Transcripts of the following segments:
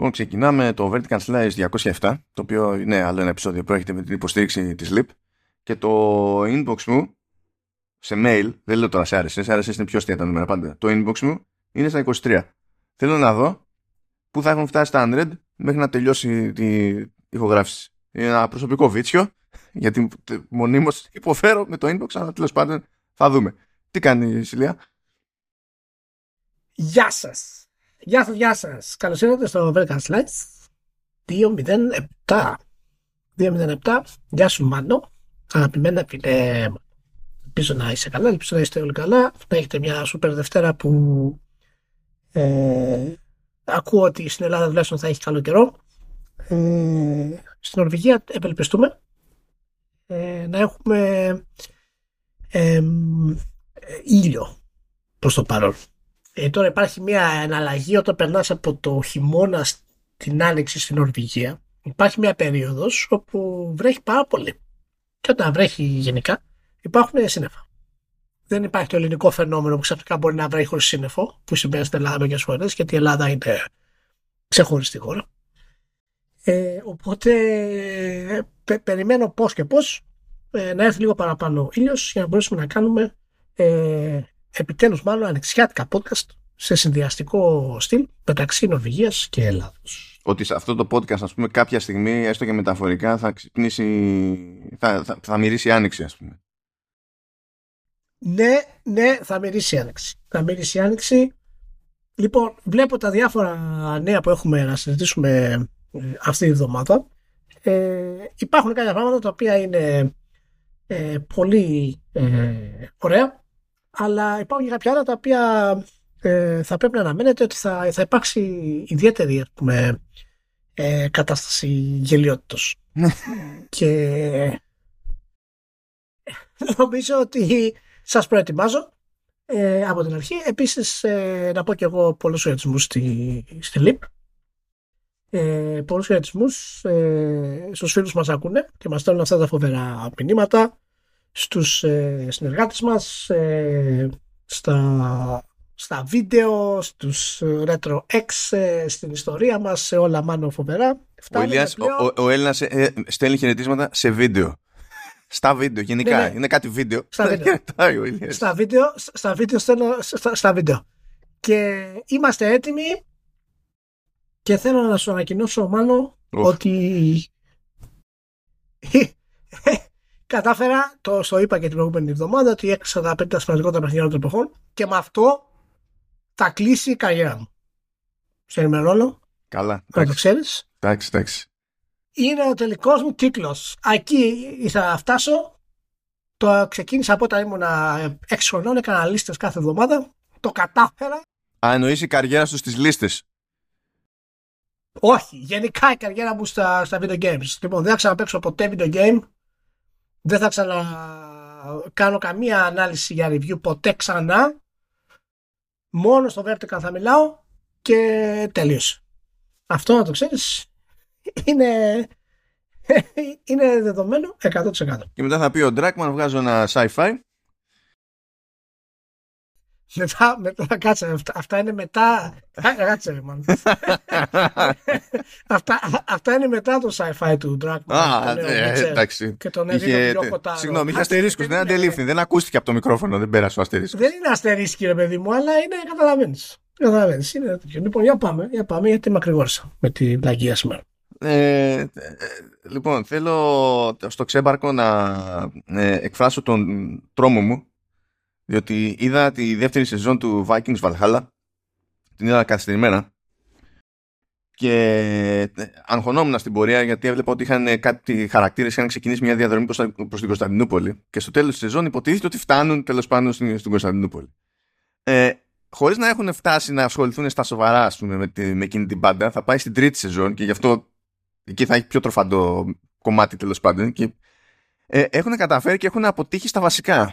Λοιπόν, ξεκινάμε το Vertical Slice 207, το οποίο είναι άλλο ένα επεισόδιο που έχετε με την υποστήριξη της Leap. Και το inbox μου, σε mail, δεν λέω τώρα σε RSS, RSS είναι πιο στέρεα τα νούμερα πάντα. Το inbox μου είναι στα 23. Θέλω να δω που θα έχουν φτάσει τα Unread μέχρι να τελειώσει την ηχογράφηση. Είναι ένα προσωπικό βίτσιο, γιατί μονίμως υποφέρω με το inbox, αλλά τέλος πάντων θα δούμε. Τι κάνει η Σιλία? Γεια σας! Γεια σας. Καλώς ήρθατε στο Vertical Slice 207. Γεια σου Μάνο. Αγαπημένα φίλε, ελπίζω να είσαι καλά, ελπίζω να είστε όλοι καλά. Να έχετε μια σούπερ Δευτέρα που ακούω ότι στην Ελλάδα τουλάχιστον θα έχει καλό καιρό. Στην Νορβηγία ευελπιστούμε να έχουμε ήλιο προς το παρόν. Τώρα υπάρχει μια εναλλαγή όταν περνάς από το χειμώνα στην άνοιξη στην Νορβηγία. Υπάρχει μια περίοδος όπου βρέχει πάρα πολύ. Και όταν βρέχει γενικά υπάρχουν σύννεφα. Δεν υπάρχει το ελληνικό φαινόμενο που ξαφνικά μπορεί να βρέχει χωρίς σύννεφο, που συμβαίνει στην Ελλάδα μερικές φορές, γιατί η Ελλάδα είναι ξεχωριστή χώρα. Οπότε περιμένω πώς και πώς να έρθει λίγο παραπάνω ήλιος για να μπορέσουμε να κάνουμε επιτέλους μάλλον ανοιξιάτικα podcast σε συνδυαστικό στυλ μεταξύ Νορβηγίας και Ελλάδος. Ότι σε αυτό το podcast, ας πούμε, κάποια στιγμή, έστω και μεταφορικά, θα ξυπνήσει, θα μυρίσει άνοιξη, ας πούμε. Ναι, θα μυρίσει άνοιξη. Λοιπόν, βλέπω τα διάφορα νέα που έχουμε να συζητήσουμε αυτή τη εβδομάδα. Υπάρχουν κάποια πράγματα τα οποία είναι πολύ ωραία, αλλά υπάρχουν και κάποια άλλα τα οποία θα πρέπει να αναμένετε ότι θα υπάρξει ιδιαίτερη κατάσταση γελιότητος. Και νομίζω ότι σας προετοιμάζω από την αρχή. Επίσης να πω και εγώ πολλούς χαιρετισμούς στη ΛΥΠ. Πολλούς χαιρετισμούς στους φίλους που μας ακούνε και μας στέλνουν αυτά τα φοβερά μηνύματα, στους συνεργάτες μας, στα βίντεο, στους Retro X, στην ιστορία μας, σε όλα μάλλον φοβερά. Ο Έλληνας στέλνει χαιρετίσματα σε βίντεο. Στα βίντεο γενικά, ναι. Είναι κάτι βίντεο. Στα βίντεο. Και είμαστε έτοιμοι και θέλω να σου ανακοινώσω μάλλον ότι κατάφερα, το είπα και την προηγούμενη εβδομάδα, ότι έκλεισα τα 5 σημαντικότερα παιχνίδια των εποχών και με αυτό θα κλείσει η καριέρα μου. Σε ενημερώνω. Καλά. Να το ξέρεις. Εντάξει. Είναι ο τελικός μου κύκλος. Εκεί θα φτάσω. Το ξεκίνησα από όταν ήμουνα 6 χρονών, έκανα λίστες κάθε εβδομάδα. Το κατάφερα. Α, εννοείς η καριέρα σου στις λίστες? Όχι. Γενικά η καριέρα μου στα video games. Λοιπόν, δεν θα ξαναπαίξω ποτέ video game. Δεν θα ξανακάνω καμία ανάλυση για review ποτέ ξανά. Μόνο στο Vertical θα μιλάω και τελείωσε. Αυτό να το ξέρεις. Είναι δεδομένο 100%. Και μετά θα πει ο Dragman, βγάζω ένα sci-fi. Μετά κάτσε. Αυτά είναι μετά. Κάτσε, μάλλον. Αυτά είναι μετά το sci-fi του Dragman. Εντάξει. Και τον Εύη τον Κοτάρο. Συγγνώμη, είχε αστερίσκους. Δεν αντελήφθη. Δεν ακούστηκε από το μικρόφωνο. Δεν πέρασε ο αστερίσκος. Δεν είναι αστερίσκη, ρε παιδί μου, αλλά είναι. Καταλαβαίνεις. Λοιπόν, για πάμε γιατί μακρηγόρησα με την πλαγία σήμερα. Λοιπόν, θέλω στο ξέμπαρκο να εκφράσω τον τρόμο μου, διότι είδα τη δεύτερη σεζόν του Vikings Valhalla, την είδα καθυστερημένα και αγχωνόμουν στην πορεία, γιατί έβλεπα ότι είχαν κάτι χαρακτήρες, είχαν ξεκινήσει μια διαδρομή προς την Κωνσταντινούπολη και στο τέλος της σεζόν υποτίθεται ότι φτάνουν τέλος πάντων στην Κωνσταντινούπολη. Χωρίς να έχουν φτάσει να ασχοληθούν στα σοβαρά, ας πούμε, με εκείνη την μπάντα, θα πάει στην τρίτη σεζόν και γι' αυτό εκεί θα έχει πιο τροφαντό κομμάτι τέλος πάντων. Και, έχουν καταφέρει και έχουν αποτύχει στα βασικά.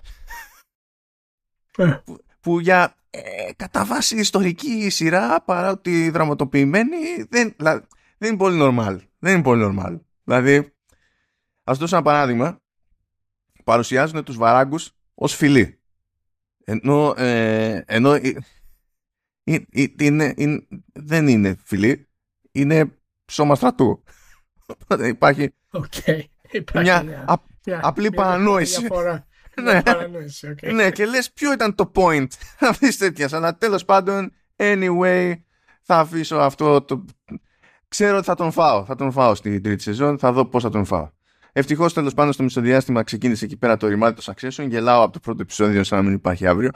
Που για κατά βάση ιστορική σειρά, παρά ότι δραματοποιημένη, δεν είναι πολύ normal. Δηλαδή, ας δώσω ένα παράδειγμα. Παρουσιάζουν τους βαράγκους ως φιλί. Ενώ δεν είναι φιλί, είναι σώμα στρατού. Οπότε υπάρχει, υπάρχει μια απλή παρανόηση. Ναι. Okay. Ναι, και λες ποιο ήταν το point αυτής τέτοιας, αλλά τέλος πάντων anyway θα αφήσω αυτό το... Ξέρω ότι θα τον φάω στην τρίτη σεζόν, θα δω πώς θα τον φάω. Ευτυχώς τέλος πάντων στο μισοδιάστημα ξεκίνησε εκεί πέρα το ρημάτι του Succession. Γελάω από το πρώτο επεισόδιο σαν να μην υπάρχει αύριο.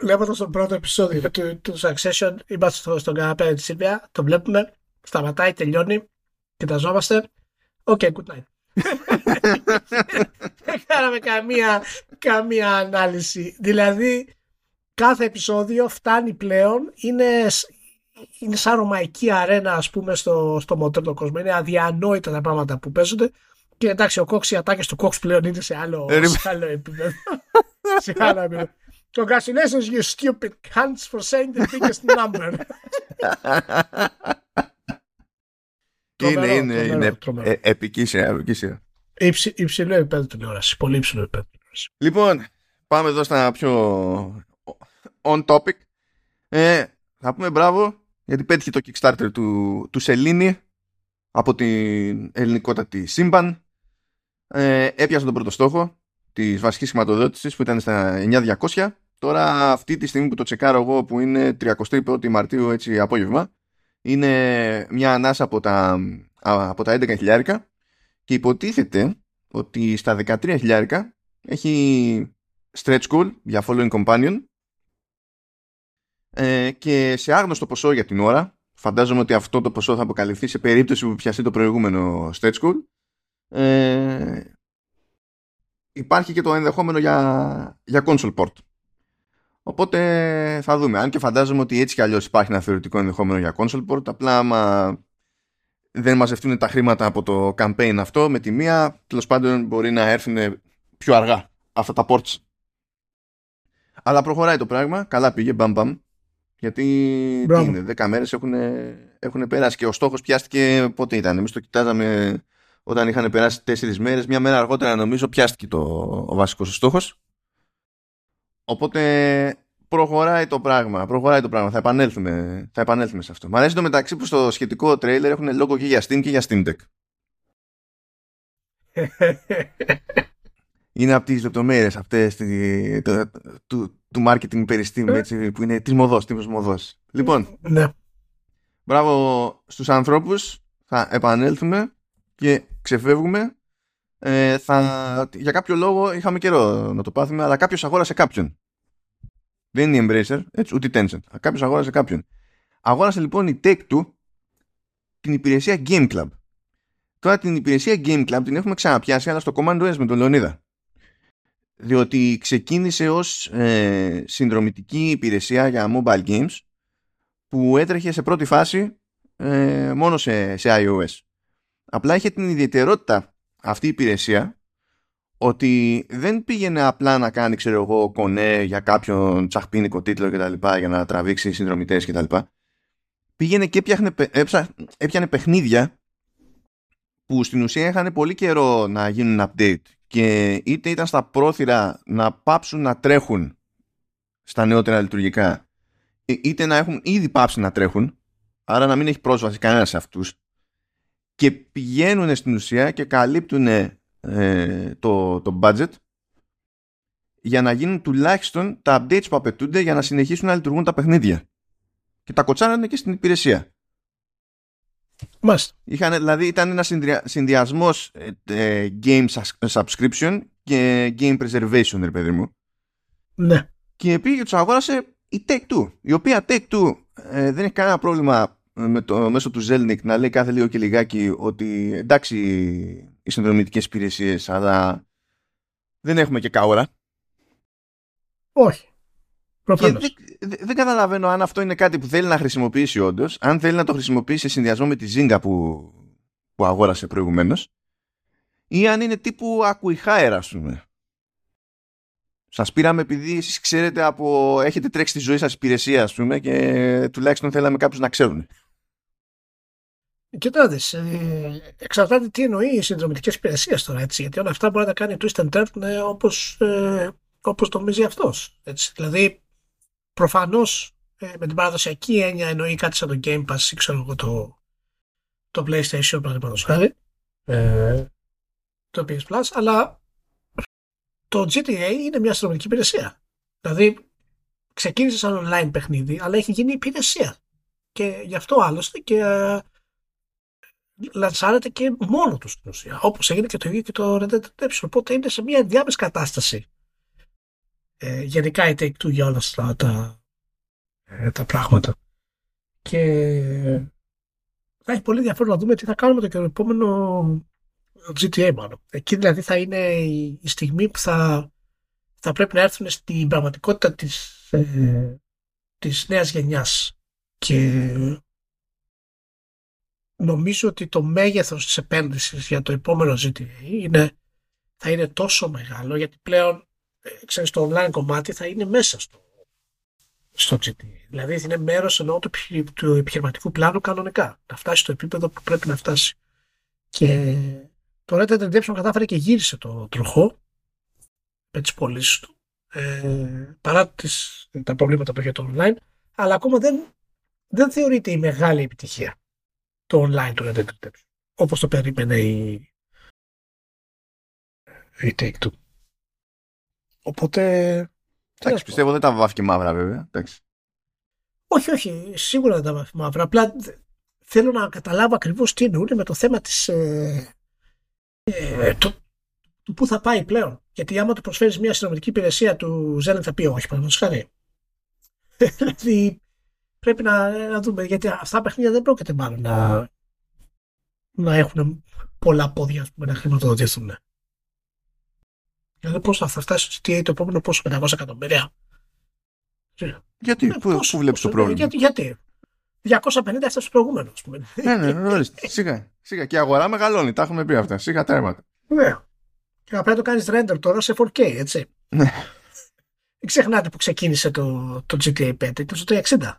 Βλέποντας το πρώτο επεισόδιο του Succession, είμαστε στον καναπέ της Σίλβια, το βλέπουμε, σταματάει, τελειώνει, κοιταζόμαστε, okay, good night. Δεν κάναμε καμία ανάλυση. Δηλαδή κάθε επεισόδιο φτάνει πλέον, είναι σαν ρωμαϊκή αρένα, ας πούμε, στο μοντέρνο κόσμο. Είναι αδιανόητα τα πράγματα που παίζονται. Και εντάξει, ο Κόξ, οι ατάκες του Κόξ πλέον είναι σε άλλο επίπεδο. Σε άλλο επίπεδο. Congratulations, you stupid cunts for saying the biggest number. Είναι επική σειρά. Υψηλό επίπεδο τηλεόραση. Πολύ υψηλό επίπεδο τηλεόραση. Λοιπόν, πάμε εδώ στα πιο on topic. Θα πούμε μπράβο, γιατί πέτυχε το Kickstarter του Σελήνη από την ελληνικότατη Σύμπαν. Έπιασε τον πρώτο στόχο της βασικής χρηματοδότησης που ήταν στα 9.200. Τώρα αυτή τη στιγμή που το τσεκάρω εγώ, που είναι 31η Μαρτίου, έτσι απόγευμα, είναι μια ανάσα από τα 11.000 και υποτίθεται ότι στα 13.000 έχει stretch goal για following companion. Και σε άγνωστο ποσό για την ώρα, φαντάζομαι ότι αυτό το ποσό θα αποκαλυφθεί σε περίπτωση που πιαστεί το προηγούμενο stretch goal, υπάρχει και το ενδεχόμενο για console port. Οπότε θα δούμε. Αν και φαντάζομαι ότι έτσι κι αλλιώς υπάρχει ένα θεωρητικό ενδεχόμενο για console port, απλά άμα δεν μαζευτούν τα χρήματα από το campaign αυτό με τη μία, τέλος πάντων μπορεί να έρθουν πιο αργά αυτά τα ports. Αλλά προχωράει το πράγμα, καλά πήγε, μπαμ. Γιατί τι είναι, 10 μέρες έχουν περάσει και ο στόχος πιάστηκε πότε ήταν. Εμείς το κοιτάζαμε όταν είχαν περάσει 4 μέρες, μια μέρα αργότερα νομίζω πιάστηκε ο βασικός στόχος. Οπότε προχωράει το πράγμα, θα επανέλθουμε σε αυτό. Μ' αρέσει το μεταξύ που στο σχετικό τρέιλερ έχουν logo και για Steam και για Steam Deck. Είναι από τις λεπτομέρειες αυτές του marketing περιστήμου, έτσι, που είναι της μοδός. Λοιπόν, ναι. Μπράβο στους ανθρώπους, θα επανέλθουμε και ξεφεύγουμε. Για κάποιο λόγο είχαμε καιρό να το πάθουμε, αλλά κάποιος αγόρασε κάποιον. Δεν είναι η Embracer, έτσι, ούτε η Tencent. Κάποιος αγόρασε κάποιον. Αγόρασε λοιπόν η Take-Two την υπηρεσία Game Club. Τώρα την υπηρεσία Game Club την έχουμε ξαναπιάσει, αλλά στο Command OS με τον Λεωνίδα. Διότι ξεκίνησε ως συνδρομητική υπηρεσία για mobile games που έτρεχε σε πρώτη φάση μόνο σε iOS. Απλά είχε την ιδιαιτερότητα αυτή η υπηρεσία ότι δεν πήγαινε απλά να κάνει, ξέρω εγώ, κονέ για κάποιον τσαχπίνικο τίτλο κτλ. Για να τραβήξει συνδρομητές κτλ. Πήγαινε και έπιανε παιχνίδια που στην ουσία είχαν πολύ καιρό να γίνουν update και είτε ήταν στα πρόθυρα να πάψουν να τρέχουν στα νεότερα λειτουργικά, είτε να έχουν ήδη πάψει να τρέχουν, άρα να μην έχει πρόσβαση κανένας σε αυτούς, και πηγαίνουν στην ουσία και καλύπτουν το budget για να γίνουν τουλάχιστον τα updates που απαιτούνται για να συνεχίσουν να λειτουργούν τα παιχνίδια, και τα κοτσάρανε και στην υπηρεσία. Δηλαδή ήταν ένα συνδυασμός game subscription και game preservation, ρε παιδί μου. Ναι. Και πήγε, τους αγόρασε η Take-Two, η οποία Take-Two δεν έχει κανένα πρόβλημα μέσω του Zelnick να λέει κάθε λίγο και λιγάκι ότι εντάξει οι συνδρομητικές υπηρεσίες, αλλά δεν έχουμε και καόρα. Όχι. Δεν καταλαβαίνω αν αυτό είναι κάτι που θέλει να χρησιμοποιήσει όντως, αν θέλει να το χρησιμοποιήσει σε συνδυασμό με τη Zynga που αγόρασε προηγουμένως, ή αν είναι τύπου ακουιχάερα, ας πούμε. Σας πήραμε επειδή εσείς ξέρετε έχετε τρέξει τη ζωή σας υπηρεσία, ας πούμε, και τουλάχιστον θέλαμε κάποιους να ξέρουν. Κοιτάξτε, εξαρτάται τι εννοεί οι συνδρομητικές υπηρεσίες τώρα, έτσι, γιατί όλα αυτά μπορεί να τα κάνει twist and turn όπως νομίζει αυτός. Έτσι. Δηλαδή, προφανώς με την παραδοσιακή έννοια εννοεί κάτι σαν το Game Pass, ξέρω εγώ, το PlayStation, παραδείγματος χάρη, το PS Plus, αλλά το GTA είναι μια συνολική υπηρεσία. Δηλαδή, ξεκίνησε σαν online παιχνίδι, αλλά έχει γίνει υπηρεσία. Και γι' αυτό άλλωστε και λανσάρεται και μόνο του στην ουσία. Όπως έγινε και το ίδιο και το Red Dead Redemption. Οπότε είναι σε μια ενδιάμεση κατάσταση. Γενικά η Take-Two για όλα αυτά τα πράγματα. Και θα έχει πολύ ενδιαφέρον να δούμε τι θα κάνουμε το και το επόμενο GTA μάλλον. Εκεί δηλαδή θα είναι η στιγμή που θα πρέπει να έρθουν στην πραγματικότητα της νέας γενιάς. Και νομίζω ότι το μέγεθος της επένδυσης για το επόμενο GTA θα είναι τόσο μεγάλο, γιατί πλέον το online κομμάτι θα είναι μέσα στο GTA. Δηλαδή είναι μέρος εννοώ του επιχειρηματικού πλάνου κανονικά. Να φτάσει στο επίπεδο που πρέπει να φτάσει. Και το Red Dead Redemption κατάφερε και γύρισε το τροχό με τις πωλήσεις του, παρά τα προβλήματα που είχε το online, αλλά ακόμα δεν θεωρείται η μεγάλη επιτυχία το online του Red Dead Redemption, όπως το περίμενε η Take-Two. Οπότε... Εντάξει, πιστεύω δεν τα βάφει μαύρα βέβαια. Εντάξει. Όχι, σίγουρα δεν τα βάφει μαύρα. Απλά θέλω να καταλάβω ακριβώς τι εννοούν με το θέμα της... του πού θα πάει πλέον. Γιατί άμα του προσφέρεις μια συνομιλική υπηρεσία του Ζένεν θα πει όχι, παραδείγματος χάρη. Δηλαδή πρέπει να δούμε, γιατί αυτά τα παιχνίδια δεν πρόκειται μάλλον να έχουν πολλά πόδια να χρηματοδοτηθούν. Δηλαδή πώς θα φτάσει στο GTA το επόμενο, πόσο 500 εκατομμύρια. Γιατί, πού βλέπεις το πρόβλημα. Γιατί. 250 έφτασε στο προηγούμενο, ας πούμε. Ναι, ορίστε. Σίγα. Και η αγορά μεγαλώνει, τα έχουμε πει αυτά. Σίγα τέρματα. Ναι. Και απλά το κάνεις render τώρα σε 4K, έτσι. Ναι. Μην ξεχνάτε που ξεκίνησε το GTA 5, ήταν στο 360. Μην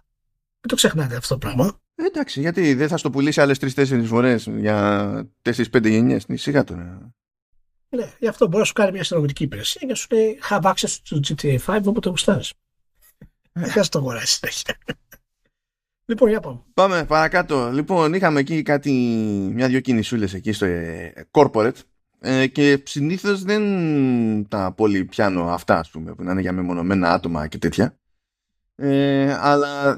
το ξεχνάτε αυτό το πράγμα. Εντάξει, γιατί δεν θα στο πουλήσει άλλες 3-4 φορές για 4-5 γενιές. Σίγα τώρα. Ναι, γι' αυτό μπορεί να σου κάνει μια συνολική υπηρεσία και να σου λέει have access to GTA 5 όποτε γουστάρεις. Δεν θα το αγοράσεις τέτοια. Λοιπόν, για πάμε παρακάτω. Λοιπόν, είχαμε εκεί μια-δυο κινησούλες εκεί στο corporate και συνήθως δεν τα πολύ πιάνω αυτά, ας πούμε, που να είναι για μεμονωμένα άτομα και τέτοια. Αλλά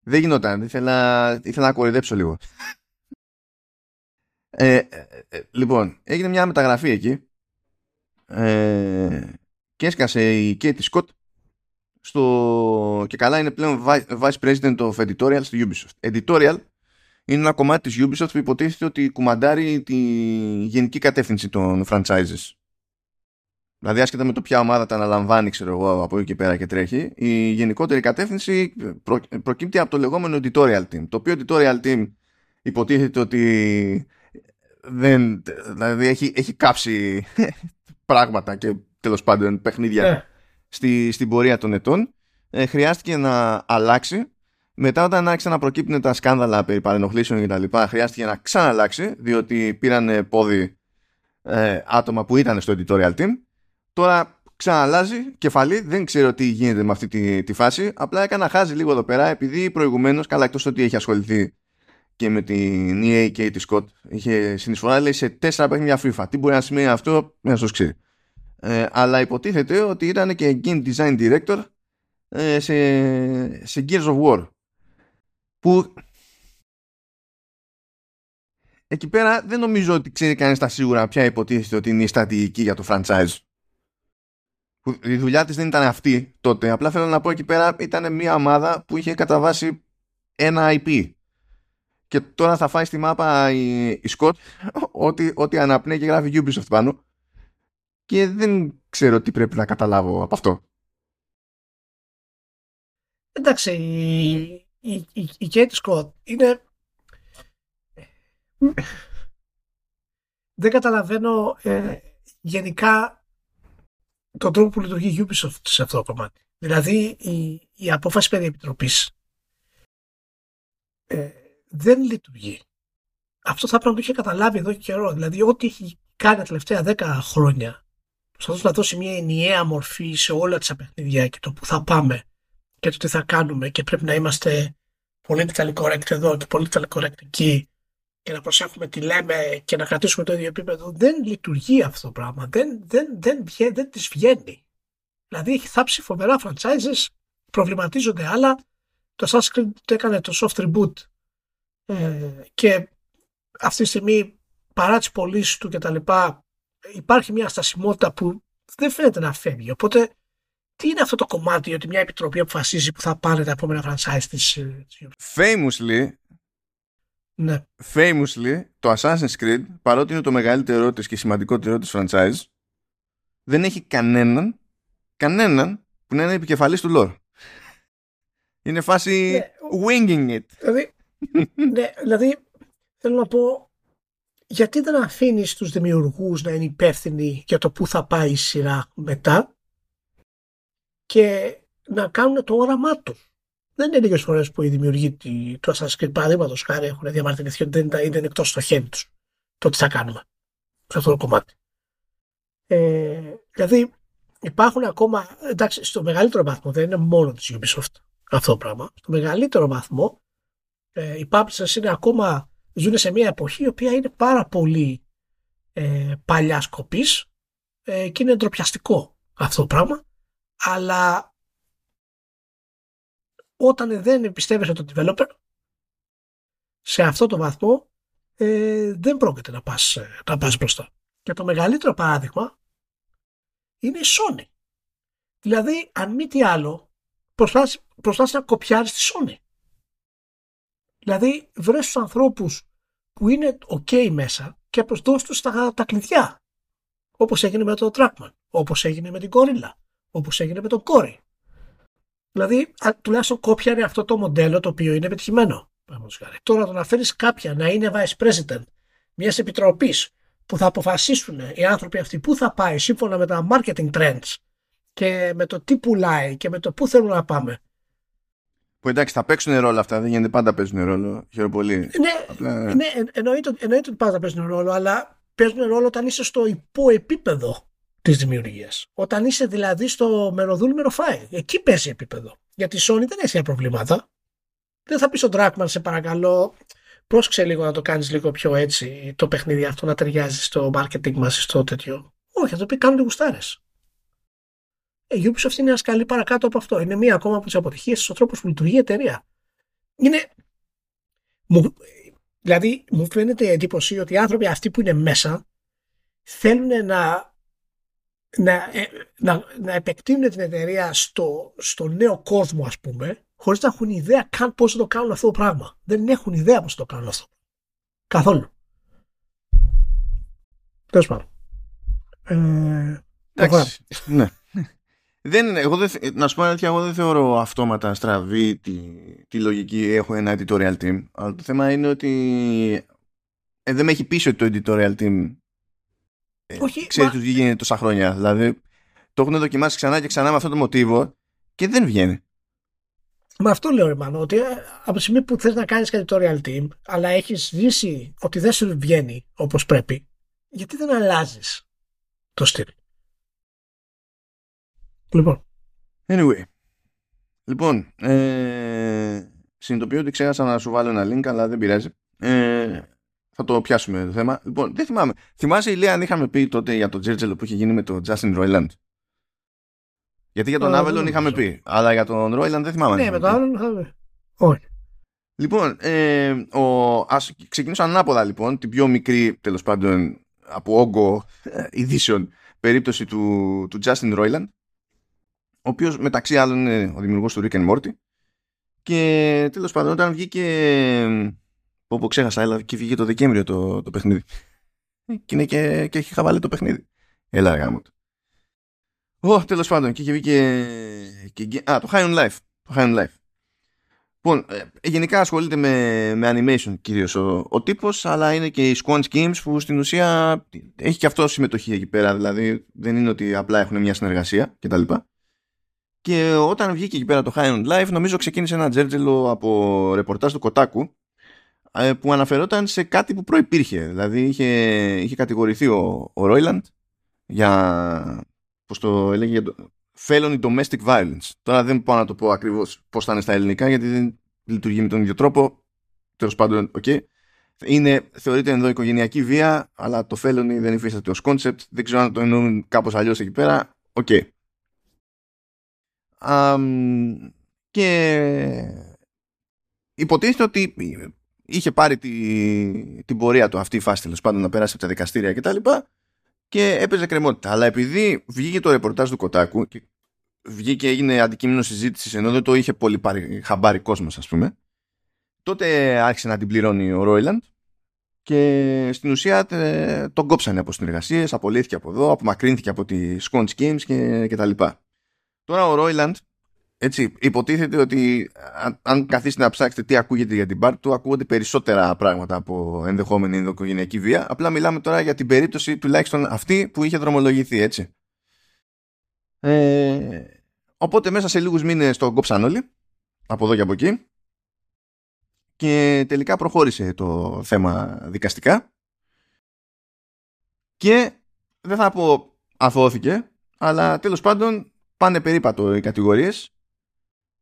δεν γινόταν. Ήθελα να κορυδέψω λίγο. Λοιπόν, έγινε μια μεταγραφή εκεί και έσκασε η Κέιτι Σκοτ και καλά είναι πλέον Vice President of Editorial στη Ubisoft. Editorial είναι ένα κομμάτι της Ubisoft που υποτίθεται ότι κουμαντάρει τη γενική κατεύθυνση των franchises. Δηλαδή άσχετα με το ποια ομάδα τα αναλαμβάνει, ξέρω εγώ, από εκεί και πέρα και τρέχει, η γενικότερη κατεύθυνση προκύπτει από το λεγόμενο Editorial Team, το οποίο Editorial Team υποτίθεται ότι δηλαδή έχει κάψει πράγματα και τέλος πάντων παιχνίδια στην πορεία των ετών. Χρειάστηκε να αλλάξει. Μετά, όταν άρχισαν να προκύπτουν τα σκάνδαλα περί παρενοχλήσεων κτλ., χρειάστηκε να ξαναλλάξει, διότι πήραν πόδι άτομα που ήταν στο editorial team. Τώρα ξαναλλάζει κεφαλή. Δεν ξέρω τι γίνεται με αυτή τη φάση. Απλά έκανα χάζει λίγο εδώ πέρα, επειδή προηγουμένως, καλά εκτός ότι έχει ασχοληθεί και με την EA και τη Scott, είχε συνεισφορά, λέει, σε 4 παιχνίδια FIFA. Τι μπορεί να σημαίνει αυτό, να σας ξέρει. Αλλά υποτίθεται ότι ήταν και Game Design Director σε Gears of War, που εκεί πέρα δεν νομίζω ότι ξέρει κανείς τα σίγουρα ποια υποτίθεται ότι είναι η στρατηγική για το franchise, που η δουλειά της δεν ήταν αυτή τότε. Απλά θέλω να πω, εκεί πέρα ήταν μια ομάδα που είχε καταβάσει ένα IP και τώρα θα φάει στη μάπα η Scott ότι αναπνέει και γράφει Ubisoft πάνω. Και δεν ξέρω τι πρέπει να καταλάβω από αυτό. Εντάξει, η Kate Scott είναι... Δεν καταλαβαίνω γενικά τον τρόπο που λειτουργεί η Ubisoft σε αυτό το κομμάτι. Δηλαδή η απόφαση περί επιτροπής δεν λειτουργεί. Αυτό θα πρέπει να το είχε καταλάβει εδώ και καιρό. Δηλαδή ό,τι έχει κάνει τα τελευταία 10 χρόνια προσπαθούσε να δώσει μια ενιαία μορφή σε όλα τα παιχνίδια και το που θα πάμε και το τι θα κάνουμε και πρέπει να είμαστε πολύ politically correct εδώ και πολύ politically correct εκεί και να προσέχουμε τι λέμε και να κρατήσουμε το ίδιο επίπεδο. Δεν λειτουργεί αυτό το πράγμα. Δεν της βγαίνει. Δηλαδή έχει θάψει φοβερά franchises, προβληματίζονται άλλα. Το Assassin's Creed το έκανε το soft reboot και αυτή τη στιγμή παρά τις πωλήσεις του κτλ. Υπάρχει μια στασιμότητα που δεν φαίνεται να φεύγει. Οπότε τι είναι αυτό το κομμάτι ότι μια επιτροπή αποφασίζει που θα πάνε τα επόμενα franchise της? Famously, το Assassin's Creed, παρότι είναι το μεγαλύτερό της και σημαντικότερό της franchise, δεν έχει κανέναν που να είναι επικεφαλής του lore. Είναι φάση winging it. Δηλαδή, θέλω να πω, γιατί δεν αφήνεις τους δημιουργούς να είναι υπεύθυνοι για το που θα πάει η σειρά μετά και να κάνουν το όραμά τους? Δεν είναι λίγες φορές που οι δημιουργοί του Assassin's Creed, παραδείγματος χάρη, έχουν διαμαρτυρηθεί ότι δεν είναι εκτός στο χέρι τους το τι θα κάνουμε σε αυτό το κομμάτι. Δηλαδή, υπάρχουν ακόμα, εντάξει, στο μεγαλύτερο βαθμό, δεν είναι μόνο της Ubisoft αυτό το πράγμα, στο μεγαλύτερο βαθμό οι publishers είναι ακόμα, ζουν σε μια εποχή η οποία είναι πάρα πολύ παλιά σκοπής και είναι ντροπιαστικό αυτό το πράγμα, αλλά όταν δεν εμπιστεύεσαι τον developer σε αυτό το βαθμό δεν πρόκειται να πας μπροστά. Και το μεγαλύτερο παράδειγμα είναι η Sony. Δηλαδή, αν μη τι άλλο, προσπάθησε να κοπιάρει τη Sony. Δηλαδή, βρες τους ανθρώπους που είναι ok μέσα και προσδώσεις τους τα κλειδιά. Όπως έγινε με το Trackman, όπως έγινε με την Gorilla, όπως έγινε με τον Corey. Δηλαδή, τουλάχιστον κόπιανε αυτό το μοντέλο το οποίο είναι επιτυχημένο. Τώρα, το να φέρεις κάποια να είναι vice president μιας επιτροπής που θα αποφασίσουν οι άνθρωποι αυτοί που θα πάει σύμφωνα με τα marketing trends και με το τι πουλάει και με το πού θέλουν να πάμε. Που εντάξει, θα παίξουν ρόλο αυτά, δεν γίνεται πάντα παίζουν ρόλο. Χαίρομαι πολύ. Ναι, εννοείται ότι πάντα παίζουν ρόλο, αλλά παίζουν ρόλο όταν είσαι στο υποεπίπεδο της δημιουργίας. Όταν είσαι δηλαδή στο μεροδούλη μεροφάι. Εκεί παίζει επίπεδο. Γιατί η Sony δεν έχει προβλήματα. Δεν θα πει στον Trackman, σε παρακαλώ, πρόσεξε λίγο να το κάνεις λίγο πιο έτσι το παιχνίδι αυτό να ταιριάζει στο marketing μας, στο τέτοιο. Όχι, θα το πει κάνουν γουστάρες. Η Ubisoft είναι ένα σκαλί παρακάτω από αυτό. Είναι μία ακόμα από τις αποτυχίες στον τρόπο που λειτουργεί η εταιρεία. Δηλαδή, μου φαίνεται εντύπωση ότι οι άνθρωποι αυτοί που είναι μέσα θέλουν να επεκτείνουν την εταιρεία στο νέο κόσμο, ας πούμε, χωρίς να έχουν ιδέα καν πώς θα το κάνουν αυτό το πράγμα. Δεν έχουν ιδέα πώς θα το κάνουν αυτό. Καθόλου. Τέλος πάντων. Εντάξει. Ναι. Εγώ δεν θεωρώ αυτόματα στραβή τη λογική. Έχω ένα editorial team. Αλλά το θέμα είναι ότι δεν με έχει πείσει ότι το editorial team ξέρει τι γίνεται τόσα χρόνια. Δηλαδή το έχουν δοκιμάσει ξανά και ξανά με αυτό το μοτίβο και δεν βγαίνει. Με αυτό λέω, Ιμάνο, ότι από τη στιγμή που θες να κάνεις editorial team, αλλά έχεις ζήσει ότι δεν σου βγαίνει όπως πρέπει, γιατί δεν αλλάζεις το στυλ? Λοιπόν, anyway, συνειδητοποιώ ότι ξέχασα να σου βάλω ένα link, αλλά δεν πειράζει. Θα το πιάσουμε το θέμα. Λοιπόν, δεν θυμάμαι. Θυμάσαι, Ηλία, αν είχαμε πει τότε για το τζέρτζελο που είχε γίνει με τον Justin Roiland? Γιατί για τον Avellone είχαμε πει, αλλά για τον Roiland δεν θυμάμαι. Ναι, με τον Avellone είχαμε πει. Όχι. Λοιπόν, ας ξεκινήσω ανάποδα, λοιπόν, την πιο μικρή, τέλος πάντων, από όγκο ειδήσεων περίπτωση του Justin Roiland, ο οποίος μεταξύ άλλων είναι ο δημιουργός του Rick and Morty. Και τέλος πάντων, όταν βγήκε, όπου ξέχασα, έλα, και βγήκε το Δεκέμβριο το παιχνίδι. Και είναι και έχει χαβάλει το παιχνίδι. Έλα, γάμο του. Τέλος πάντων, και είχε βγει. Το High on Life. Λοιπόν, γενικά ασχολείται με animation κυρίως ο τύπος, αλλά είναι και οι Squanch Games που στην ουσία έχει και αυτό συμμετοχή εκεί πέρα. Δηλαδή, δεν είναι ότι απλά έχουν μια συνεργασία κτλ. Και όταν βγήκε εκεί πέρα το High on Life, νομίζω ξεκίνησε ένα τζέρτζελο από ρεπορτάζ του Kotaku που αναφερόταν σε κάτι που προϋπήρχε. Δηλαδή είχε κατηγορηθεί ο Roiland για, πώς το έλεγε, felony domestic violence. Τώρα δεν μπορώ να το πω ακριβώς πώς θα είναι στα ελληνικά, γιατί δεν λειτουργεί με τον ίδιο τρόπο. Τέλος πάντων, okay. Είναι, θεωρείται ενδοοικογενειακή βία, αλλά το felony δεν υφίσταται ως concept. Δεν ξέρω αν το εννοούν κάπως αλλιώς εκεί πέρα. Οκ. Okay. Και υποτίθεται ότι είχε πάρει την πορεία του αυτή η φάση, τέλος πάντων, να πέρασε από τα δικαστήρια κτλ. Και έπαιζε κρεμότητα. Αλλά επειδή βγήκε το ρεπορτάζ του Κοτάκου και βγήκε, έγινε αντικείμενο συζήτησης, ενώ δεν το είχε πολύ πάρει χαμπάρι κόσμος, ας πούμε, τότε άρχισε να την πληρώνει ο Ρόιλαντ και στην ουσία τον κόψανε από συνεργασίες, απολύθηκε από εδώ, απομακρύνθηκε από τη Squanch Games και τα λοιπά. Τώρα ο Ρόιλαντ, έτσι, υποτίθεται ότι αν καθίσετε να ψάξετε τι ακούγεται για την πάρτι του, ακούγονται περισσότερα πράγματα από ενδεχόμενη ενδοοικογενειακή βία. Απλά μιλάμε τώρα για την περίπτωση τουλάχιστον αυτή που είχε δρομολογηθεί, έτσι. Οπότε μέσα σε λίγους μήνες τον κόψαν όλοι, από εδώ και από εκεί. Και τελικά προχώρησε το θέμα δικαστικά. Και δεν θα πω αθώθηκε, αλλά τέλος πάντων πάνε περίπατο οι κατηγορίες,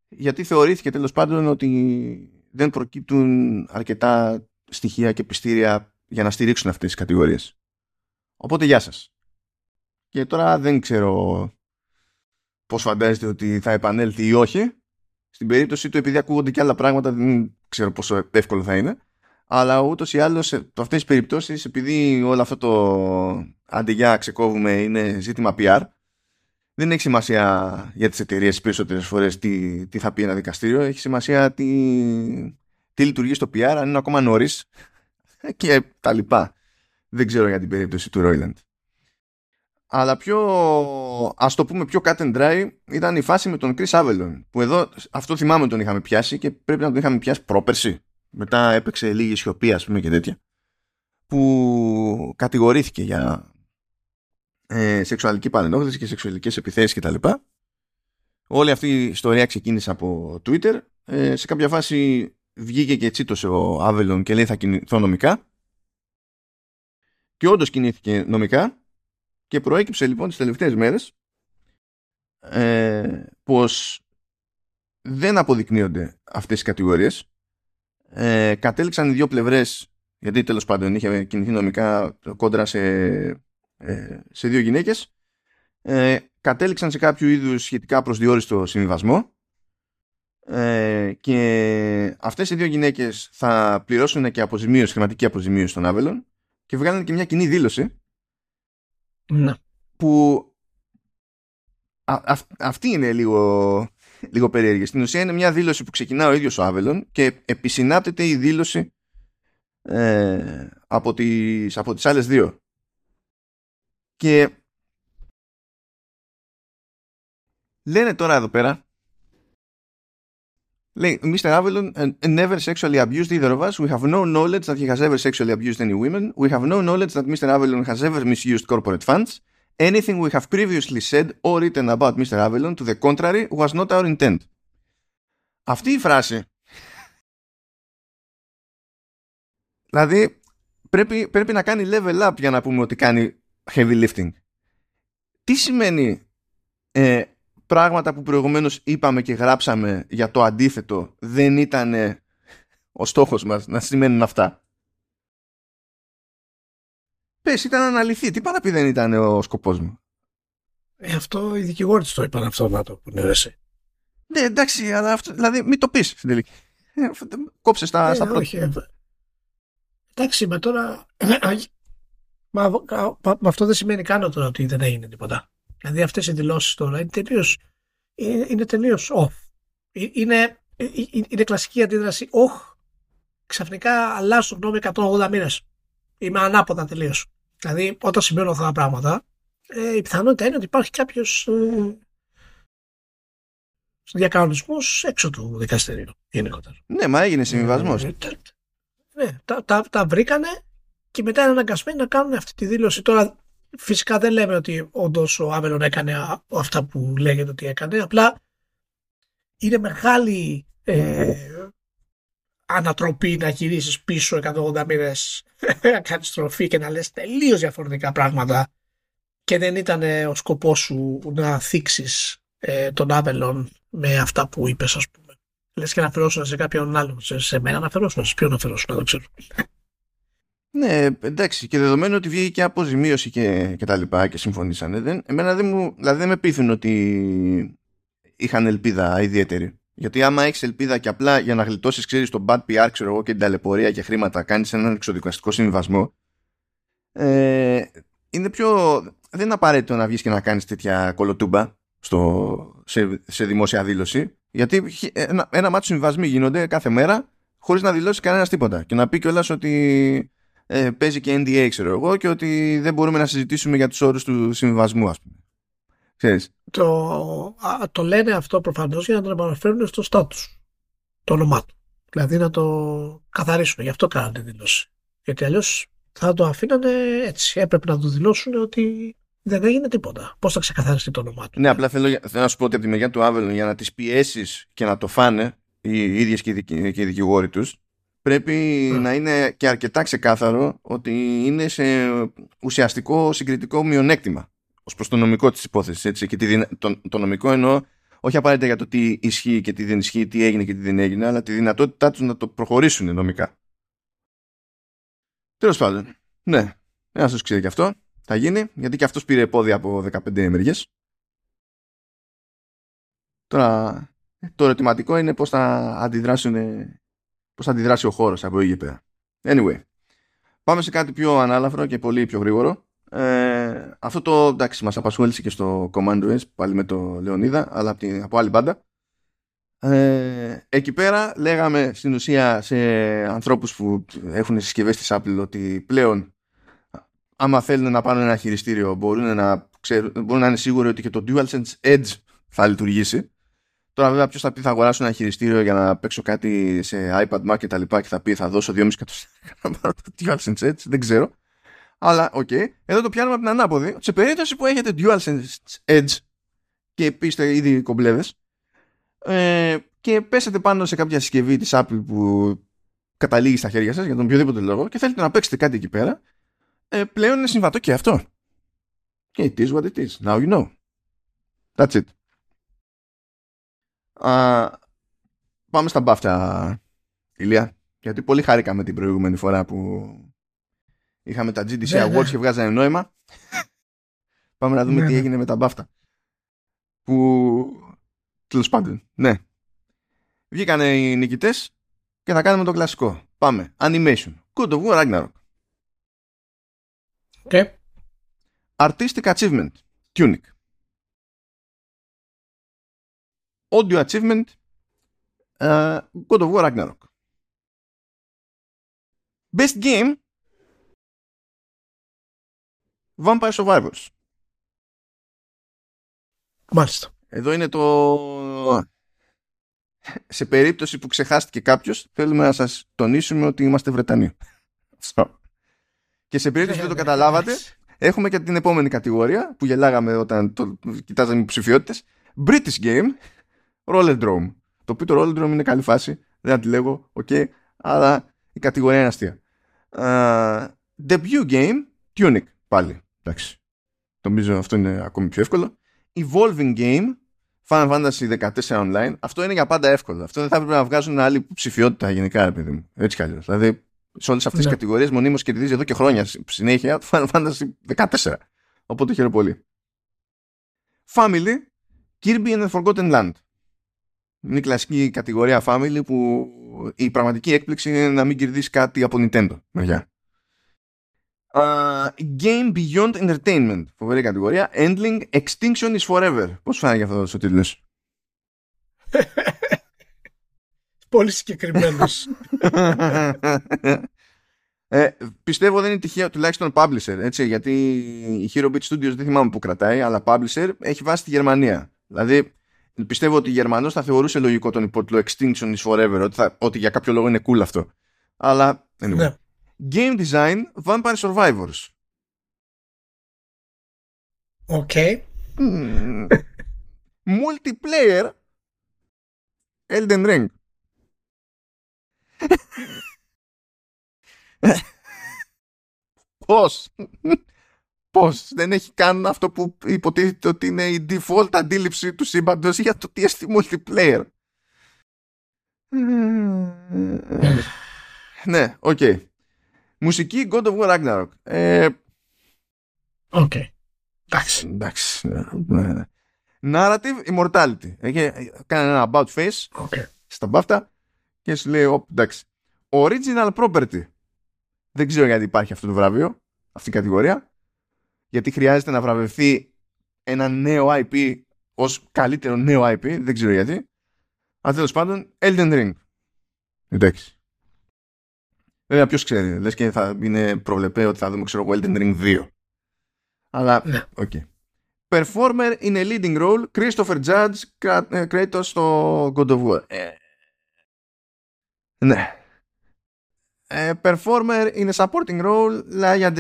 γιατί θεωρήθηκε τέλος πάντων ότι δεν προκύπτουν αρκετά στοιχεία και πιστήρια για να στηρίξουν αυτές τις κατηγορίες. Οπότε γεια σας. Και τώρα δεν ξέρω πώς φαντάζεστε ότι θα επανέλθει ή όχι. Στην περίπτωση του, επειδή ακούγονται και άλλα πράγματα, δεν ξέρω πόσο εύκολο θα είναι. Αλλά ούτως ή άλλως, σε αυτές τις περιπτώσεις, επειδή όλο αυτό το άντε για ξεκόβουμε είναι ζήτημα PR, δεν έχει σημασία για τις εταιρείες περισσότερες φορές τι θα πει ένα δικαστήριο. Έχει σημασία τι λειτουργεί στο PR, αν είναι ακόμα νωρίς και τα λοιπά. Δεν ξέρω για την περίπτωση του Roiland. Αλλά πιο, ας το πούμε, πιο cut and dry ήταν η φάση με τον Chris Avellone, που εδώ, αυτό θυμάμαι, τον είχαμε πιάσει και πρέπει να τον είχαμε πιάσει πρόπερση. Μετά έπαιξε λίγη σιωπή, ας πούμε, και τέτοια, που κατηγορήθηκε για σεξουαλική παρενόχληση και σεξουαλικές επιθέσεις κτλ. Όλη αυτή η ιστορία ξεκίνησε από Twitter. Σε κάποια φάση βγήκε και τσίτωσε ο Avellone και λέει θα κινηθώ νομικά. Και όντως κινήθηκε νομικά. Και προέκυψε λοιπόν τις τελευταίες μέρες πως δεν αποδεικνύονται αυτές οι κατηγορίες. Κατέληξαν οι δύο πλευρές, γιατί τέλος πάντων είχε κινηθεί νομικά κόντρα σε δύο γυναίκες, κατέληξαν σε κάποιο είδους σχετικά προσδιόριστο συμβιβασμό, και αυτές οι δύο γυναίκες θα πληρώσουν και αποζημίωση, χρηματική αποζημίωση στον Avellone, και βγάλανε και μια κοινή δήλωση. Να. Που αυτή είναι λίγο περίεργη. Στην ουσία είναι μια δήλωση που ξεκινά ο ίδιος ο Avellone και επισυνάπτεται η δήλωση από τις άλλες δύο. Και λένε τώρα εδώ πέρα, λέει, Mr. Avellone never sexually abused either of us. We have no knowledge that he has ever sexually abused any women. We have no knowledge that Mr. Avellone has ever misused corporate funds. Anything we have previously said or written about Mr. Avellone to the contrary was not our intent. Αυτή η φράση. Δηλαδή πρέπει να κάνει level up για να πούμε ότι κάνει heavy lifting. Τι σημαίνει πράγματα που προηγουμένως είπαμε και γράψαμε για το αντίθετο δεν ήταν ο στόχος μας να σημαίνουν αυτά? Πες, ήταν αναλυθή. Τι παραπεί δεν ήταν ο σκοπός μου? Αυτό οι δικηγόροι το είπαν αυτό, να το πούνε. Ναι, εντάξει, αλλά αυτό, δηλαδή μην το πεις στην τελική. Κόψε στα πρώτα. Εντάξει, μα τώρα αυτό δεν σημαίνει καν τώρα ότι δεν έγινε τίποτα. Δηλαδή αυτές οι δηλώσεις τώρα είναι τελείως off. Είναι κλασική αντίδραση off. Ξαφνικά αλλάζω γνώμη 180 μοίρες. Είμαι ανάποδα τελείως. Δηλαδή όταν συμβαίνουν αυτά τα πράγματα, η πιθανότητα είναι ότι υπάρχει κάποιος διακανονισμός έξω του δικαστηρίου γενικότερα. Ναι, μα έγινε συμβιβασμός. Ναι, τα βρήκανε και μετά είναι αναγκασμένοι να κάνουν αυτή τη δήλωση τώρα. Φυσικά δεν λέμε ότι όντως ο Avellone έκανε αυτά που λέγεται ότι έκανε, απλά είναι μεγάλη ανατροπή να γυρίσεις πίσω 180 μοίρες, να κάνεις στροφή και να λες τελείως διαφορετικά πράγματα και δεν ήταν ο σκοπός σου να θίξεις τον Avellone με αυτά που είπες, ας πούμε. Λες και να αφαιρώσουν σε κάποιον άλλον, σε μένα να αφαιρώσουν, σε ποιον να αφαιρώσουν, δεν ξέρω. Ναι, εντάξει, και δεδομένου ότι βγήκε και αποζημίωση και τα λοιπά και συμφωνήσανε, εμένα δεν με πείθουν ότι είχαν ελπίδα ιδιαίτερη. Γιατί άμα έχεις ελπίδα και απλά για να γλιτώσεις, ξέρεις, τον bad PR, ξέρω εγώ, και την ταλαιπωρία και χρήματα, κάνεις έναν εξοδικαστικό συμβιβασμό. Είναι πιο... Δεν είναι απαραίτητο να βγεις και να κάνεις τέτοια κολοτούμπα σε δημόσια δήλωση. Γιατί ένα μάτσο συμβιβασμοί γίνονται κάθε μέρα χωρίς να δηλώσει κανένας τίποτα. Και να πει κιόλας ότι παίζει και NDA, ξέρω εγώ, και ότι δεν μπορούμε να συζητήσουμε για τους όρους του συμβιβασμού, ας πούμε. Ξέρεις. Το λένε αυτό προφανώς για να τον επαναφέρουν στο στάτους, το όνομά του. Δηλαδή να το καθαρίσουν. Γι' αυτό κάνανε δήλωση. Γιατί αλλιώς θα το αφήνανε έτσι. Έπρεπε να του δηλώσουν ότι δεν έγινε τίποτα. Πώς θα ξεκαθαριστεί το όνομά του. Ναι, απλά θέλω να σου πω ότι από τη μεριά του Avellone, για να τις πιέσεις και να το φάνε οι ίδιες και οι δικηγόροι τους, πρέπει να είναι και αρκετά ξεκάθαρο ότι είναι σε ουσιαστικό συγκριτικό μειονέκτημα ως προς το νομικό της υπόθεσης. Έτσι. Και το νομικό εννοώ όχι απαραίτητα για το τι ισχύει και τι δεν ισχύει, τι έγινε και τι δεν έγινε, αλλά τη δυνατότητά τους να το προχωρήσουν νομικά. Τέλος πάντων, ναι, ένας τους ξέρει και αυτό. Θα γίνει, γιατί και αυτός πήρε πόδι από 15 μεριές. Τώρα, το ερωτηματικό είναι πώς θα αντιδράσει ο χώρος από εκεί πέρα. Anyway, πάμε σε κάτι πιο ανάλαφρο και πολύ πιο γρήγορο. Αυτό το, εντάξει, μας απασχόλησε και στο Command OS, πάλι με το Λεωνίδα, αλλά από άλλη μπάντα. Εκεί πέρα λέγαμε στην ουσία σε ανθρώπους που έχουν συσκευές της Apple ότι πλέον άμα θέλουν να πάρουν ένα χειριστήριο μπορούν να είναι σίγουροι ότι και το DualSense Edge θα λειτουργήσει. Τώρα βέβαια ποιος θα πει θα αγοράσω ένα χειριστήριο για να παίξω κάτι σε iPad Mac και τα λοιπά και θα πει θα δώσω 2,5 για να πάρω το DualSense Edge, δεν ξέρω. Αλλά οκ, εδώ το πιάνουμε από την ανάποδη. Σε περίπτωση που έχετε DualSense Edge και πείστε ήδη κομπλέδες και πέσετε πάνω σε κάποια συσκευή της Apple που καταλήγει στα χέρια σας για τον οποιοδήποτε λόγο και θέλετε να παίξετε κάτι εκεί πέρα, πλέον είναι συμβατό και αυτό. It is what it is. Now you know. That's it. Πάμε στα BAFTA, Ηλία. Γιατί πολύ χαρήκαμε την προηγούμενη φορά που είχαμε τα GDC Awards και βγάζανε νόημα. Πάμε να δούμε τι έγινε με τα BAFTA. Που... Τέλος πάντων, ναι. Βγήκανε οι νικητές και θα κάνουμε το κλασικό. Πάμε. Animation. God of War Ragnarok. Okay. Artistic Achievement. Tunic. Audio Achievement. God of War Ragnarok. Best Game. Vampire Survivors. Μάλιστα. Εδώ είναι το... Σε περίπτωση που ξεχάστηκε κάποιος, θέλουμε να σας τονίσουμε ότι είμαστε Βρετανοί. Και σε περίπτωση που δεν το καταλάβατε, έχουμε και την επόμενη κατηγορία που γελάγαμε όταν κοιτάζαμε υποψηφιότητες. British Game, Rollerdrome. Το οποίο το Rollerdrome είναι καλή φάση, δεν θα τη λέγω, okay, αλλά η κατηγορία είναι αστεία. Debut Game, Tunic. Πάλι, εντάξει. Νομίζω αυτό είναι ακόμη πιο εύκολο. Evolving Game, Final Fantasy 14 Online. Αυτό είναι για πάντα εύκολο. Αυτό δεν θα έπρεπε να βγάζουν άλλη υποψηφιότητα γενικά, ρε παιδί μου. Έτσι κι αλλιώς. Δηλαδή, σε όλες αυτές τις κατηγορίες μονίμως κερδίζει εδώ και χρόνια συνέχεια το Final Fantasy 14. Οπότε χαίρομαι πολύ. Family, Kirby and the Forgotten Land. Είναι η κλασική κατηγορία Family που η πραγματική έκπληξη είναι να μην κερδίσει κάτι από Nintendo. Μεριά. Game Beyond Entertainment. Φοβερή κατηγορία. Endling Extinction is Forever. Πώς φάνηκε αυτός ο τίτλος? Πολύ συγκεκριμένος. Πιστεύω δεν είναι τυχαίο, τουλάχιστον publisher, έτσι, γιατί η Hero Beat Studios δεν θυμάμαι που κρατάει, αλλά publisher έχει βάσει στη Γερμανία. Δηλαδή πιστεύω ότι ο Γερμανός θα θεωρούσε λογικό τον υπότιτλο Extinction is Forever, ότι για κάποιο λόγο είναι cool αυτό. Αλλά anyway. Game Design, Vampire Survivors. Οκ. Okay. Multiplayer, Elden Ring. Πώς Πώς δεν έχει καν αυτό που υποτίθεται ότι είναι η default αντίληψη του σύμπαντος για το τι εστί multiplayer. Ναι, οκ. Okay. Μουσική God of War Ragnarok. Οκ. Εντάξει. Εντάξει. Narrative Immortality. Κάνει ένα about face στα BAFTA και σου λέει εντάξει. Original Property. Δεν ξέρω γιατί υπάρχει αυτό το βραβείο, αυτή η κατηγορία. Γιατί χρειάζεται να βραβευθεί ένα νέο IP ως καλύτερο νέο IP. Δεν ξέρω γιατί. Αλλά τέλος πάντων, Elden Ring. Εντάξει. Βέβαια ποιος ξέρει. Λες και θα είναι προβλεπέ ότι θα δούμε, ξέρω εγώ, Elden Ring 2. Αλλά, οκ. Okay. Performer in a leading role, Christopher Judge, Kratos στο God of War. Ναι. Performer in a supporting role, Laia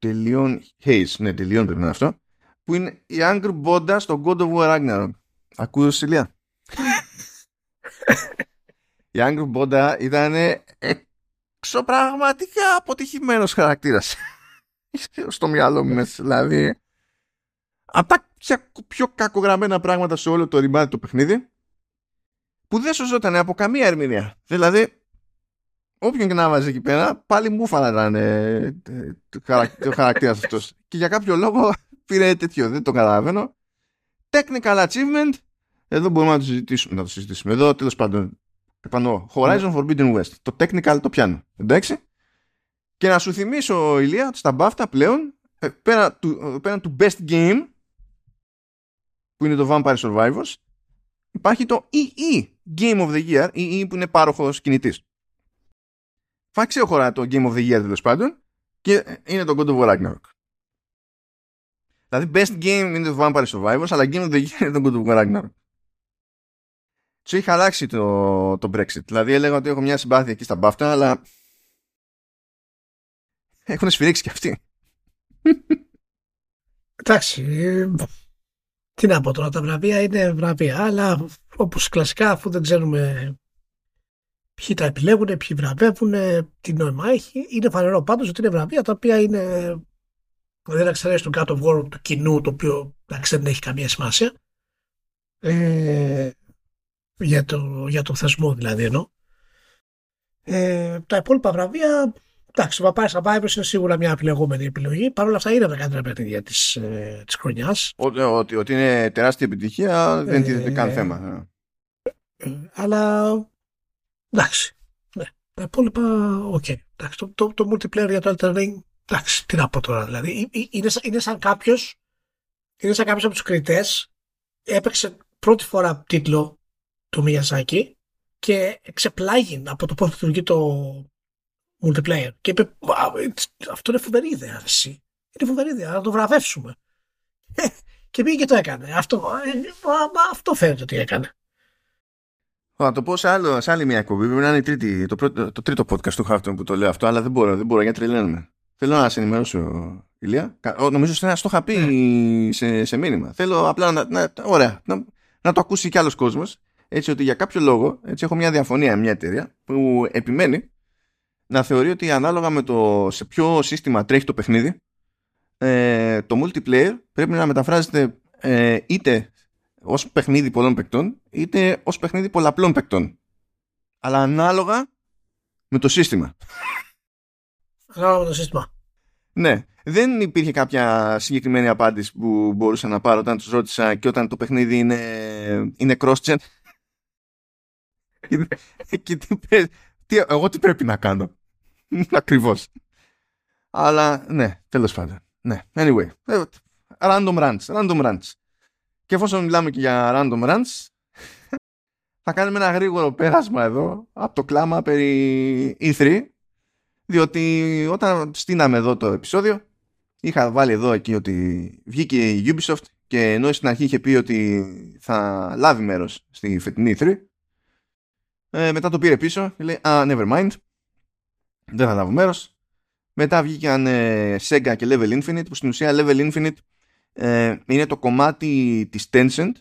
Delion Hayes. Ναι, Delion πρέπει να είναι αυτό. Που είναι η Angry Bonda στο God of War Ragnarok. Ακούω Σιλία. Η Angry Bonda ήταν εξωπραγματικά αποτυχημένος χαρακτήρας. Στο μυαλό μου μέσα, δηλαδή. Από τα πιο κακογραμμένα πράγματα σε όλο το ρημάδι το παιχνίδι, που δεν σωζόταν από καμία ερμηνεία. Δηλαδή, όποιον και να βάζει εκεί πέρα, πάλι μούφαλα ήταν ο χαρακτήρας αυτός. Και για κάποιο λόγο πήρε τέτοιο, δεν το καταλαβαίνω. Technical achievement, εδώ μπορούμε να το συζητήσουμε. Εδώ, τέλος πάντων, επανώ, Horizon Forbidden West. Το technical το πιάνω, εντάξει. Και να σου θυμίσω, Ηλία, στα BAFTA πλέον, πέραν του Best Game, που είναι το Vampire Survivors, υπάρχει το EE Game of the Year, EE που είναι πάροχος κινητής. Φάξε χωρά το Game of the Year, τέλος πάντων, και είναι το God of War Ragnarok. Δηλαδή Best Game είναι το Vampire Survivors, αλλά Game of the Year είναι το God of War Ragnarok. Του είχα αλλάξει το Brexit. Δηλαδή έλεγα ότι έχω μια συμπάθεια εκεί στα BAFTA, αλλά έχουν σφυρίξει και αυτοί. Εντάξει, τι να πω τώρα, τα βραβεία είναι βραβεία, αλλά όπως κλασικά, αφού δεν ξέρουμε ποιοι τα επιλέγουν, ποιοι βραβεύουν, τι νόημα έχει. Είναι φανερό πάντως ότι είναι βραβεία τα οποία είναι, δεν εξαιρέσει τον God of War του κοινού, το οποίο δεν έχει καμία σημασία για το θεσμό δηλαδή εννοώ. Τα υπόλοιπα βραβεία, εντάξει, το Vampire Survivors είναι σίγουρα μια επιλεγόμενη επιλογή. Παρ' όλα αυτά είναι τα καλύτερα παιχνίδια της χρονιάς. Ότι είναι τεράστια επιτυχία δεν τίθεται καν θέμα. Αλλά εντάξει. Ναι. Τα υπόλοιπα, οκ. Okay. Το multiplayer για το Elden Ring, εντάξει, τι να πω τώρα. Δηλαδή, είναι σαν κάποιος από τους κριτές έπαιξε πρώτη φορά τίτλο του Miyazaki και εξεπλάγει από το πώς λειτουργεί το multiplayer. Και είπε, αυτό είναι φοβερή ιδέα. Είναι φοβερή ιδέα, να το βραβεύσουμε. Και πήγε και το έκανε. Αυτό φαίνεται ότι έκανε. Θα το πω σε άλλη μια εκπομπή. Πρέπει να είναι το τρίτο podcast του Χάφτον που το λέω αυτό, αλλά δεν μπορώ γιατί τρελαίνουμε. Θέλω να σε ενημερώσω, Ηλία. Νομίζω ότι το είχα πει σε μήνυμα. Θέλω απλά να το ακούσει κι άλλος κόσμος. Έτσι ότι για κάποιο λόγο έχω μια διαφωνία, μια εταιρεία που επιμένει να θεωρεί ότι ανάλογα με το σε ποιο σύστημα τρέχει το παιχνίδι, το multiplayer πρέπει να μεταφράζεται είτε ως παιχνίδι πολλών παικτών είτε ως παιχνίδι πολλαπλών παικτών, αλλά ανάλογα με το σύστημα. Ανάλογα με το σύστημα. Ναι, δεν υπήρχε κάποια συγκεκριμένη απάντηση που μπορούσα να πάρω όταν τους ρώτησα και όταν το παιχνίδι είναι cross-gen. Και εγώ τι πρέπει να κάνω ακριβώς. Αλλά ναι, τέλος πάντων, ναι. Anyway, random rants. Και εφόσον μιλάμε και για random rants, θα κάνουμε ένα γρήγορο πέρασμα εδώ από το κλάμα περί E3, διότι όταν στείναμε εδώ το επεισόδιο είχα βάλει εδώ εκεί ότι βγήκε η Ubisoft και ενώ στην αρχή είχε πει ότι θα λάβει μέρος στη φετινή E3, μετά το πήρε πίσω και λέει never mind, δεν θα λάβω μέρος. Μετά βγήκαν Sega και Level Infinite, που στην ουσία Level Infinite είναι το κομμάτι της Tencent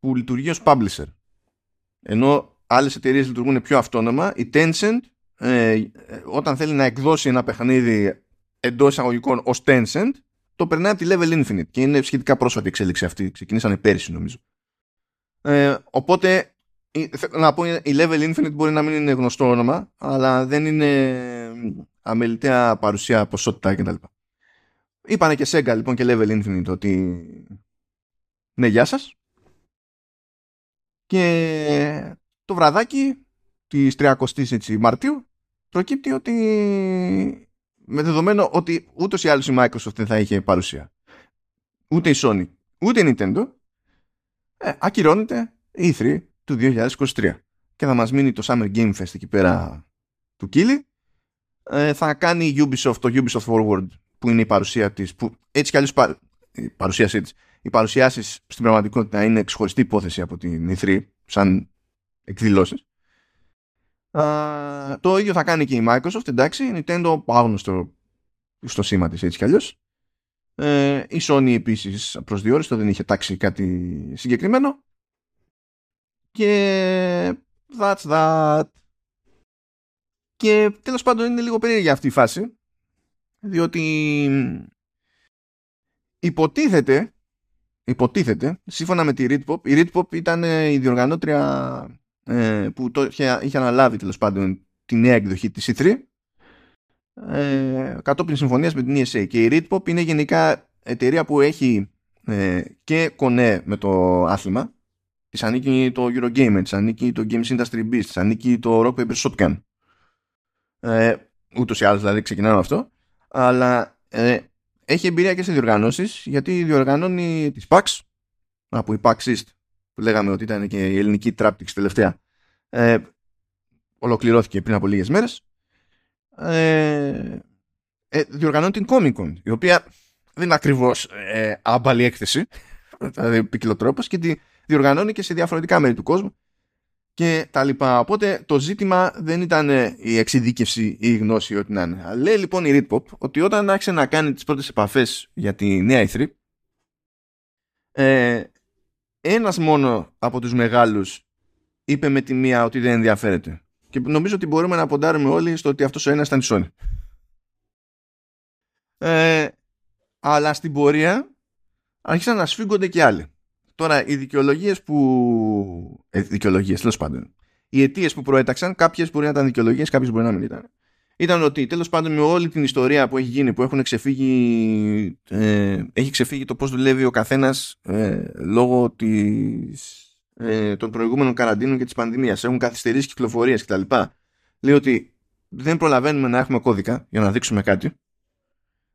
που λειτουργεί ως publisher. Ενώ άλλες εταιρείες λειτουργούν πιο αυτόνομα, η Tencent όταν θέλει να εκδώσει ένα παιχνίδι εντός εισαγωγικών ως Tencent, το περνάει από τη Level Infinite και είναι σχετικά πρόσφατη εξέλιξη αυτή. Ξεκινήσανε πέρυσι, νομίζω. Οπότε, να πω, η Level Infinite μπορεί να μην είναι γνωστό όνομα, αλλά δεν είναι αμεληταία παρουσία, ποσότητα κτλ. Είπανε και Sega λοιπόν και Level Infinite ότι ναι, γεια σας. Και το βραδάκι της 30ης Μαρτίου προκύπτει ότι, με δεδομένο ότι ούτως ή άλλως η Microsoft δεν θα είχε παρουσία, ούτε η Sony, ούτε η Nintendo, ακυρώνεται η E3 του 2023 και θα μας μείνει το Summer Game Fest εκεί πέρα του Κίλι. Θα κάνει η Ubisoft, το Ubisoft Forward, που είναι η παρουσία της, που έτσι κι αλλιώς η παρουσίασή της, οι παρουσιάσεις στην πραγματικότητα είναι ξεχωριστή υπόθεση από την E3 σαν εκδηλώσεις. Το ίδιο θα κάνει και η Microsoft, εντάξει. Η Nintendo άγνωστο στο σήμα της έτσι κι αλλιώς. Η Sony επίσης προσδιορίστο, δεν είχε τάξει κάτι συγκεκριμένο. Και that's that. Και τέλος πάντων είναι λίγο περίεργη αυτή η φάση, διότι υποτίθεται, σύμφωνα με τη Ritpop, η Ritpop ήταν η διοργανώτρια που το είχε αναλάβει τέλος πάντων τη νέα εκδοχή της E3 κατόπιν συμφωνίας με την ESA, και η Ritpop είναι γενικά εταιρεία που έχει και κονέ με το άθλημα. Της ανήκει το Eurogamer, της ανήκει το Games Industry Beast, της ανήκει το Rock Paper Shotgun, ούτως ή άλλως δηλαδή ξεκινάμε με αυτό, αλλά έχει εμπειρία και σε διοργανώσεις, γιατί διοργανώνει τις PAX, από η PAX East που λέγαμε ότι ήταν και η ελληνική Traptics τελευταία, ολοκληρώθηκε πριν από λίγες μέρες. Διοργανώνει την Comic Con, η οποία δεν είναι ακριβώς άμπαλη έκθεση, δηλαδή ποικιλοτρόπως, και τη διοργανώνει και σε διαφορετικά μέρη του κόσμου και τα λοιπά. Οπότε το ζήτημα δεν ήταν η εξειδίκευση ή η γνώση, ό,τι να είναι. Λέει λοιπόν η Ritpop ότι όταν άρχισε να κάνει τις πρώτες επαφές για τη νέα E3, ένας μόνο από τους μεγάλους είπε με τη μία ότι δεν ενδιαφέρεται. Και νομίζω ότι μπορούμε να ποντάρουμε όλοι στο ότι αυτός ο ένας ήταν η Sony. Αλλά στην πορεία άρχισαν να σφίγγονται και άλλοι. Τώρα, οι δικαιολογίες που. Τέλος πάντων. Οι αιτίες που προέταξαν, κάποιες μπορεί να ήταν δικαιολογίες, κάποιες μπορεί να μην ήταν. Ήταν ότι τέλος πάντων με όλη την ιστορία που έχει γίνει, που έχουν ξεφύγει. Έχει ξεφύγει το πώς δουλεύει ο καθένας λόγω των προηγούμενων καραντίνων και της πανδημίας. Έχουν καθυστερήσει κυκλοφορίες κτλ. Λέει ότι δεν προλαβαίνουμε να έχουμε κώδικα για να δείξουμε κάτι.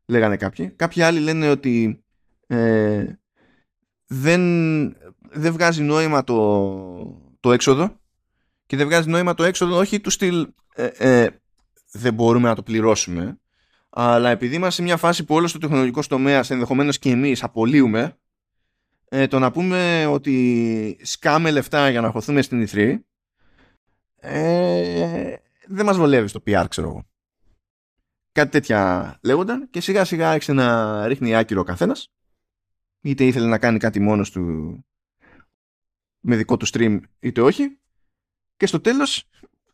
Λέγανε κάποιοι. Κάποιοι άλλοι λένε ότι. Δεν βγάζει νόημα το έξοδο, και δεν βγάζει νόημα το έξοδο όχι του στυλ δεν μπορούμε να το πληρώσουμε, αλλά επειδή είμαστε σε μια φάση που όλος το τεχνολογικό τομέα, ενδεχομένως και εμείς, απολύουμε, το να πούμε ότι σκάμε λεφτά για να χωθούμε στην E3 δεν μας βολεύει στο PR, ξέρω εγώ. Κάτι τέτοια λέγονταν, και σιγά σιγά άρχισε να ρίχνει άκυρο ο καθένας. Είτε ήθελε να κάνει κάτι μόνος του με δικό του stream, είτε όχι. Και στο τέλος,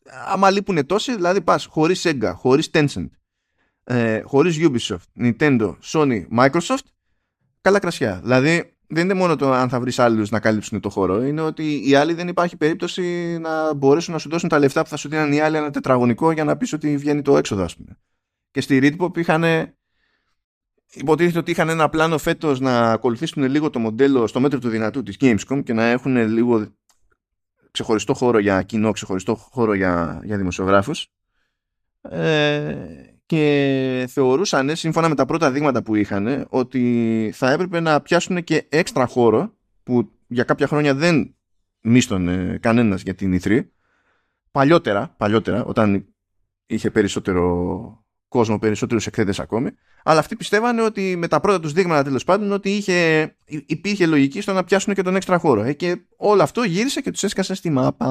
άμα λείπουνε τόσοι, δηλαδή πας χωρίς Sega, χωρίς Tencent, χωρίς Ubisoft, Nintendo, Sony, Microsoft, καλά κρασιά. Δηλαδή δεν είναι μόνο το αν θα βρεις άλλους να καλύψουν το χώρο, είναι ότι οι άλλοι δεν υπάρχει περίπτωση να μπορέσουν να σου δώσουν τα λεφτά που θα σου δίναν οι άλλοι ένα τετραγωνικό για να πεις ότι βγαίνει το έξοδο, ας πούμε. Και στη Ritpop είχανε. Υποτίθεται ότι είχαν ένα πλάνο φέτος να ακολουθήσουν λίγο το μοντέλο στο μέτρο του δυνατού της Gamescom και να έχουν λίγο ξεχωριστό χώρο για κοινό, ξεχωριστό χώρο για δημοσιογράφους. Και θεωρούσαν, σύμφωνα με τα πρώτα δείγματα που είχαν, ότι θα έπρεπε να πιάσουν και έξτρα χώρο που για κάποια χρόνια δεν μίστονε κανένας για την E3. Παλιότερα, όταν είχε περισσότερο κόσμο, περισσότερους εκθέτες ακόμη, αλλά αυτοί πιστεύανε ότι με τα πρώτα τους δείγματα, τέλος πάντων, ότι υπήρχε λογική στο να πιάσουν και τον έξτρα χώρο. Και όλο αυτό γύρισε και τους έσκασε στη μάπα.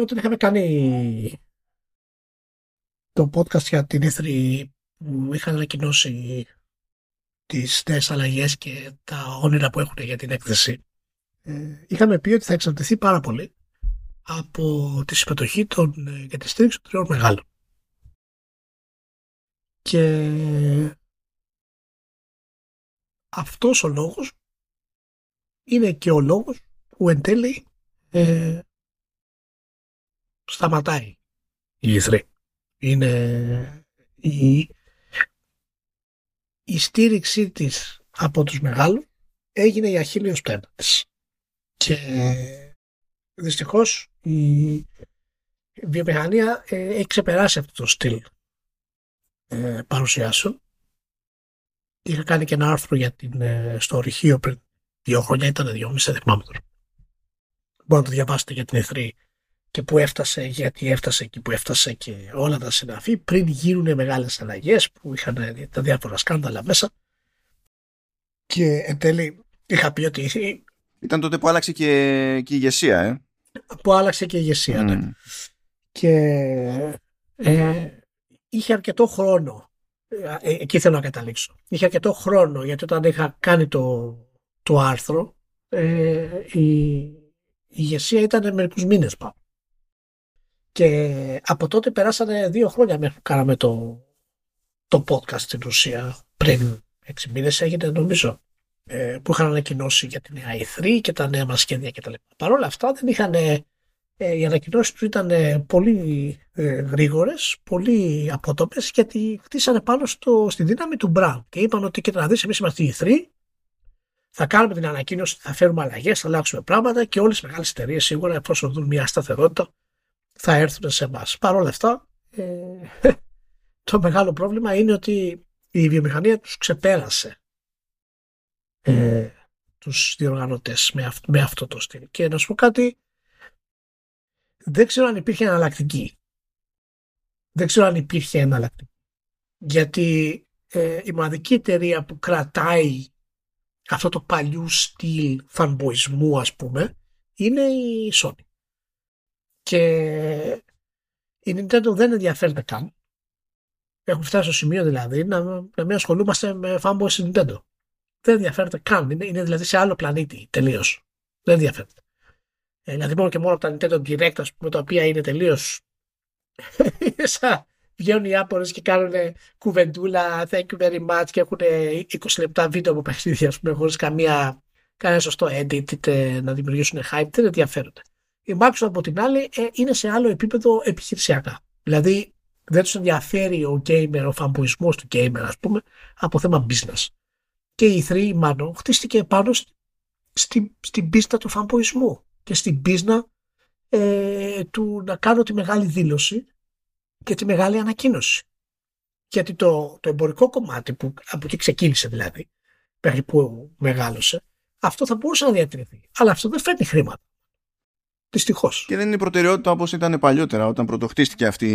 Όταν είχαμε κάνει το podcast για την E3, που είχαν ανακοινώσει τις νέες αλλαγές και τα όνειρα που έχουν για την έκθεση, είχαμε πει ότι θα εξαρτηθεί πάρα πολύ από τη συμμετοχή και τη στήριξη των τριών μεγάλων. Και αυτός ο λόγος είναι και ο λόγος που εν τέλει σταματάει η E3. Είναι η στήριξή της από τους μεγάλους έγινε η αχίλλειος πτέρνα της. Και δυστυχώς η βιομηχανία έχει ξεπεράσει αυτό το στυλ παρουσιάσεων. Είχα κάνει και ένα άρθρο για στο Ρηχείο πριν 2 χρόνια, ήταν 2,5, δεν θυμάμαι τώρα. Μπορείτε να το διαβάσετε για την E3 και που έφτασε, γιατί έφτασε εκεί που έφτασε και όλα τα συναφή πριν γίνουν μεγάλες αλλαγές που είχαν τα διάφορα σκάνδαλα μέσα. Και εν τέλει είχα πει ότι... Ήταν τότε που άλλαξε και η ηγεσία, Που άλλαξε και η ηγεσία, ναι. Και είχε αρκετό χρόνο. Εκεί θέλω να καταλήξω. Είχε αρκετό χρόνο, γιατί όταν είχα κάνει το άρθρο, η ηγεσία ήταν μερικούς μήνες πάνω. Και από τότε περάσανε 2 χρόνια μέχρι που κάναμε το podcast στην ουσία. Πριν 6 μήνες έγινε, νομίζω, που είχαν ανακοινώσει για την νέα E3 και τα νέα μας σχέδια κτλ. Παρ' όλα αυτά δεν είχαν... Οι ανακοινώσεις του ήταν πολύ γρήγορες, πολύ απότομες, γιατί χτίσανε πάνω στη δύναμη του brand. Και είπαν ότι κοίτα να δεις, εμείς είμαστε οι 3, θα κάνουμε την ανακοίνωση, θα φέρουμε αλλαγές, θα αλλάξουμε πράγματα και όλες οι μεγάλες εταιρείες σίγουρα, εφόσον δουν μια σταθερότητα, θα έρθουν σε εμάς. Παρ' όλα αυτά, το μεγάλο πρόβλημα είναι ότι η βιομηχανία τους ξεπέρασε τους διοργανωτές με αυτό το στυλ. Και να σου πω κάτι, δεν ξέρω αν υπήρχε εναλλακτική. Γιατί η μοναδική εταιρεία που κρατάει αυτό το παλιού στυλ φανμποϊσμού, ας πούμε, είναι η Sony. Και η Nintendo δεν ενδιαφέρεται καν. Έχουν φτάσει στο σημείο δηλαδή να μην ασχολούμαστε με φανμποϊ στη Nintendo. Δεν ενδιαφέρεται καν. Είναι δηλαδή σε άλλο πλανήτη τελείως. Δεν ενδιαφέρεται. Δηλαδή μόνο και μόνο από τα Nintendo Direct, με τα οποία είναι τελείως βγαίνουν οι Άπωνες και κάνουν κουβεντούλα thank you very much και έχουν 20 λεπτά βίντεο από παιχνίδια χωρίς κανένα σωστό edit να δημιουργήσουν hype, δεν ενδιαφέρονται. Η Microsoft από την άλλη είναι σε άλλο επίπεδο επιχειρησιακά. Δηλαδή δεν τους ενδιαφέρει ο gamer, ο φαμπουισμός του gamer, ας πούμε, από θέμα business. Και η E3 μάλλον χτίστηκε πάνω στην πίστα του φαμπουισμού και στην πίσνα του να κάνω τη μεγάλη δήλωση και τη μεγάλη ανακοίνωση. Γιατί το εμπορικό κομμάτι που από εκεί ξεκίνησε δηλαδή, μέχρι που μεγάλωσε, αυτό θα μπορούσε να διατηρηθεί. Αλλά αυτό δεν φέρνει χρήματα. Δυστυχώς. Και δεν είναι η προτεραιότητα όπως ήταν παλιότερα, όταν πρωτοχτίστηκε αυτή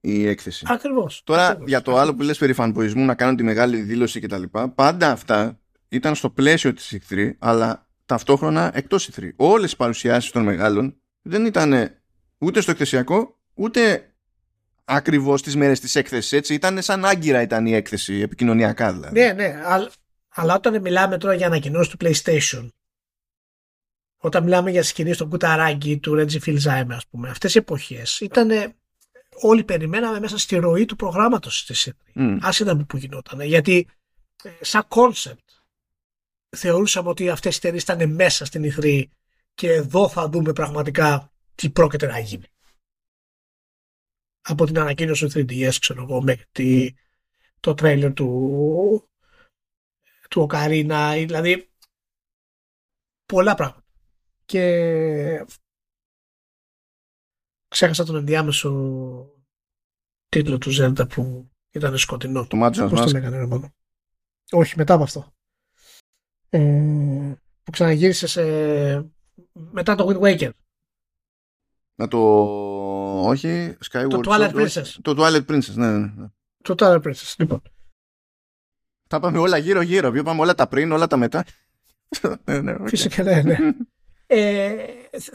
η έκθεση. Ακριβώς. Τώρα ακριβώς. Για το άλλο που λες περί φανμποϊσμού, να κάνω τη μεγάλη δήλωση κτλ. Πάντα αυτά ήταν στο πλαίσιο της εχθρή, αλλά ταυτόχρονα εκτός E3. Όλες οι παρουσιάσεις των μεγάλων δεν ήταν ούτε στο εκθεσιακό, ούτε ακριβώς τις μέρες της έκθεσης. Έτσι, ήταν σαν άγκυρα ήταν η έκθεση, επικοινωνιακά δηλαδή. Ναι, αλλά όταν μιλάμε τώρα για ανακοινώσεις του PlayStation, όταν μιλάμε για σκηνή στον κουταράγκι του Reggie Fils-Aime, ας πούμε, αυτές οι εποχές ήταν όλοι περιμέναμε μέσα στη ροή του προγράμματος της E3. Άσχετα που γινόταν. Γιατί σαν concept θεωρούσαμε ότι αυτές οι εταιρείες ήταν μέσα στην E3 και εδώ θα δούμε πραγματικά τι πρόκειται να γίνει. Από την ανακοίνωση του 3DS, ξέρω εγώ, μέχρι το τρέιλερ του Ocarina, δηλαδή πολλά πράγματα. Και ξέχασα τον ενδιάμεσο τίτλο του Zelda που ήταν σκοτεινό. Το Majora's Mask. Όχι, μετά από αυτό. Που ξαναγύρισε μετά το Wind Waker. Όχι, Skyward. Το Twilight Princess. Το Twilight Princess, ναι. Το Twilight Princess, λοιπόν. Τα πάμε όλα γύρω-γύρω. Πάμε όλα τα πριν, όλα τα μετά. Φυσικά, ναι.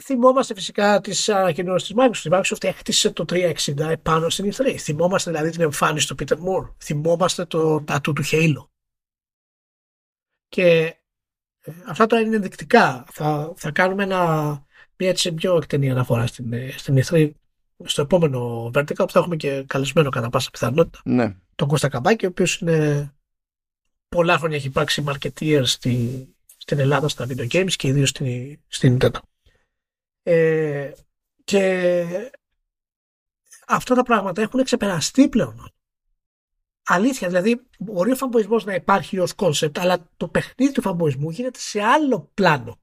Θυμόμαστε φυσικά τις ανακοινώσεις της Microsoft. Η Microsoft χτίσε το 360 επάνω στην E3. Θυμόμαστε δηλαδή την εμφάνιση του Peter Moore. Θυμόμαστε το τατού του Halo. Και αυτά τώρα είναι ενδεικτικά. Θα κάνουμε μια έτσι πιο εκτενή αναφορά στην E3 στο επόμενο Vertical που θα έχουμε και καλεσμένο κατά πάσα πιθανότητα, ναι, τον Κώστα Καμπάκη, ο οποίος είναι πολλά χρόνια έχει υπάρξει marketeer στην Ελλάδα στα video games και ιδίως στην Nintendo. Και αυτά τα πράγματα έχουν ξεπεραστεί πλέον. Αλήθεια, δηλαδή μπορεί ο φαμποϊσμός να υπάρχει ως concept, αλλά το παιχνίδι του φαμποϊσμού γίνεται σε άλλο πλάνο.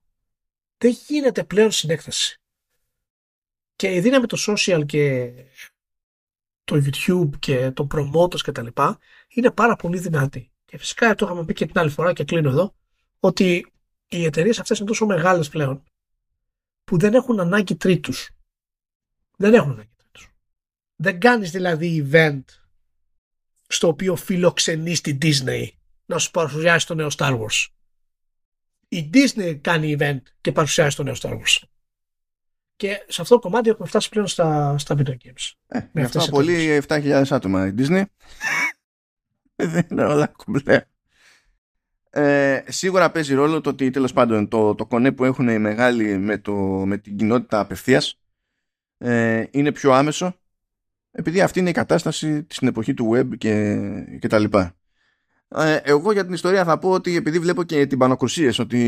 Δεν γίνεται πλέον συνέκταση. Και η δύναμη το social και το YouTube και το promoters και τα λοιπά είναι πάρα πολύ δυνατή. Και φυσικά το είχαμε πει και την άλλη φορά και κλείνω εδώ, ότι οι εταιρείες αυτές είναι τόσο μεγάλες πλέον που δεν έχουν ανάγκη τρίτους. Δεν κάνεις δηλαδή event στο οποίο φιλοξενείς την Disney να σου παρουσιάσει το νέο Star Wars. Η Disney κάνει event και παρουσιάζει το νέο Star Wars. Και σε αυτό το κομμάτι έχουμε φτάσει πλέον στα video games. Με αυτά πολύ 7.000 άτομα η Disney. Δεν είναι όλα κομπλέ. Σίγουρα παίζει ρόλο το ότι τέλος πάντων το κονέ που έχουν οι μεγάλοι με την κοινότητα απευθείας είναι πιο άμεσο, επειδή αυτή είναι η κατάσταση στην εποχή του web και τα λοιπά. Εγώ για την ιστορία θα πω ότι επειδή βλέπω και την πανοκρουσίες ότι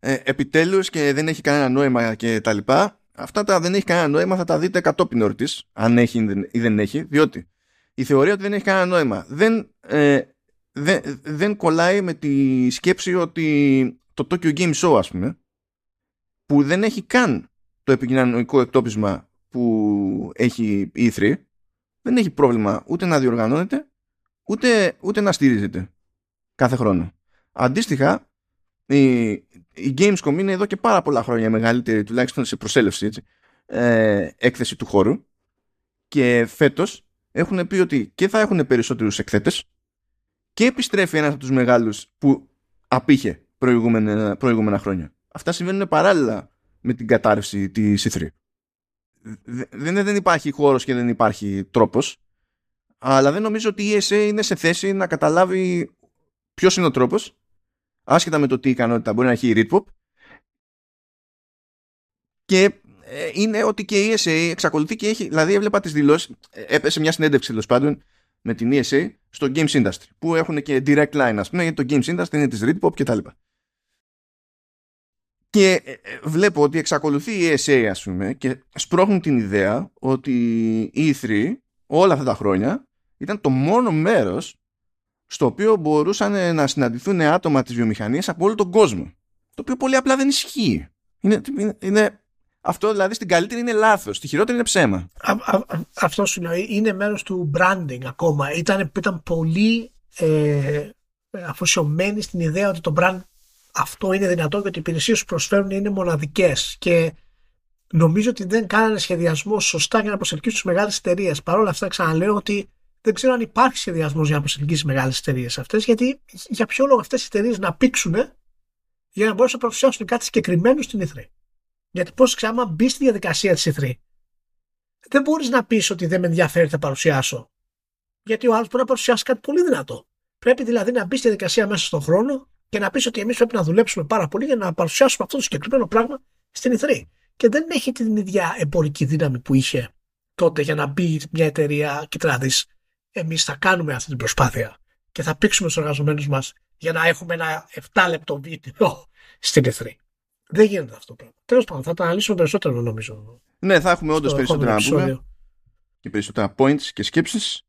επιτέλους και δεν έχει κανένα νόημα και τα λοιπά, αυτά τα δεν έχει κανένα νόημα θα τα δείτε κατόπιν εορτής, αν έχει ή δεν έχει, διότι η θεωρία ότι δεν έχει κανένα νόημα δεν κολλάει με τη σκέψη ότι το Tokyo Game Show, ας πούμε, που δεν έχει καν το επικοινωνικό εκτόπισμα που έχει η E3, δεν έχει πρόβλημα ούτε να διοργανώνεται ούτε να στηρίζεται κάθε χρόνο. Αντίστοιχα, η Gamescom είναι εδώ και πάρα πολλά χρόνια μεγαλύτερη, τουλάχιστον σε προσέλευση, έτσι, έκθεση του χώρου, και φέτος έχουν πει ότι και θα έχουν περισσότερους εκθέτες και επιστρέφει ένας από τους μεγάλους που απήχε προηγούμενα χρόνια. Αυτά συμβαίνουν παράλληλα με την κατάρρευση της E3. Δεν υπάρχει χώρος και δεν υπάρχει τρόπος, αλλά δεν νομίζω ότι η ESA είναι σε θέση να καταλάβει ποιος είναι ο τρόπος, άσχετα με το τι ικανότητα μπορεί να έχει η Ritpop, και είναι ότι και η ESA εξακολουθεί και έχει, δηλαδή έβλεπα τις δηλώσεις, έπεσε μια συνέντευξη τέλος πάντων με την ESA στο Games Industry, που έχουν και direct line, ας πούμε, γιατί το Games Industry είναι της Ritpop κτλ. Και βλέπω ότι εξακολουθεί η ESA, ας πούμε, και σπρώχνουν την ιδέα ότι η E3 όλα αυτά τα χρόνια ήταν το μόνο μέρος στο οποίο μπορούσαν να συναντηθούν άτομα της βιομηχανίας από όλο τον κόσμο. Το οποίο πολύ απλά δεν ισχύει. Αυτό δηλαδή στην καλύτερη είναι λάθος, στη χειρότερη είναι ψέμα. Αυτό σου λέω, είναι μέρος του branding ακόμα. Ήταν πολύ αφοσιωμένοι στην ιδέα ότι το brand αυτό είναι δυνατό και ότι οι υπηρεσίες που προσφέρουν είναι μοναδικές, και νομίζω ότι δεν κάνανε σχεδιασμό σωστά για να προσελκύσουν τις μεγάλες εταιρείες. Παρ' όλα αυτά, ξαναλέω ότι δεν ξέρω αν υπάρχει σχεδιασμός για να προσελκύσει μεγάλες εταιρείες αυτές, γιατί για ποιο λόγο αυτές οι εταιρείες να πήξουν για να μπορέσουν να παρουσιάσουν κάτι συγκεκριμένο στην E3. Γιατί πώς ξανά μπει στη διαδικασία της E3, δεν μπορείς να πεις ότι δεν με ενδιαφέρει, θα παρουσιάσω. Γιατί ο άλλος μπορεί να παρουσιάσει κάτι πολύ δυνατό. Πρέπει δηλαδή να μπει στη διαδικασία μέσα στον χρόνο και να πεις ότι εμείς πρέπει να δουλέψουμε πάρα πολύ για να παρουσιάσουμε αυτό το συγκεκριμένο πράγμα στην E3. Και δεν έχει την ίδια εμπορική δύναμη που είχε τότε για να μπει μια εταιρεία. Κοιτάξτε, εμείς θα κάνουμε αυτή την προσπάθεια και θα πήξουμε τους εργαζομένους μας για να έχουμε ένα 7 λεπτό βίντεο στην E3. Δεν γίνεται αυτό το πράγμα. Τέλος πάντων, θα τα αναλύσουμε περισσότερο, νομίζω. Ναι, θα έχουμε όντως περισσότερα να πούμε και περισσότερα points και σκέψεις.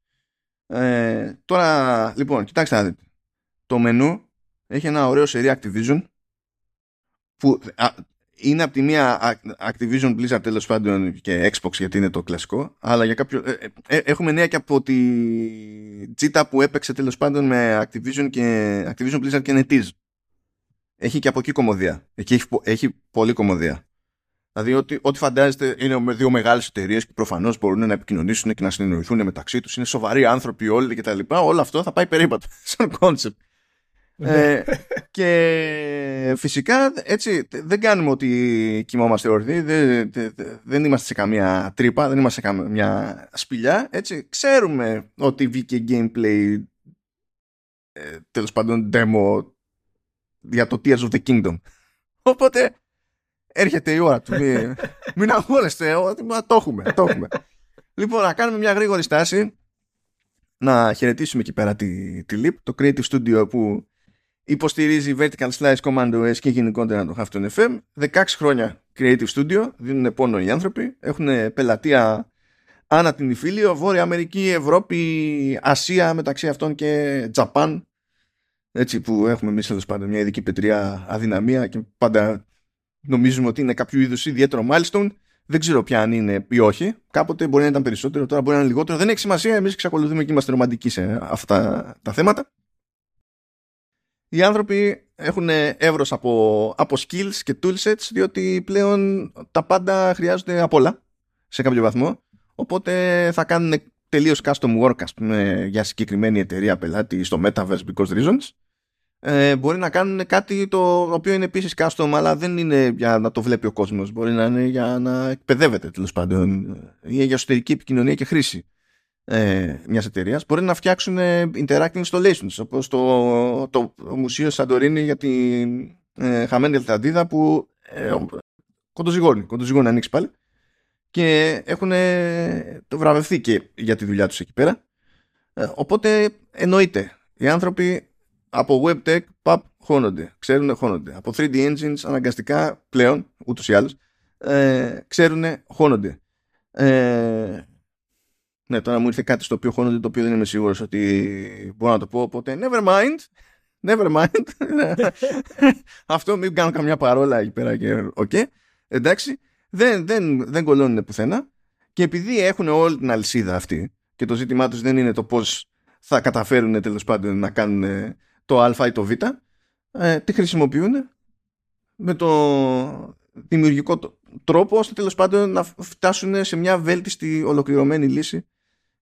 Τώρα, λοιπόν, κοιτάξτε να δείτε. Το μενού έχει ένα ωραίο σερί Activision που είναι από τη μία Activision Blizzard, τέλος πάντων, και Xbox, γιατί είναι το κλασικό, αλλά για κάποιο έχουμε νέα και από τη Τζίτα που έπαιξε τέλος πάντων με Activision Blizzard και NetEase. Έχει και από εκεί κωμωδία. Εκεί έχει πολύ κωμωδία. Δηλαδή ό,τι φαντάζεστε, είναι δύο μεγάλες εταιρείες που προφανώς μπορούν να επικοινωνήσουν και να συνεννοηθούν μεταξύ τους. Είναι σοβαροί άνθρωποι όλοι κτλ. Όλο αυτό θα πάει περίπατο σαν concept. Και φυσικά έτσι δεν κάνουμε ότι κοιμόμαστε όρθιοι, δεν είμαστε σε καμία τρύπα, δεν είμαστε σε καμία σπηλιά, έτσι. Ξέρουμε ότι βγήκε gameplay, τέλος πάντων demo, για το Tears of the Kingdom, οπότε Έρχεται η ώρα του. Μην αγχώνεστε, το έχουμε. Το έχουμε. Λοιπόν, να κάνουμε μια γρήγορη στάση. Να χαιρετήσουμε εκεί πέρα τη Leap, το Creative Studio που υποστηρίζει Vertical Slice, Command OS και γενικότερα το Hafton FM. 16 χρόνια Creative Studio, δίνουν πόνο οι άνθρωποι, έχουν πελατεία άνα την Ιφίλιο, Βόρεια Αμερική, Ευρώπη, Ασία, μεταξύ αυτών και Τζαπάν. Έτσι που έχουμε εμείς εδώ πάντα μια ειδική πετριά αδυναμία και πάντα νομίζουμε ότι είναι κάποιο είδους ιδιαίτερο milestone. Δεν ξέρω πια αν είναι ή όχι. Κάποτε μπορεί να ήταν περισσότερο, τώρα μπορεί να είναι λιγότερο. Δεν έχει σημασία, εμείς εξακολουθούμε και είμαστε ρομαντικοί σε αυτά τα θέματα. Οι άνθρωποι έχουν εύρος από skills και toolsets, διότι πλέον τα πάντα χρειάζονται από όλα σε κάποιο βαθμό. Οπότε θα κάνουν τελείως custom work, ας πούμε, για συγκεκριμένη εταιρεία πελάτη στο Metaverse because reasons. Μπορεί να κάνουν κάτι το οποίο είναι επίσης custom, αλλά δεν είναι για να το βλέπει ο κόσμος. Μπορεί να είναι για να εκπαιδεύεται, τέλος πάντων, ή για εσωτερική επικοινωνία και χρήση μιας εταιρείας. Μπορεί να φτιάξουν interactive installations, όπως το Μουσείο Σαντορίνη για την χαμένη Ελταντίδα που κοντοζυγώνει να ανοίξει πάλι. Και έχουν το βραβευθεί και για τη δουλειά τους εκεί πέρα. Οπότε εννοείται, οι άνθρωποι από WebTech, παπ, χώνονται. Ξέρουν, χώνονται. Από 3D Engines, αναγκαστικά, πλέον, ούτως ή άλλως, ξέρουν, χώνονται. Ναι, τώρα μου ήρθε κάτι στο οποίο χώνονται, το οποίο δεν είμαι σίγουρος ότι μπορώ να το πω, οπότε never mind. Αυτό μην κάνω καμιά παρόλα εκεί πέρα και okay. Εντάξει, δεν κολλώνουν πουθενά και επειδή έχουν όλη την αλυσίδα αυτή και το ζήτημά τους δεν είναι το πώς θα καταφέρουν τέλος πάντων να κάνουν το α ή το β, τη χρησιμοποιούν με το δημιουργικό τρόπο ώστε τέλος πάντων να φτάσουν σε μια βέλτιστη ολοκληρωμένη λύση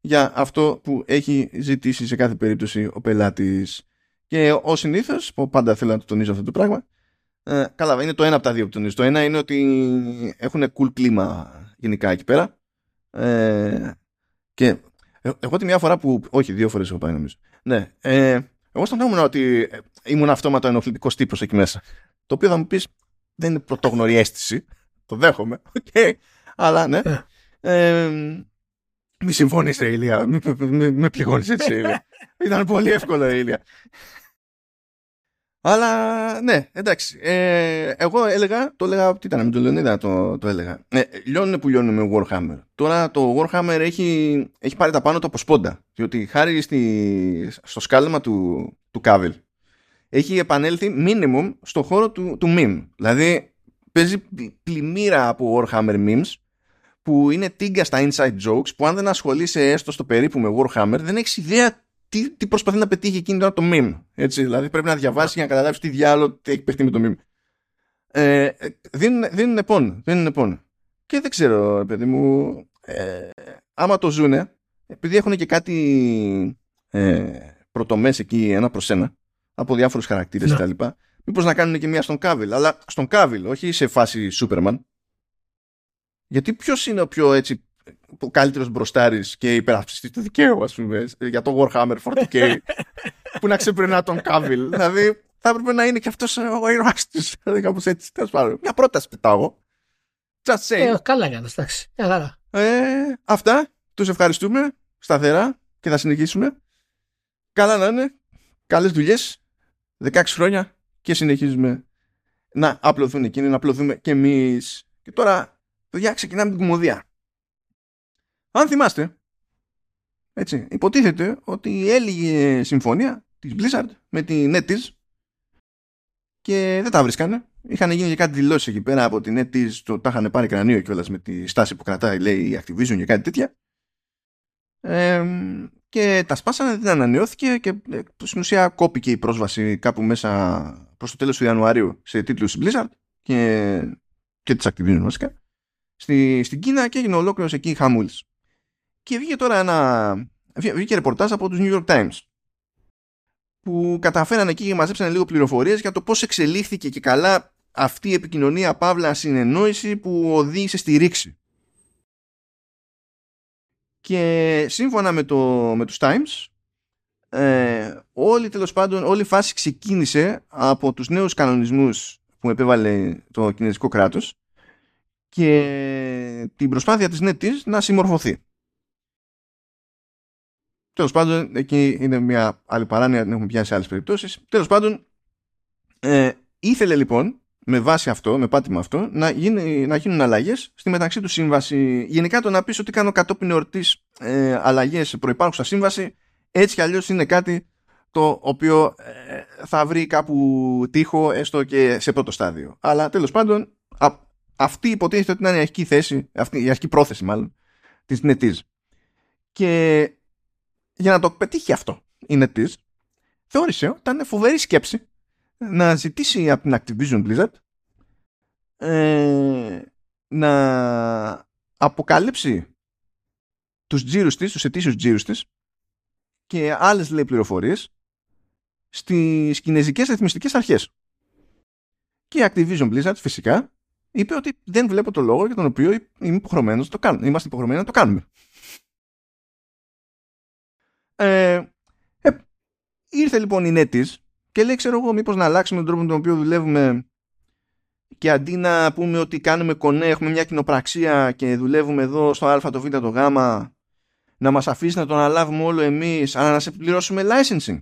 για αυτό που έχει ζητήσει σε κάθε περίπτωση ο πελάτης. Και ως συνήθως, που πάντα θέλω να το τονίζω αυτό το πράγμα, καλά, είναι το ένα από τα δύο που τονίζω. Το ένα είναι ότι έχουν cool κλίμα γενικά εκεί πέρα, και εγώ τη μια φορά που... Όχι, δύο φορές έχω πάει νομίζω. Ναι. Εγώ αισθανόμουν ότι ήμουν αυτόματο ενοχλητικός τύπος εκεί μέσα. Το οποίο θα μου πεις δεν είναι πρωτόγνωρη αίσθηση. Το δέχομαι. Okay. Αλλά ναι. Μη συμφωνείς ρε Ηλία. Με πληγώνεις έτσι. Ήταν πολύ εύκολο η Ηλία. Αλλά ναι, εντάξει. Εγώ έλεγα, το έλεγα, τι ήταν, με τον Λεωνίδα το έλεγα. Λιώνουν που λιώνουν με Warhammer. Τώρα το Warhammer έχει πάρει τα πάνω του από σπόντα. Διότι χάρη στο σκάλωμα του Κάβελ έχει επανέλθει minimum στο χώρο του meme. Δηλαδή παίζει πλημμύρα από Warhammer memes που είναι τίγκα στα inside jokes που αν δεν ασχολείσαι έστω στο περίπου με Warhammer δεν έχεις ιδέα τι προσπαθεί να πετύχει εκείνη τώρα το meme. Έτσι, δηλαδή πρέπει να διαβάσεις για να καταλάβεις τι διάλογο έχει παιχτεί με το meme. Δεν είναι πόνο. Και δεν ξέρω, παιδί μου, άμα το ζουνε, επειδή έχουν και κάτι πρωτομές εκεί ένα προς ένα, από διάφορους χαρακτήρες κτλ. Μήπως να κάνουν και μία στον Κάβιλ, αλλά στον Κάβιλ, όχι σε φάση Σούπερμαν. Γιατί ποιος είναι ο πιο έτσι... ο καλύτερος μπροστάρης και υπερασπιστής του δικαίου, ας πούμε, για το Warhammer 40K που να ξεπερνά τον Κάβιλ. Δηλαδή θα έπρεπε να είναι και αυτός ο ήρωάς της. Κάπως έτσι. Μια πρόταση πετάω. Just saying. Καλά για να στάξει. Αυτά. Τους ευχαριστούμε σταθερά και θα συνεχίσουμε. Καλά να είναι. Καλές δουλειές. 16 χρόνια και συνεχίζουμε να απλωθούν εκείνοι, να απλωθούμε κι εμείς. Και τώρα, παιδιά, ξεκινάμε την κομμωδία. Αν θυμάστε, έτσι, υποτίθεται ότι έλυγε συμφωνία της Blizzard με τη NetEase και δεν τα βρίσκανε. Είχαν γίνει και κάτι δηλώσεις εκεί πέρα από τη NetEase, τα είχαν πάρει κρανίο κιόλας με τη στάση που κρατάει, λέει, η Activision και κάτι τέτοια. Και τα σπάσανε, δεν ανανεώθηκε και στην ουσία κόπηκε η πρόσβαση κάπου μέσα προς το τέλος του Ιανουαρίου σε τίτλους της Blizzard και της Activision βασικά στην Κίνα και έγινε ολόκληρος εκεί χαμούλης. Και βγήκε τώρα βγήκε ρεπορτάζ από τους New York Times που καταφέραν εκεί και μαζέψαν λίγο πληροφορίες για το πώς εξελίχθηκε και καλά αυτή η επικοινωνία παύλα συνεννόηση που οδήγησε στη ρήξη. Και σύμφωνα με τους Times, όλη η φάση ξεκίνησε από τους νέους κανονισμούς που επέβαλε το κινέζικο κράτος και την προσπάθεια της NetEase να συμμορφωθεί. Τέλος πάντων, εκεί είναι μια άλλη παράνοια, την έχουμε πιάσει σε άλλες περιπτώσεις. Τέλος πάντων, ήθελε λοιπόν, με βάση αυτό, με πάτημα αυτό, να γίνουν αλλαγές στη μεταξύ του σύμβαση. Γενικά το να πεις ότι κάνω κατόπιν εορτής αλλαγές σε προϋπάρχουσα σύμβαση, έτσι κι αλλιώς είναι κάτι το οποίο θα βρει κάπου τοίχο, έστω και σε πρώτο στάδιο. Αλλά τέλος πάντων, αυτή υποτίθεται ότι είναι η αρχική θέση, η αρχική πρόθεση μάλλον, της NetEase. Και για να το πετύχει αυτό η NetEase, θεώρησε ότι ήταν φοβερή σκέψη να ζητήσει από την Activision Blizzard να αποκαλύψει τους τζίρους της, τους ετήσιους τζίρους της και άλλες, λέει, πληροφορίες στις κινέζικες ρυθμιστικές αρχές. Και η Activision Blizzard φυσικά είπε ότι δεν βλέπω το λόγο για τον οποίο είμαστε υποχρεωμένοι να το κάνουμε. Ήρθε λοιπόν η NetEase και λέει, ξέρω εγώ, μήπως να αλλάξουμε τον τρόπο με τον οποίο δουλεύουμε και αντί να πούμε ότι κάνουμε κονέ, έχουμε μια κοινοπραξία και δουλεύουμε εδώ στο α, το β, το γ, να μας αφήσει να τον αναλάβουμε όλο εμείς, αλλά να σε πληρώσουμε licensing.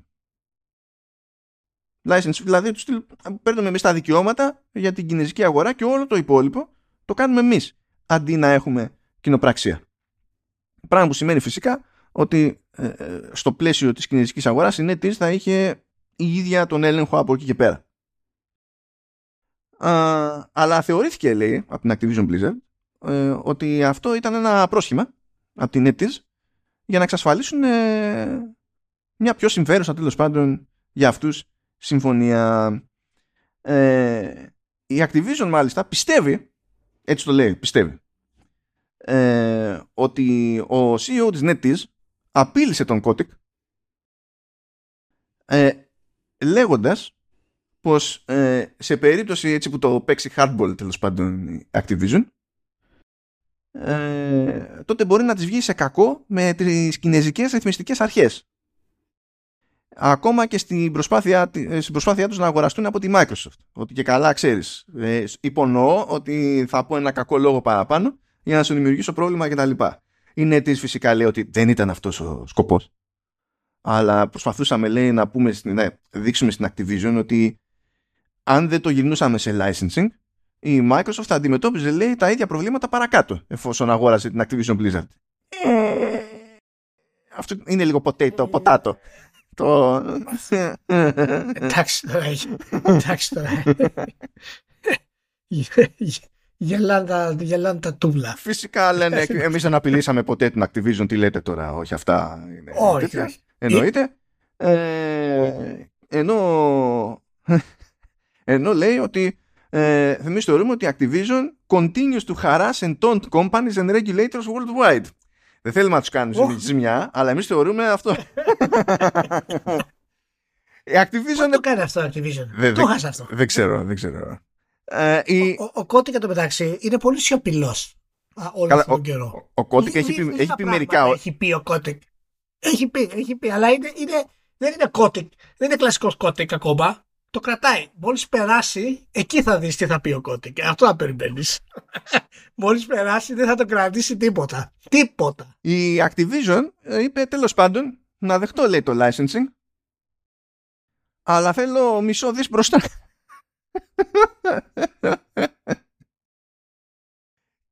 License, δηλαδή του στυλ, παίρνουμε εμείς τα δικαιώματα για την κινέζικη αγορά και όλο το υπόλοιπο το κάνουμε εμείς, αντί να έχουμε κοινοπραξία. Πράγμα που σημαίνει φυσικά ότι στο πλαίσιο της κινέζικης αγοράς η NetEase θα είχε η ίδια τον έλεγχο από εκεί και πέρα. Αλλά θεωρήθηκε, λέει, από την Activision Blizzard ότι αυτό ήταν ένα πρόσχημα από την NetEase για να εξασφαλίσουν μια πιο συμφέρουσα, τέλος πάντων, για αυτούς συμφωνία. Η Activision μάλιστα πιστεύει, έτσι το λέει, πιστεύει ότι ο CEO της NetEase απείλησε τον Kotick λέγοντας πως σε περίπτωση έτσι που το παίξει hardball, τέλος πάντων, η Activision, τότε μπορεί να της βγει σε κακό με τις κινέζικες ρυθμιστικές αρχές, ακόμα και στην προσπάθειά τους να αγοραστούν από τη Microsoft. Ότι και καλά, ξέρεις, υπονοώ ότι θα πω ένα κακό λόγο παραπάνω για να σου δημιουργήσω πρόβλημα κτλ. Η NetEase φυσικά λέει ότι δεν ήταν αυτός ο σκοπός, αλλά προσπαθούσαμε, λέει, να δείξουμε στην Activision ότι αν δεν το γυρνούσαμε σε licensing, η Microsoft θα αντιμετώπιζε, λέει, τα ίδια προβλήματα παρακάτω εφόσον αγόρασε την Activision Blizzard. Αυτό είναι λίγο ποτάτο. Εντάξει τώρα. Γελάνε τα τούβλα. Φυσικά λένε, εμείς δεν απειλήσαμε ποτέ την Activision, τι λέτε τώρα, όχι αυτά. Όχι. Εννοείται. Ενώ λέει ότι εμείς θεωρούμε ότι η Activision continues to harass and taunt companies and regulators worldwide. Δεν θέλουμε να τους κάνουμε ζημιά, αλλά εμείς θεωρούμε αυτό. Η Activision... Το κάνει αυτό η Activision. Το χάσε αυτό. Δεν ξέρω. Ο Kotick, εν τω μεταξύ, είναι πολύ σιωπηλός όλο αυτόν τον καιρό. Ο Kotick έχει πει μερικά. Έχει πει ο Kotick. Έχει πει, αλλά δεν είναι Kotick. Δεν είναι κλασικός Kotick ακόμα. Το κρατάει. Μόλις περάσει, εκεί θα δεις τι θα πει ο Kotick. Αυτό θα περιμένεις. Μόλις περάσει, δεν θα το κρατήσει τίποτα. Τίποτα. Η Activision είπε, τέλος πάντων, να δεχτώ, λέει, το licensing, αλλά θέλω μισό δις μπροστά.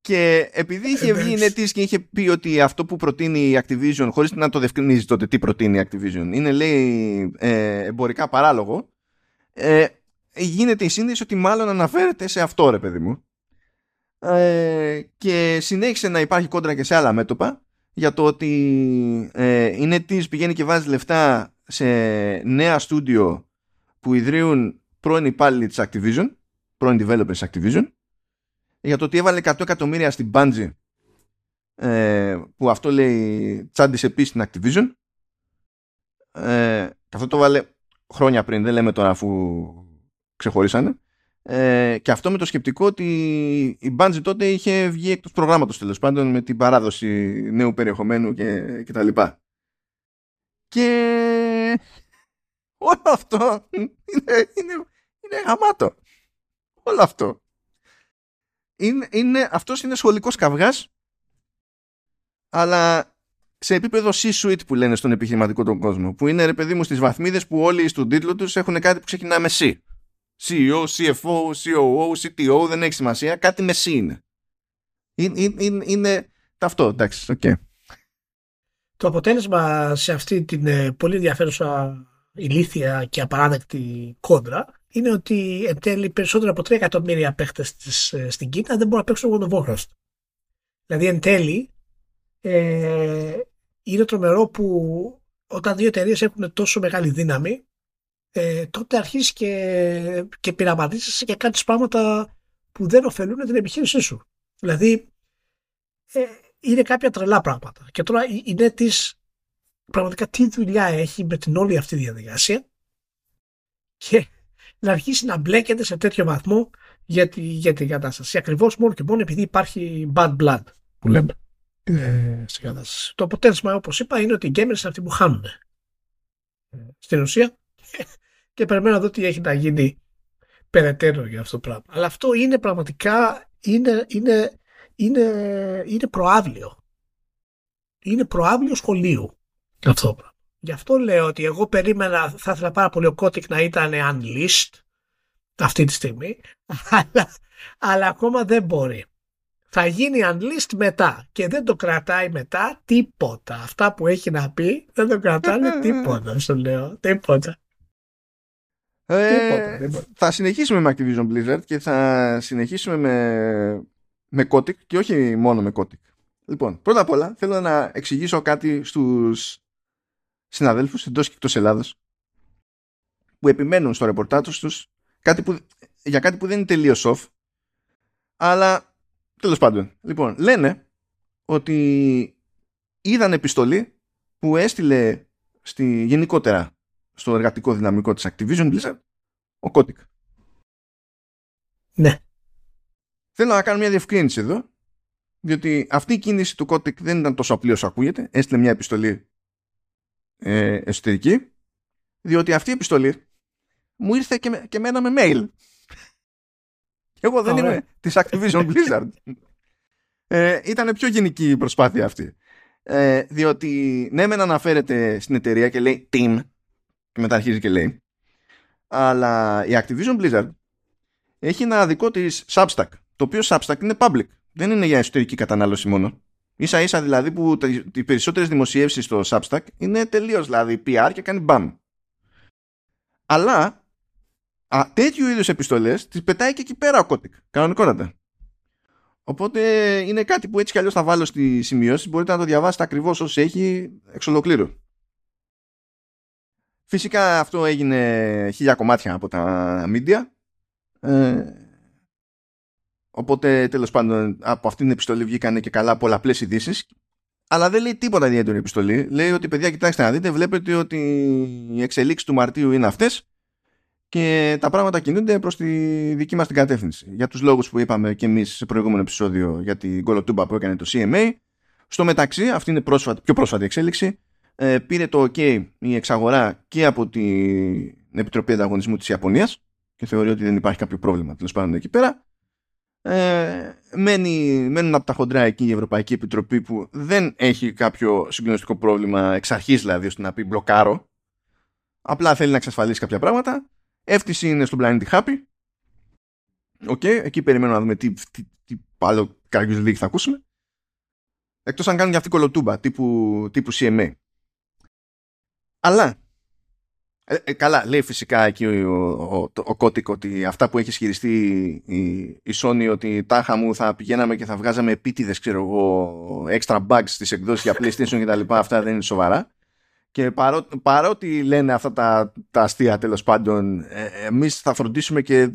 Και επειδή είχε βγει η NetEase και είχε πει ότι αυτό που προτείνει η Activision, χωρίς να το διευκρινίζει τότε τι προτείνει η Activision, είναι, λέει, εμπορικά παράλογο, γίνεται η σύνδεση ότι μάλλον αναφέρεται σε αυτό, ρε παιδί μου, και συνέχισε να υπάρχει κόντρα και σε άλλα μέτωπα για το ότι η NetEase πηγαίνει και βάζει λεφτά σε νέα στούντιο που ιδρύουν πρώην υπάλληλοι της Activision, πρώην developers της Activision, για το ότι έβαλε 100 εκατομμύρια στην Bungie, που αυτό, λέει, τσάντισε επίσης στην Activision. Αυτό το βάλε χρόνια πριν, δεν λέμε τώρα αφού ξεχωρίσανε, και αυτό με το σκεπτικό ότι η Bungie τότε είχε βγει εκτός προγράμματος, τέλος πάντων, με την παράδοση νέου περιεχομένου και τα λοιπά. Και όλο αυτό είναι γαμάτο. Όλο αυτό. αυτός είναι σχολικός καυγάς, αλλά σε επίπεδο C-suite που λένε στον επιχειρηματικό τον κόσμο, που είναι, ρε παιδί μου, στις βαθμίδες που όλοι στον τίτλο τους έχουν κάτι που ξεκινά με C. CEO, CFO, COO, CTO, δεν έχει σημασία, κάτι με C είναι. Είναι ταυτό, εντάξει, οκ. Okay. Το αποτέλεσμα σε αυτή την πολύ ενδιαφέρουσα, ηλίθια και απαράδεκτη κόντρα είναι ότι εν τέλει περισσότερο από 3 εκατομμύρια παίχτες στην Κίνα δεν μπορούν να παίξουν God of Warcraft. Δηλαδή εν τέλει είναι τρομερό που όταν δύο εταιρείες έχουν τόσο μεγάλη δύναμη, τότε αρχίζεις και πειραματίζεσαι και κάνεις πράγματα που δεν ωφελούν την επιχείρησή σου. Δηλαδή είναι κάποια τρελά πράγματα. Και τώρα η NetEase πραγματικά τι δουλειά έχει με την όλη αυτή τη διαδικασία και να αρχίσει να μπλέκεται σε τέτοιο βαθμό για την κατάσταση. Ακριβώς μόνο και μόνο επειδή υπάρχει bad blood που λέμε στην κατάσταση. Το αποτέλεσμα, όπως είπα, είναι ότι οι gamers είναι αυτοί που χάνουν στην ουσία και περιμένω να δω τι έχει να γίνει περαιτέρω για αυτό το πράγμα. Αλλά αυτό είναι πραγματικά είναι προαύλιο. Είναι προαύλιο σχολείου αυτό. Γι' αυτό λέω ότι εγώ περίμενα, θα ήθελα πάρα πολύ ο Kotick να ήταν unleashed αυτή τη στιγμή, αλλά ακόμα δεν μπορεί. Θα γίνει unleashed μετά και δεν το κρατάει μετά τίποτα. Αυτά που έχει να πει δεν το κρατάνε τίποτα, σου λέω. Τίποτα. Θα συνεχίσουμε με Activision Blizzard και θα συνεχίσουμε με Kotick και όχι μόνο με Kotick. Λοιπόν, πρώτα απ' όλα θέλω να εξηγήσω κάτι στους συναδέλφους εντός και εκτός Ελλάδας που επιμένουν στο ρεπορτάτος τους για κάτι που δεν είναι τελείως off, αλλά τέλος πάντων. Λοιπόν, λένε ότι είδαν επιστολή που έστειλε γενικότερα στο εργατικό δυναμικό της Activision Blizzard ο Kotick. Ναι. Θέλω να κάνω μια διευκρίνηση εδώ, διότι αυτή η κίνηση του Kotick δεν ήταν τόσο απλή όσο ακούγεται. Έστειλε μια επιστολή εσωτερική, διότι αυτή η επιστολή μου ήρθε και μένα με mail. Εγώ δεν είμαι της Activision Blizzard. Ήταν πιο γενική η προσπάθεια αυτή. Διότι ναι, μεν αναφέρεται στην εταιρεία και λέει team και μετά αρχίζει και λέει, αλλά η Activision Blizzard έχει ένα δικό της Substack, το οποίο Substack είναι public, δεν είναι για εσωτερική κατανάλωση μόνο. Ίσα ίσα δηλαδή που οι περισσότερες δημοσιεύσεις στο Substack είναι τελείως δηλαδή PR και κάνει μπαμ. Αλλά τέτοιου είδους επιστολές τις πετάει και εκεί πέρα ο Kotick, κανονικότατα. Οπότε είναι κάτι που έτσι κι αλλιώς θα βάλω στη σημειώση, μπορείτε να το διαβάσετε ακριβώς όσοι έχει εξ ολοκλήρου. Φυσικά αυτό έγινε 1000 κομμάτια από τα media. Οπότε τέλος πάντων από αυτήν την επιστολή βγήκαν και καλά πολλαπλές ειδήσεις, αλλά δεν λέει τίποτα ιδιαίτερη η επιστολή. Λέει ότι παιδιά, κοιτάξτε να δείτε, βλέπετε ότι οι εξελίξεις του Μαρτίου είναι αυτές και τα πράγματα κινούνται προς τη δική μας την κατεύθυνση. Για τους λόγους που είπαμε και εμείς σε προηγούμενο επεισόδιο για την κολοτούμπα που έκανε το CMA. Στο μεταξύ, αυτή είναι πιο πρόσφατη εξέλιξη. Πήρε το OK η εξαγορά και από την Επιτροπή Ανταγωνισμού της Ιαπωνίας και θεωρεί ότι δεν υπάρχει κάποιο πρόβλημα τέλος πάντων εκεί πέρα. Μένουν από τα χοντρά εκεί η Ευρωπαϊκή Επιτροπή που δεν έχει κάποιο συγκλονιστικό πρόβλημα εξ αρχής, δηλαδή ώστε να πει μπλοκάρω, απλά θέλει να εξασφαλίσει κάποια πράγματα. FTC είναι στον πλανήτη Happy. Οκ, εκεί περιμένουμε να δούμε τι άλλο κάποιος λίγη θα ακούσουμε, εκτός αν κάνουν και αυτή κολοτούμπα τύπου CMA. Αλλά καλά, λέει φυσικά εκεί ο Kotick ότι αυτά που έχει ισχυριστεί η Sony ότι τάχα μου θα πηγαίναμε και θα βγάζαμε επίτηδες, ξέρω εγώ, extra bugs στις εκδόσεις για PlayStation και τα λοιπά, αυτά δεν είναι σοβαρά. Και παρότι λένε αυτά τα αστεία τέλος πάντων, εμείς θα φροντίσουμε και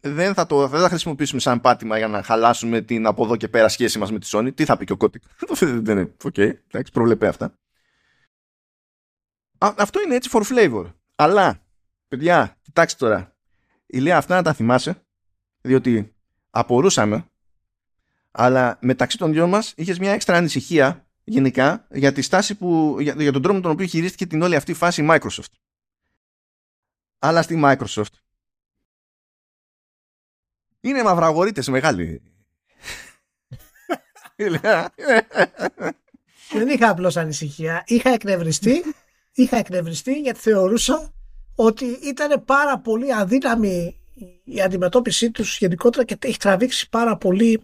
δεν θα χρησιμοποιήσουμε σαν πάτημα για να χαλάσουμε την από εδώ και πέρα σχέση μας με τη Sony. Τι θα πει και ο Kotick? Δεν είναι, οκ, εντάξει, προβλεπέ αυτά. Αυτό είναι έτσι for flavor. Αλλά, παιδιά, κοιτάξτε τώρα. Η Λέα αυτά να τα θυμάσαι, διότι απορούσαμε, αλλά μεταξύ των δυο μας είχες μια έξτρα ανησυχία γενικά για τη στάση για τον τρόπο τον οποίο χειρίστηκε την όλη αυτή φάση η Microsoft. Αλλά στη Microsoft Είναι μαυραγορίτες μεγάλοι. Δεν είχα απλώς ανησυχία. Είχα εκνευριστεί γιατί θεωρούσα ότι ήταν πάρα πολύ αδύναμη η αντιμετώπιση τους γενικότερα και έχει τραβήξει πάρα πολύ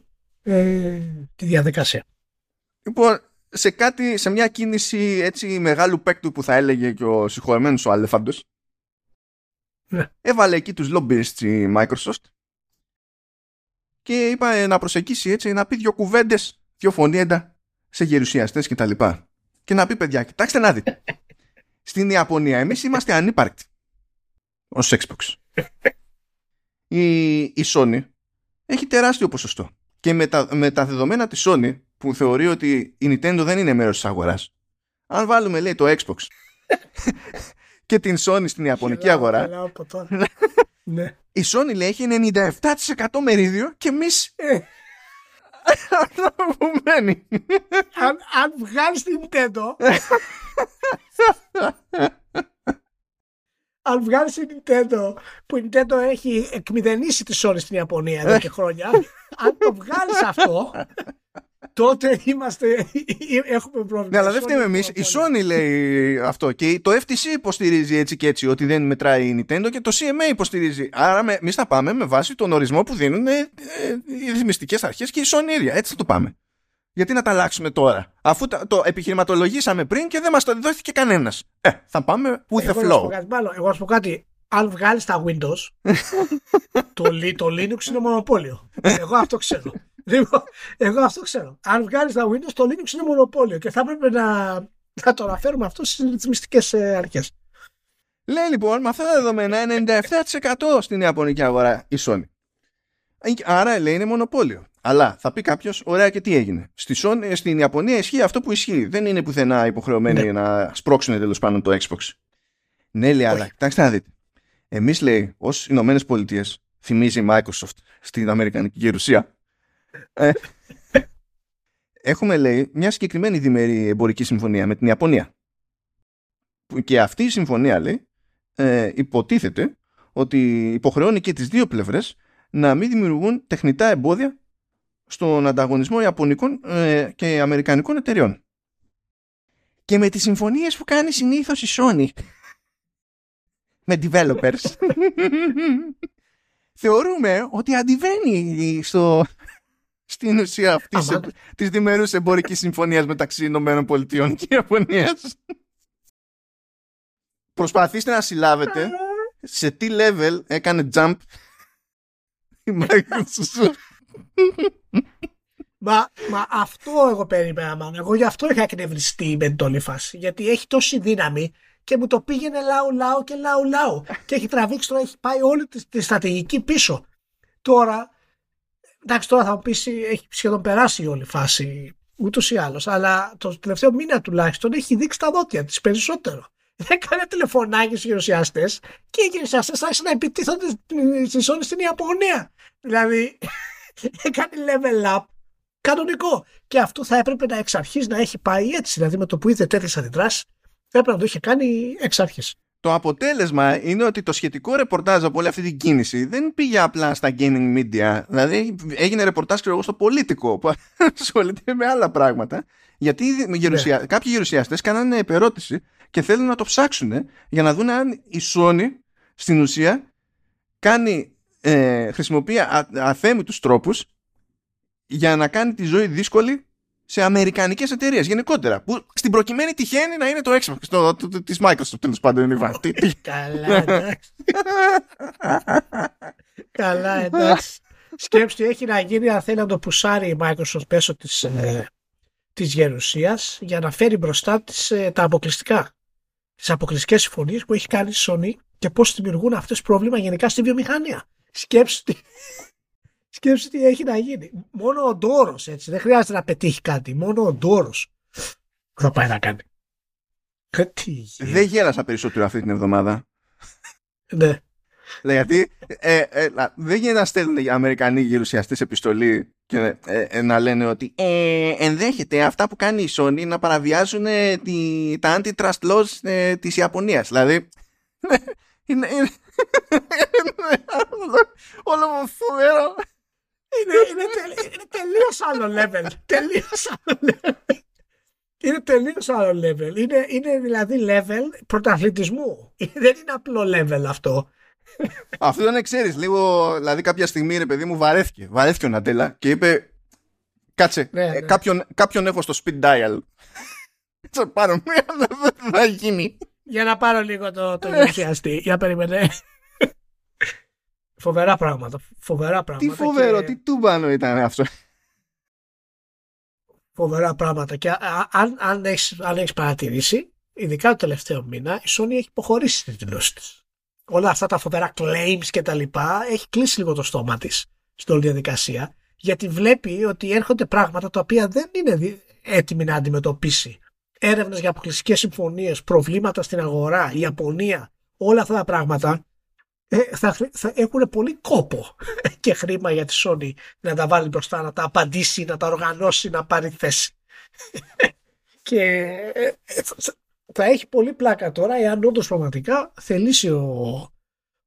τη διαδικασία. Λοιπόν, σε μια κίνηση έτσι μεγάλου παίκτου που θα έλεγε και ο συγχωρεμένος ο Αλεφάντος, ναι, έβαλε εκεί τους lobbyists η Microsoft και είπα να προσεγγίσει έτσι, να πει 2 κουβέντες, 2 φωνήεντα σε γερουσιαστές και τα λοιπά. Και να πει, παιδιά, κοιτάξτε να δείτε. Στην Ιαπωνία εμείς είμαστε ανύπαρκτοι ως Xbox. Η Sony έχει τεράστιο ποσοστό. Και με τα δεδομένα της Sony, που θεωρεί ότι η Nintendo δεν είναι μέρος της αγοράς, αν βάλουμε, λέει, το Xbox και την Sony στην Ιαπωνική αγορά, ναι, η Sony, λέει, έχει 97% μερίδιο και εμείς αν βγάλεις την Nintendo, αν βγάλεις την Nintendo, που η Nintendo έχει εκμηδενήσει τις Sony στην Ιαπωνία εδώ και χρόνια, αν το βγάλεις αυτό, τότε είμαστε, έχουμε πρόβλημα. Ναι, αλλά δεν φταίμε εμείς. Η Sony λέει αυτό. Και το FTC υποστηρίζει έτσι και έτσι ότι δεν μετράει η Nintendo και το CMA υποστηρίζει. Άρα εμείς θα πάμε με βάση τον ορισμό που δίνουν οι ρυθμιστικές αρχές και η Sony ίδια. Έτσι θα το πάμε. Γιατί να τα αλλάξουμε τώρα, αφού το επιχειρηματολογήσαμε πριν και δεν μας το δόθηκε κανένας. Θα πάμε with the flow. Εγώ να σου πω κάτι. Αν βγάλεις τα Windows, το Linux είναι μονοπόλιο. Εγώ αυτό ξέρω. Λοιπόν, εγώ αυτό ξέρω. Αν βγάλεις τα Windows, το Linux είναι μονοπόλιο και θα πρέπει να το αναφέρουμε αυτό στις ρυθμιστικές αρχές. Λέει λοιπόν, με αυτά τα δεδομένα, 97% στην Ιαπωνική αγορά η Sony. Άρα, λέει, είναι μονοπόλιο. Αλλά θα πει κάποιος, ωραία, και τι έγινε. Στην Ιαπωνία ισχύει αυτό που ισχύει. Δεν είναι πουθενά υποχρεωμένοι, ναι, να σπρώξουν τέλος πάντων το Xbox. Ναι, λέει, αλλά κοιτάξτε να δείτε. Εμείς, λέει, ως Ηνωμένες Πολιτείες, θυμίζει η Microsoft στην Αμερικανική γερουσία. Έχουμε, λέει, μια συγκεκριμένη διμερή εμπορική συμφωνία με την Ιαπωνία. Και αυτή η συμφωνία, λέει, υποτίθεται ότι υποχρεώνει και τις δύο πλευρές να μην δημιουργούν τεχνητά εμπόδια στον ανταγωνισμό ιαπωνικών και αμερικανικών εταιριών. Και με τις συμφωνίες που κάνει συνήθως η Sony με developers, θεωρούμε ότι αντιβαίνει στην ουσία αυτή της διμερούς εμπορικής συμφωνίας μεταξύ Ηνωμένων Πολιτειών και Ιαπωνίας. Προσπαθήστε να συλλάβετε σε τι level έκανε jump η Microsoft. Μα αυτό εγώ περίμενα, μάλλον. Εγώ γι' αυτό είχα εκνευριστεί με την όλη φάση. Γιατί έχει τόση δύναμη και μου το πήγαινε λαού-λαού και λαού-λαού. Και έχει τραβήξει τώρα, έχει πάει όλη τη στρατηγική πίσω. Τώρα, εντάξει, τώρα θα μου πεις, έχει σχεδόν περάσει η όλη φάση, ούτως ή άλλως. Αλλά το τελευταίο μήνα τουλάχιστον έχει δείξει τα δόντια της περισσότερο. Έκανε τηλεφωνάκι στους γερουσιαστές και οι γερουσιαστές άρχισαν να επιτίθονται στις Sony στην Ιαπωνία. Δηλαδή, έκανε level up κανονικό. Και αυτό θα έπρεπε να εξ αρχής να έχει πάει έτσι. Δηλαδή, με το που είδε τέτοιες αντιδράσεις, θα έπρεπε να το είχε κάνει εξ αρχής. Το αποτέλεσμα είναι ότι το σχετικό ρεπορτάζ από όλη αυτή την κίνηση δεν πήγε απλά στα gaming media. Δηλαδή έγινε ρεπορτάζ και εγώ στο Πολίτικο που ασχολείται με άλλα πράγματα. Γιατί κάποιοι γερουσιαστές κάνανε επερώτηση και θέλουν να το ψάξουν για να δουν αν η Sony στην ουσία χρησιμοποιεί αθέμιτους τρόπους για να κάνει τη ζωή δύσκολη σε αμερικανικές εταιρείες γενικότερα, που στην προκειμένη τυχαίνει να είναι το Xbox της Microsoft, τέλος πάντων. Καλά, εντάξει. Καλά, εντάξει. Σκέψου τι έχει να γίνει αν θέλει να το πουσάρει η Microsoft μέσω της γερουσίας για να φέρει μπροστά της τα αποκλειστικά, τις αποκλειστικές συμφωνίες που έχει κάνει η Sony και πώς δημιουργούν αυτές πρόβλημα γενικά στη βιομηχανία. Σκέψου τι έχει να γίνει. Μόνο ο ντόρος, έτσι. Δεν χρειάζεται να πετύχει κάτι. Μόνο ο ντόρος θα πάει να κάνει. Δεν γέλασα περισσότερο αυτή την εβδομάδα. Ναι. Γιατί δεν γίνεται να στέλνουν οι Αμερικανοί γερουσιαστές επιστολή και να λένε ότι ενδέχεται αυτά που κάνει η Sony να παραβιάζουν τα antitrust laws της Ιαπωνίας. Δηλαδή, είναι όλο φοβερό. Είναι τελείως άλλο level. Είναι τελείως άλλο level. Είναι δηλαδή level πρωταθλητισμού. Δεν είναι απλό level αυτό. Αυτό δεν ξέρεις λίγο. Δηλαδή κάποια στιγμή ρε παιδί μου βαρέθηκε. Βαρέθηκε ο Νατέλα και είπε κάτσε, κάποιον έχω στο speed dial. Θα πάρω μία, θα γίνει. Για να πάρω λίγο το ενθουσιαστή. Για περιμένε. Φοβερά πράγματα. Τι φοβερό, τι τούμπανο ήταν αυτό. Φοβερά πράγματα. Και αν έχεις παρατηρήσει, ειδικά το τελευταίο μήνα, η Sony έχει υποχωρήσει τις δηλώσεις της. Όλα αυτά τα φοβερά claims και τα λοιπά, έχει κλείσει λίγο το στόμα της στην όλη διαδικασία, γιατί βλέπει ότι έρχονται πράγματα τα οποία δεν είναι έτοιμη να αντιμετωπίσει. Έρευνες για αποκλειστικές συμφωνίες, προβλήματα στην αγορά, η Ιαπωνία, όλα αυτά τα πράγματα θα έχουν πολύ κόπο και χρήμα για τη Sony να τα βάλει μπροστά, να τα απαντήσει, να τα οργανώσει, να πάρει θέση. Και θα έχει πολύ πλάκα τώρα εάν όντως πραγματικά θελήσει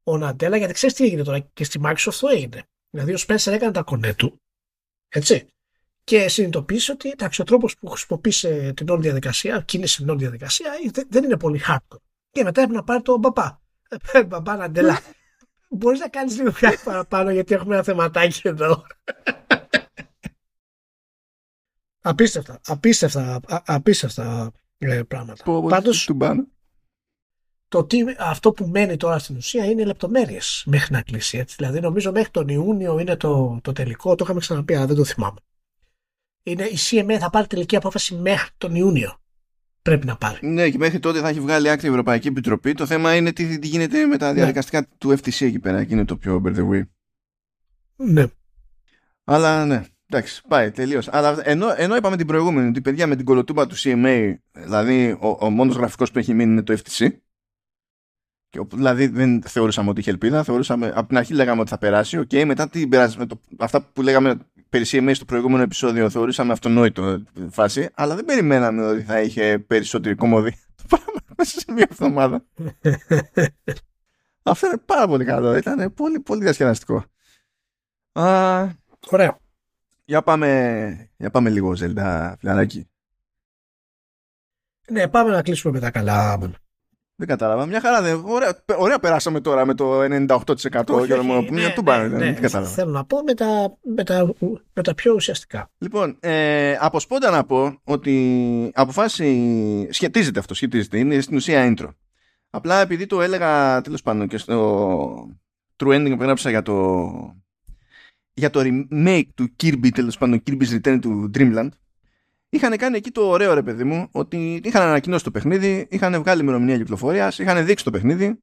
ο Ναντέλα, γιατί ξέρεις τι έγινε τώρα και στη Microsoft το έγινε. Δηλαδή ο Spencer έκανε τα κονέ του, έτσι, και συνειδητοποίησε ότι εντάξει, ο τρόπος που χρησιμοποίησε την όλη διαδικασία, κίνησε την όλη διαδικασία, δεν είναι πολύ hardcore. Και μετά έπρεπε να πάρει τον μπαμπά. Μπαμπά Ναντέλα, μπορείς να κάνεις λίγο κάτι παραπάνω, γιατί έχουμε ένα θεματάκι εδώ. Απίστευτα πράγματα. Πάντως, αυτό που μένει τώρα στην ουσία είναι λεπτομέρειες μέχρι να κλείσει. Έτσι. Δηλαδή, νομίζω μέχρι τον Ιούνιο είναι το τελικό. Το είχαμε ξαναπεί, αλλά δεν το θυμάμαι. Η CMA θα πάρει τελική απόφαση μέχρι τον Ιούνιο. Πρέπει να πάρει. Ναι, και μέχρι τότε θα έχει βγάλει άκρη η Ευρωπαϊκή Επιτροπή. Το θέμα είναι τι γίνεται με τα διαδικαστικά του FTC εκεί πέρα. Εκεί είναι το πιο over the way. Ναι. Αλλά ναι. Εντάξει, πάει τελείως. Αλλά ενώ είπαμε την προηγούμενη ότι παιδιά με την κολοτούμπα του CMA, δηλαδή ο μόνος γραφικός που έχει μείνει είναι το FTC. Και, δηλαδή δεν θεωρούσαμε ότι είχε ελπίδα. Θεωρούσαμε, από την αρχή λέγαμε ότι θα περάσει. Okay, μετά αυτά που λέγαμε περί CMA στο προηγούμενο επεισόδιο θεωρούσαμε αυτονόητο φάση. Αλλά δεν περιμέναμε ότι θα είχε περισσότερη κομμωδία το πράγμα μέσα σε μία εβδομάδα. Αυτό είναι πάρα πολύ καλό. Ήταν πολύ, πολύ διασκεδαστικό. Ωραία. Για πάμε λίγο Zelda, φιλαράκι. Ναι, πάμε να κλείσουμε με τα καλά. Δεν κατάλαβα. Μια χαρά. Ωραία περάσαμε τώρα με το 98% για να πούμε. Θέλω να πω με τα πιο ουσιαστικά. Λοιπόν, από σπόντα να πω ότι αποφάσισε. Σχετίζεται. Είναι στην ουσία intro. Απλά επειδή το έλεγα τέλος πάντων και στο true ending που έγραψα για το remake του Kirby, τέλος πάντων Kirby's Return του Dreamland, είχαν κάνει εκεί το ωραίο ρε παιδί μου, ότι είχαν ανακοινώσει το παιχνίδι, είχαν βγάλει ημερομηνία κυκλοφορίας, είχαν δείξει το παιχνίδι,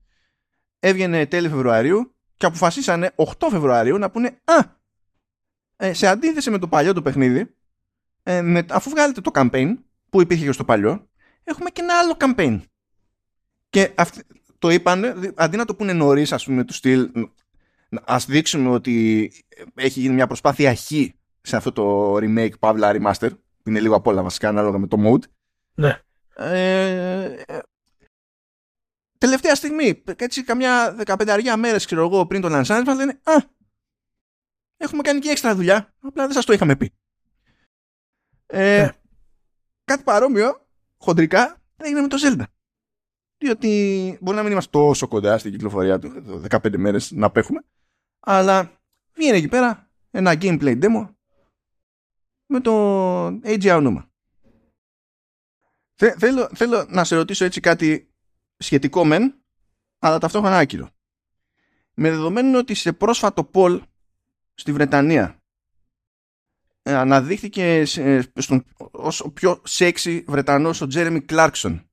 έβγαινε τέλη Φεβρουαρίου και αποφασίσανε 8 Φεβρουαρίου να πούνε σε αντίθεση με το παλιό το παιχνίδι, αφού βγάλετε το campaign που υπήρχε και στο παλιό, έχουμε και ένα άλλο campaign. Και το είπαν, αντί να το πούνε νωρίς, ας πούμε, του στυλ, ας δείξουμε ότι έχει γίνει μια προσπάθεια χ σε αυτό το remake παύλα remaster, που είναι λίγο απ' όλα βασικά ανάλογα με το mode. Ναι. Τελευταία στιγμή, έτσι καμιά 15 μέρες ξέρω εγώ πριν το launch, μας λένε έχουμε κάνει και έξτρα δουλειά, απλά δεν σας το είχαμε πει. Κάτι παρόμοιο, χοντρικά, έγινε με το Zelda. Διότι μπορεί να μην είμαστε τόσο κοντά στην κυκλοφορία του, 15 μέρες να παίχουμε, αλλά βγαίνει εκεί πέρα ένα gameplay demo με το AGI όνομα. Θέλω να σε ρωτήσω έτσι κάτι σχετικό μεν, αλλά ταυτόχρονα άκυρο. Με δεδομένο ότι σε πρόσφατο πόλ στη Βρετανία αναδείχθηκε ως ο πιο σεξι Βρετανός ο Τζέρεμι Κλάρκσον.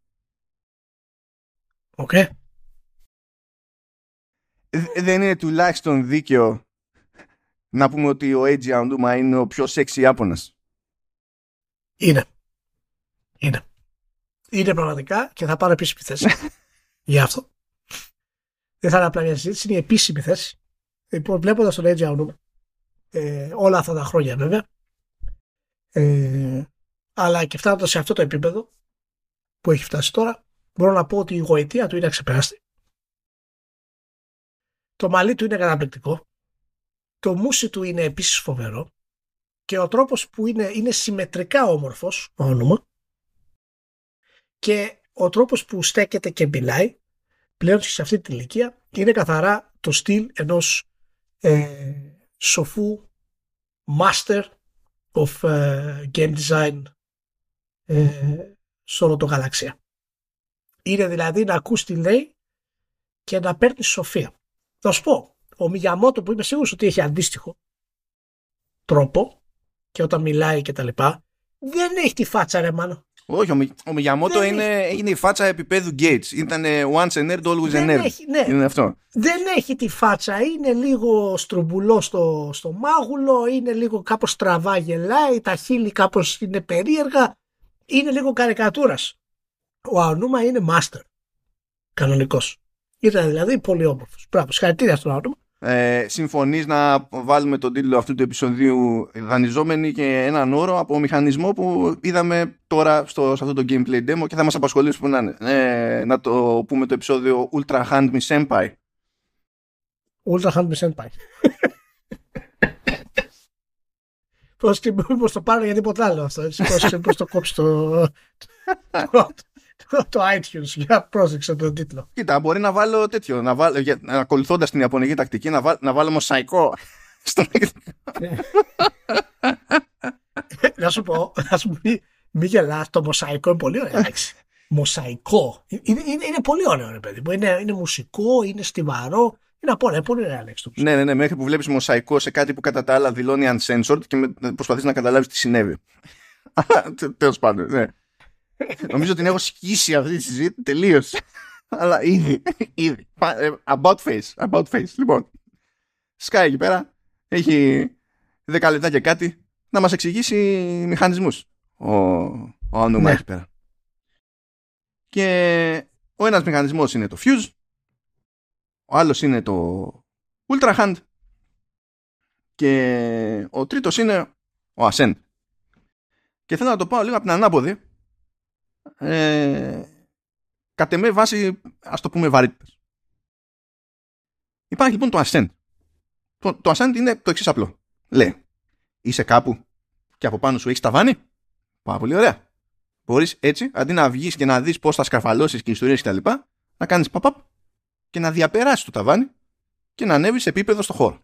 Okay. Δεν είναι τουλάχιστον δίκαιο να πούμε ότι ο Eiji Aonuma είναι ο πιο σεξι Ιάπωνας? Είναι πραγματικά και θα πάρω επίσημη θέση για αυτό. Δεν θα είναι απλά μια συζήτηση, είναι η επίσημη θέση. Λοιπόν, βλέποντας τον Eiji Aonuma όλα αυτά τα χρόνια βέβαια, αλλά και φτάνοντας σε αυτό το επίπεδο που έχει φτάσει τώρα, μπορώ να πω ότι η γοητεία του είναι αξεπεράστη. Το μαλλί του είναι καταπληκτικό. Το μουσι του είναι επίσης φοβερό και ο τρόπος που είναι συμμετρικά όμορφος όνομα και ο τρόπος που στέκεται και μιλάει πλέον σε αυτή την ηλικία είναι καθαρά το στυλ ενός σοφού master of game design σε όλο το γαλαξία. Είναι δηλαδή να ακούς τι λέει και να παίρνεις σοφία. Θα σου πω, ο Μιγιαμότο που είμαι σίγουρος ότι έχει αντίστοιχο τρόπο και όταν μιλάει και τα λοιπά, δεν έχει τη φάτσα ρε μάνα. Όχι, ο Μιγιαμότο είναι η φάτσα επίπεδου Gates. Ήταν once a nerd, always a nerd. Ναι. Είναι αυτό. Δεν έχει τη φάτσα, είναι λίγο στρομπουλό στο μάγουλο, είναι λίγο κάπως στραβά γελάει, τα χείλη κάπως είναι περίεργα, είναι λίγο καρικατούρας. Ο Αονούμα είναι master, κανονικός. Ήταν δηλαδή πολύ όμορφος. Μπράβο, συγχαρητήρια στον Αονούμα. Συμφωνείς να βάλουμε τον τίτλο αυτού του επεισοδίου δανειζόμενοι και έναν όρο από μηχανισμό που είδαμε τώρα σε αυτό το gameplay demo και θα μας απασχολήσει που να είναι. Να το πούμε το επεισόδιο Ultra Hand Me Senpai. Ultra Hand Me Senpai. Πώς το πάρω για τίποτα άλλο αυτό. Πώς το κόψει το iTunes, για πρόσεξε τον τίτλο. Κοίτα, μπορεί να βάλω τέτοιο, ακολουθώντας την ιαπωνική τακτική, να βάλω μοσαϊκό στον εκτικό. Να σου πω, μη γελάς, το μοσαϊκό είναι πολύ ωραίο. Μοσαϊκό. Είναι πολύ ωραίο, ρε παιδί μου. Είναι μουσικό, είναι στιβαρό. Είναι απ' όλα, είναι πολύ ωραίο. Ναι, μέχρι που βλέπεις μοσαϊκό σε κάτι που κατά τα άλλα δηλώνει uncensored και προσπαθείς να καταλάβεις τι συνέβη. Τέλος πάντων, ναι. Νομίζω ότι την έχω σκίσει αυτή τη συζήτηση τελείως. Αλλά ήδη. About face. Λοιπόν, σκάει εκεί πέρα. Έχει 10 λεπτά και κάτι να μας εξηγήσει μηχανισμούς. Ο Ανούμα εκεί πέρα. Και ο ένας μηχανισμός είναι το Fuse. Ο άλλος είναι το Ultra Hand. Και ο τρίτος είναι ο Ascend. Και θέλω να το πάω λίγο από την ανάποδη. Κατ' εμέ βάση, ας το πούμε, βαρύτητας. Υπάρχει λοιπόν το Ascend. Το Ascend είναι το εξής απλό. Λέει, είσαι κάπου και από πάνω σου έχεις ταβάνι. Πάρα πολύ ωραία. Μπορείς έτσι, αντί να βγεις και να δεις πώς θα σκαρφαλώσεις και ιστορίες και τα λοιπά, να κάνεις παπαπ και να διαπεράσεις το ταβάνι και να ανέβεις επίπεδο στο χώρο.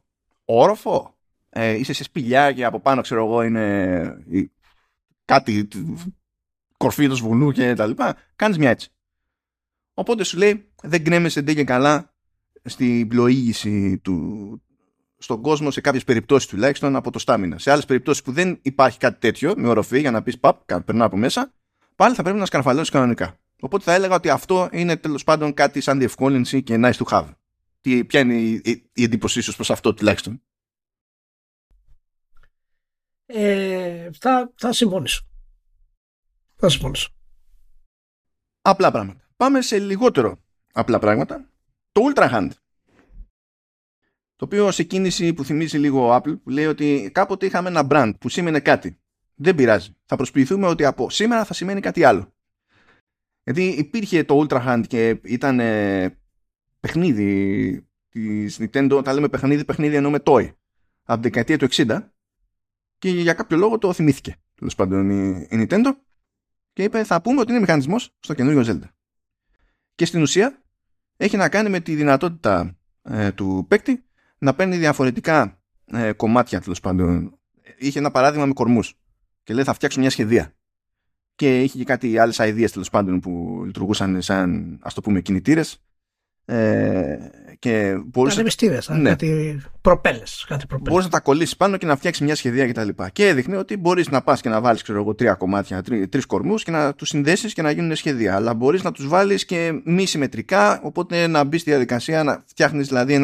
Όροφο. Είσαι σε σπηλιά και από πάνω, ξέρω εγώ, είναι κάτι... κορφή του βουνού και τα λοιπά, κάνεις μια έτσι. Οπότε σου λέει, δεν γκρέμεσαι ντε και καλά στην πλοήγηση στον κόσμο, σε κάποιες περιπτώσεις τουλάχιστον, από το στάμινα. Σε άλλες περιπτώσεις που δεν υπάρχει κάτι τέτοιο, με οροφή για να πεις παπ, περνά από μέσα, πάλι θα πρέπει να σκαρφαλώσεις κανονικά. Οπότε θα έλεγα ότι αυτό είναι τέλος πάντων κάτι σαν διευκόλυνση και nice to have. Ποια είναι η εντύπωσή σου προς αυτό τουλάχιστον? Θα συμφωνήσω. Απλά πράγματα. Πάμε σε λιγότερο απλά πράγματα. Το Ultra Hand. Το οποίο σε κίνηση που θυμίζει λίγο Apple, που λέει ότι κάποτε είχαμε ένα brand που σήμαινε κάτι. Δεν πειράζει. Θα προσποιηθούμε ότι από σήμερα θα σημαίνει κάτι άλλο. Γιατί υπήρχε το Ultra Hand και ήταν παιχνίδι της Nintendo. Όταν λέμε παιχνίδι εννοούμε toy. Από την δεκαετία του 60. Και για κάποιο λόγο το θυμήθηκε. Τέλος πάντων η Nintendo. Και είπε, θα πούμε ότι είναι μηχανισμός στο καινούριο Zelda. Και στην ουσία έχει να κάνει με τη δυνατότητα του παίκτη να παίρνει διαφορετικά κομμάτια, τέλος πάντων. Είχε ένα παράδειγμα με κορμούς. Και λέει, θα φτιάξω μια σχεδία. Και είχε και κάτι άλλες ideas, τέλος πάντων, που λειτουργούσαν σαν, ας το πούμε, κινητήρες. Και μπορούσε ναι. Κάτι προπέλες. Μπορείς να τα κολλήσεις πάνω και να φτιάξεις μια σχεδία και τα λοιπά. Και έδειχνε ότι μπορείς να πας και να βάλεις, ξέρω εγώ, τρία κομμάτια, τρεις κορμούς και να τους συνδέσεις και να γίνουν σχεδία. Αλλά μπορείς να τους βάλεις και μη συμμετρικά, οπότε να μπεις στη διαδικασία να φτιάχνεις, δηλαδή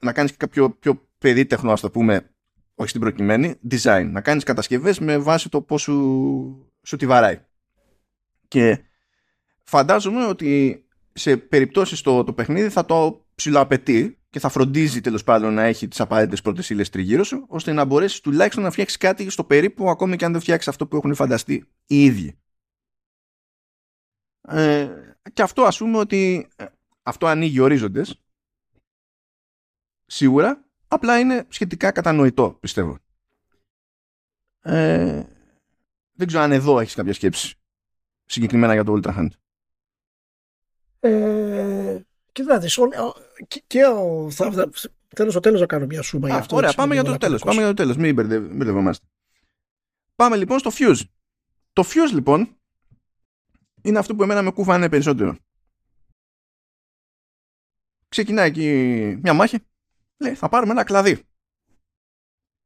να κάνεις και κάποιο πιο περίτεχνο, ας το πούμε, όχι στην προκειμένη, design. Να κάνεις κατασκευές με βάση το πώς σου τη βαράει. Και φαντάζομαι ότι σε περιπτώσεις το παιχνίδι θα το ψηλοαπαιτεί και θα φροντίζει τέλος πάντων να έχει τις απαραίτητες πρώτες ύλες τριγύρω σου, ώστε να μπορέσεις τουλάχιστον να φτιάξεις κάτι στο περίπου, ακόμη και αν δεν φτιάξεις αυτό που έχουν φανταστεί οι ίδιοι. Και αυτό, ας πούμε, ότι αυτό ανοίγει ορίζοντες σίγουρα Απλά είναι σχετικά κατανοητό, πιστεύω. Δεν ξέρω αν εδώ έχεις κάποια σκέψη συγκεκριμένα για το Ultra Hand. Κοιτάξτε, θέλω στο τέλος να κάνω μια σούμα για αυτό. Ωραία, πάμε για το τέλος. Πάμε για το τέλος, μην μπερδευόμαστε. Πάμε λοιπόν στο Fuse. Το Fuse λοιπόν είναι αυτό που εμένα με κούφανε περισσότερο. Ξεκινάει εκεί μια μάχη. Λέει, θα πάρουμε ένα κλαδί.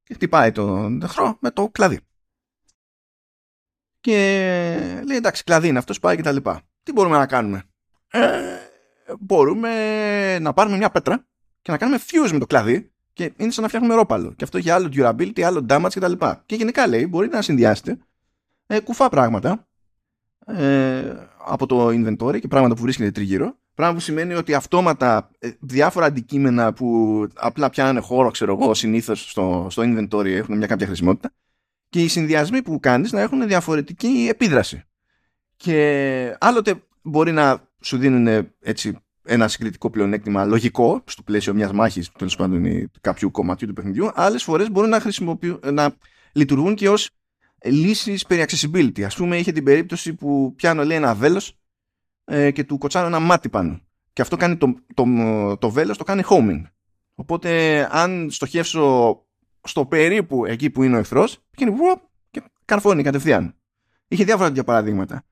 Και χτυπάει τον εχθρό με το κλαδί. Και λέει, εντάξει, κλαδί είναι αυτός, πάει και τα λοιπά. Τι μπορούμε να κάνουμε? Μπορούμε να πάρουμε μια πέτρα και να κάνουμε fuse με το κλαδί και είναι σαν να φτιάχνουμε ρόπαλο. Και αυτό έχει άλλο durability, άλλο damage και τα λοιπά. Και γενικά λέει, μπορείτε να συνδυάσετε κουφά πράγματα από το inventory και πράγματα που βρίσκεται τριγύρω. Πράγμα που σημαίνει ότι αυτόματα διάφορα αντικείμενα που απλά πιάνανε χώρο, ξέρω εγώ, συνήθως στο inventory έχουν μια κάποια χρησιμότητα. Και οι συνδυασμοί που κάνεις να έχουν διαφορετική επίδραση. Και άλλοτε μπορεί να σου δίνουν έτσι ένα συγκριτικό πλεονέκτημα λογικό στο πλαίσιο μιας μάχης, τέλος πάντων, ή κάποιου κομματιού του παιχνιδιού. Άλλες φορές μπορούν να λειτουργούν και ως λύσεις περί accessibility. Ας πούμε, είχε την περίπτωση που πιάνω, λέει, ένα βέλος και του κοτσάνω ένα μάτι πάνω. Και αυτό κάνει το βέλος, το κάνει homing. Οπότε, αν στοχεύσω στο περίπου εκεί που είναι ο εχθρός, πηγαίνει και καρφώνει κατευθείαν. Είχε διάφορα τέτοια παραδείγματα.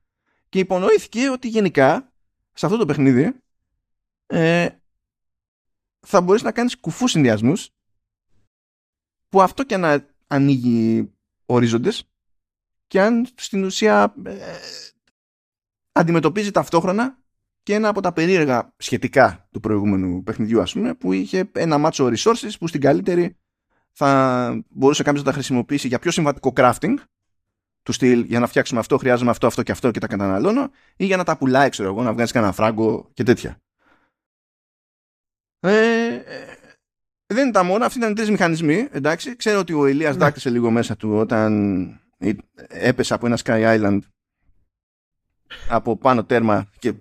Και υπονοήθηκε ότι γενικά σε αυτό το παιχνίδι θα μπορείς να κάνεις κουφούς συνδυασμούς που αυτό και να ανοίγει οριζόντες και αν στην ουσία αντιμετωπίζει ταυτόχρονα και ένα από τα περίεργα σχετικά του προηγούμενου παιχνιδιού, ας πούμε, που είχε ένα match resources που στην καλύτερη θα μπορούσε κάποιος να τα χρησιμοποιήσει για πιο συμβατικό crafting του στυλ, για να φτιάξουμε αυτό, χρειάζομαι αυτό, αυτό και αυτό και τα καταναλώνω, ή για να τα πουλάει, ξέρω εγώ, να βγάζει κανένα φράγκο και τέτοια. Δεν ήταν μόνο, αυτοί ήταν τρεις μηχανισμοί, εντάξει. Ξέρω ότι ο Ηλίας δάκτησε λίγο μέσα του όταν έπεσε από ένα Sky Island από πάνω τέρμα και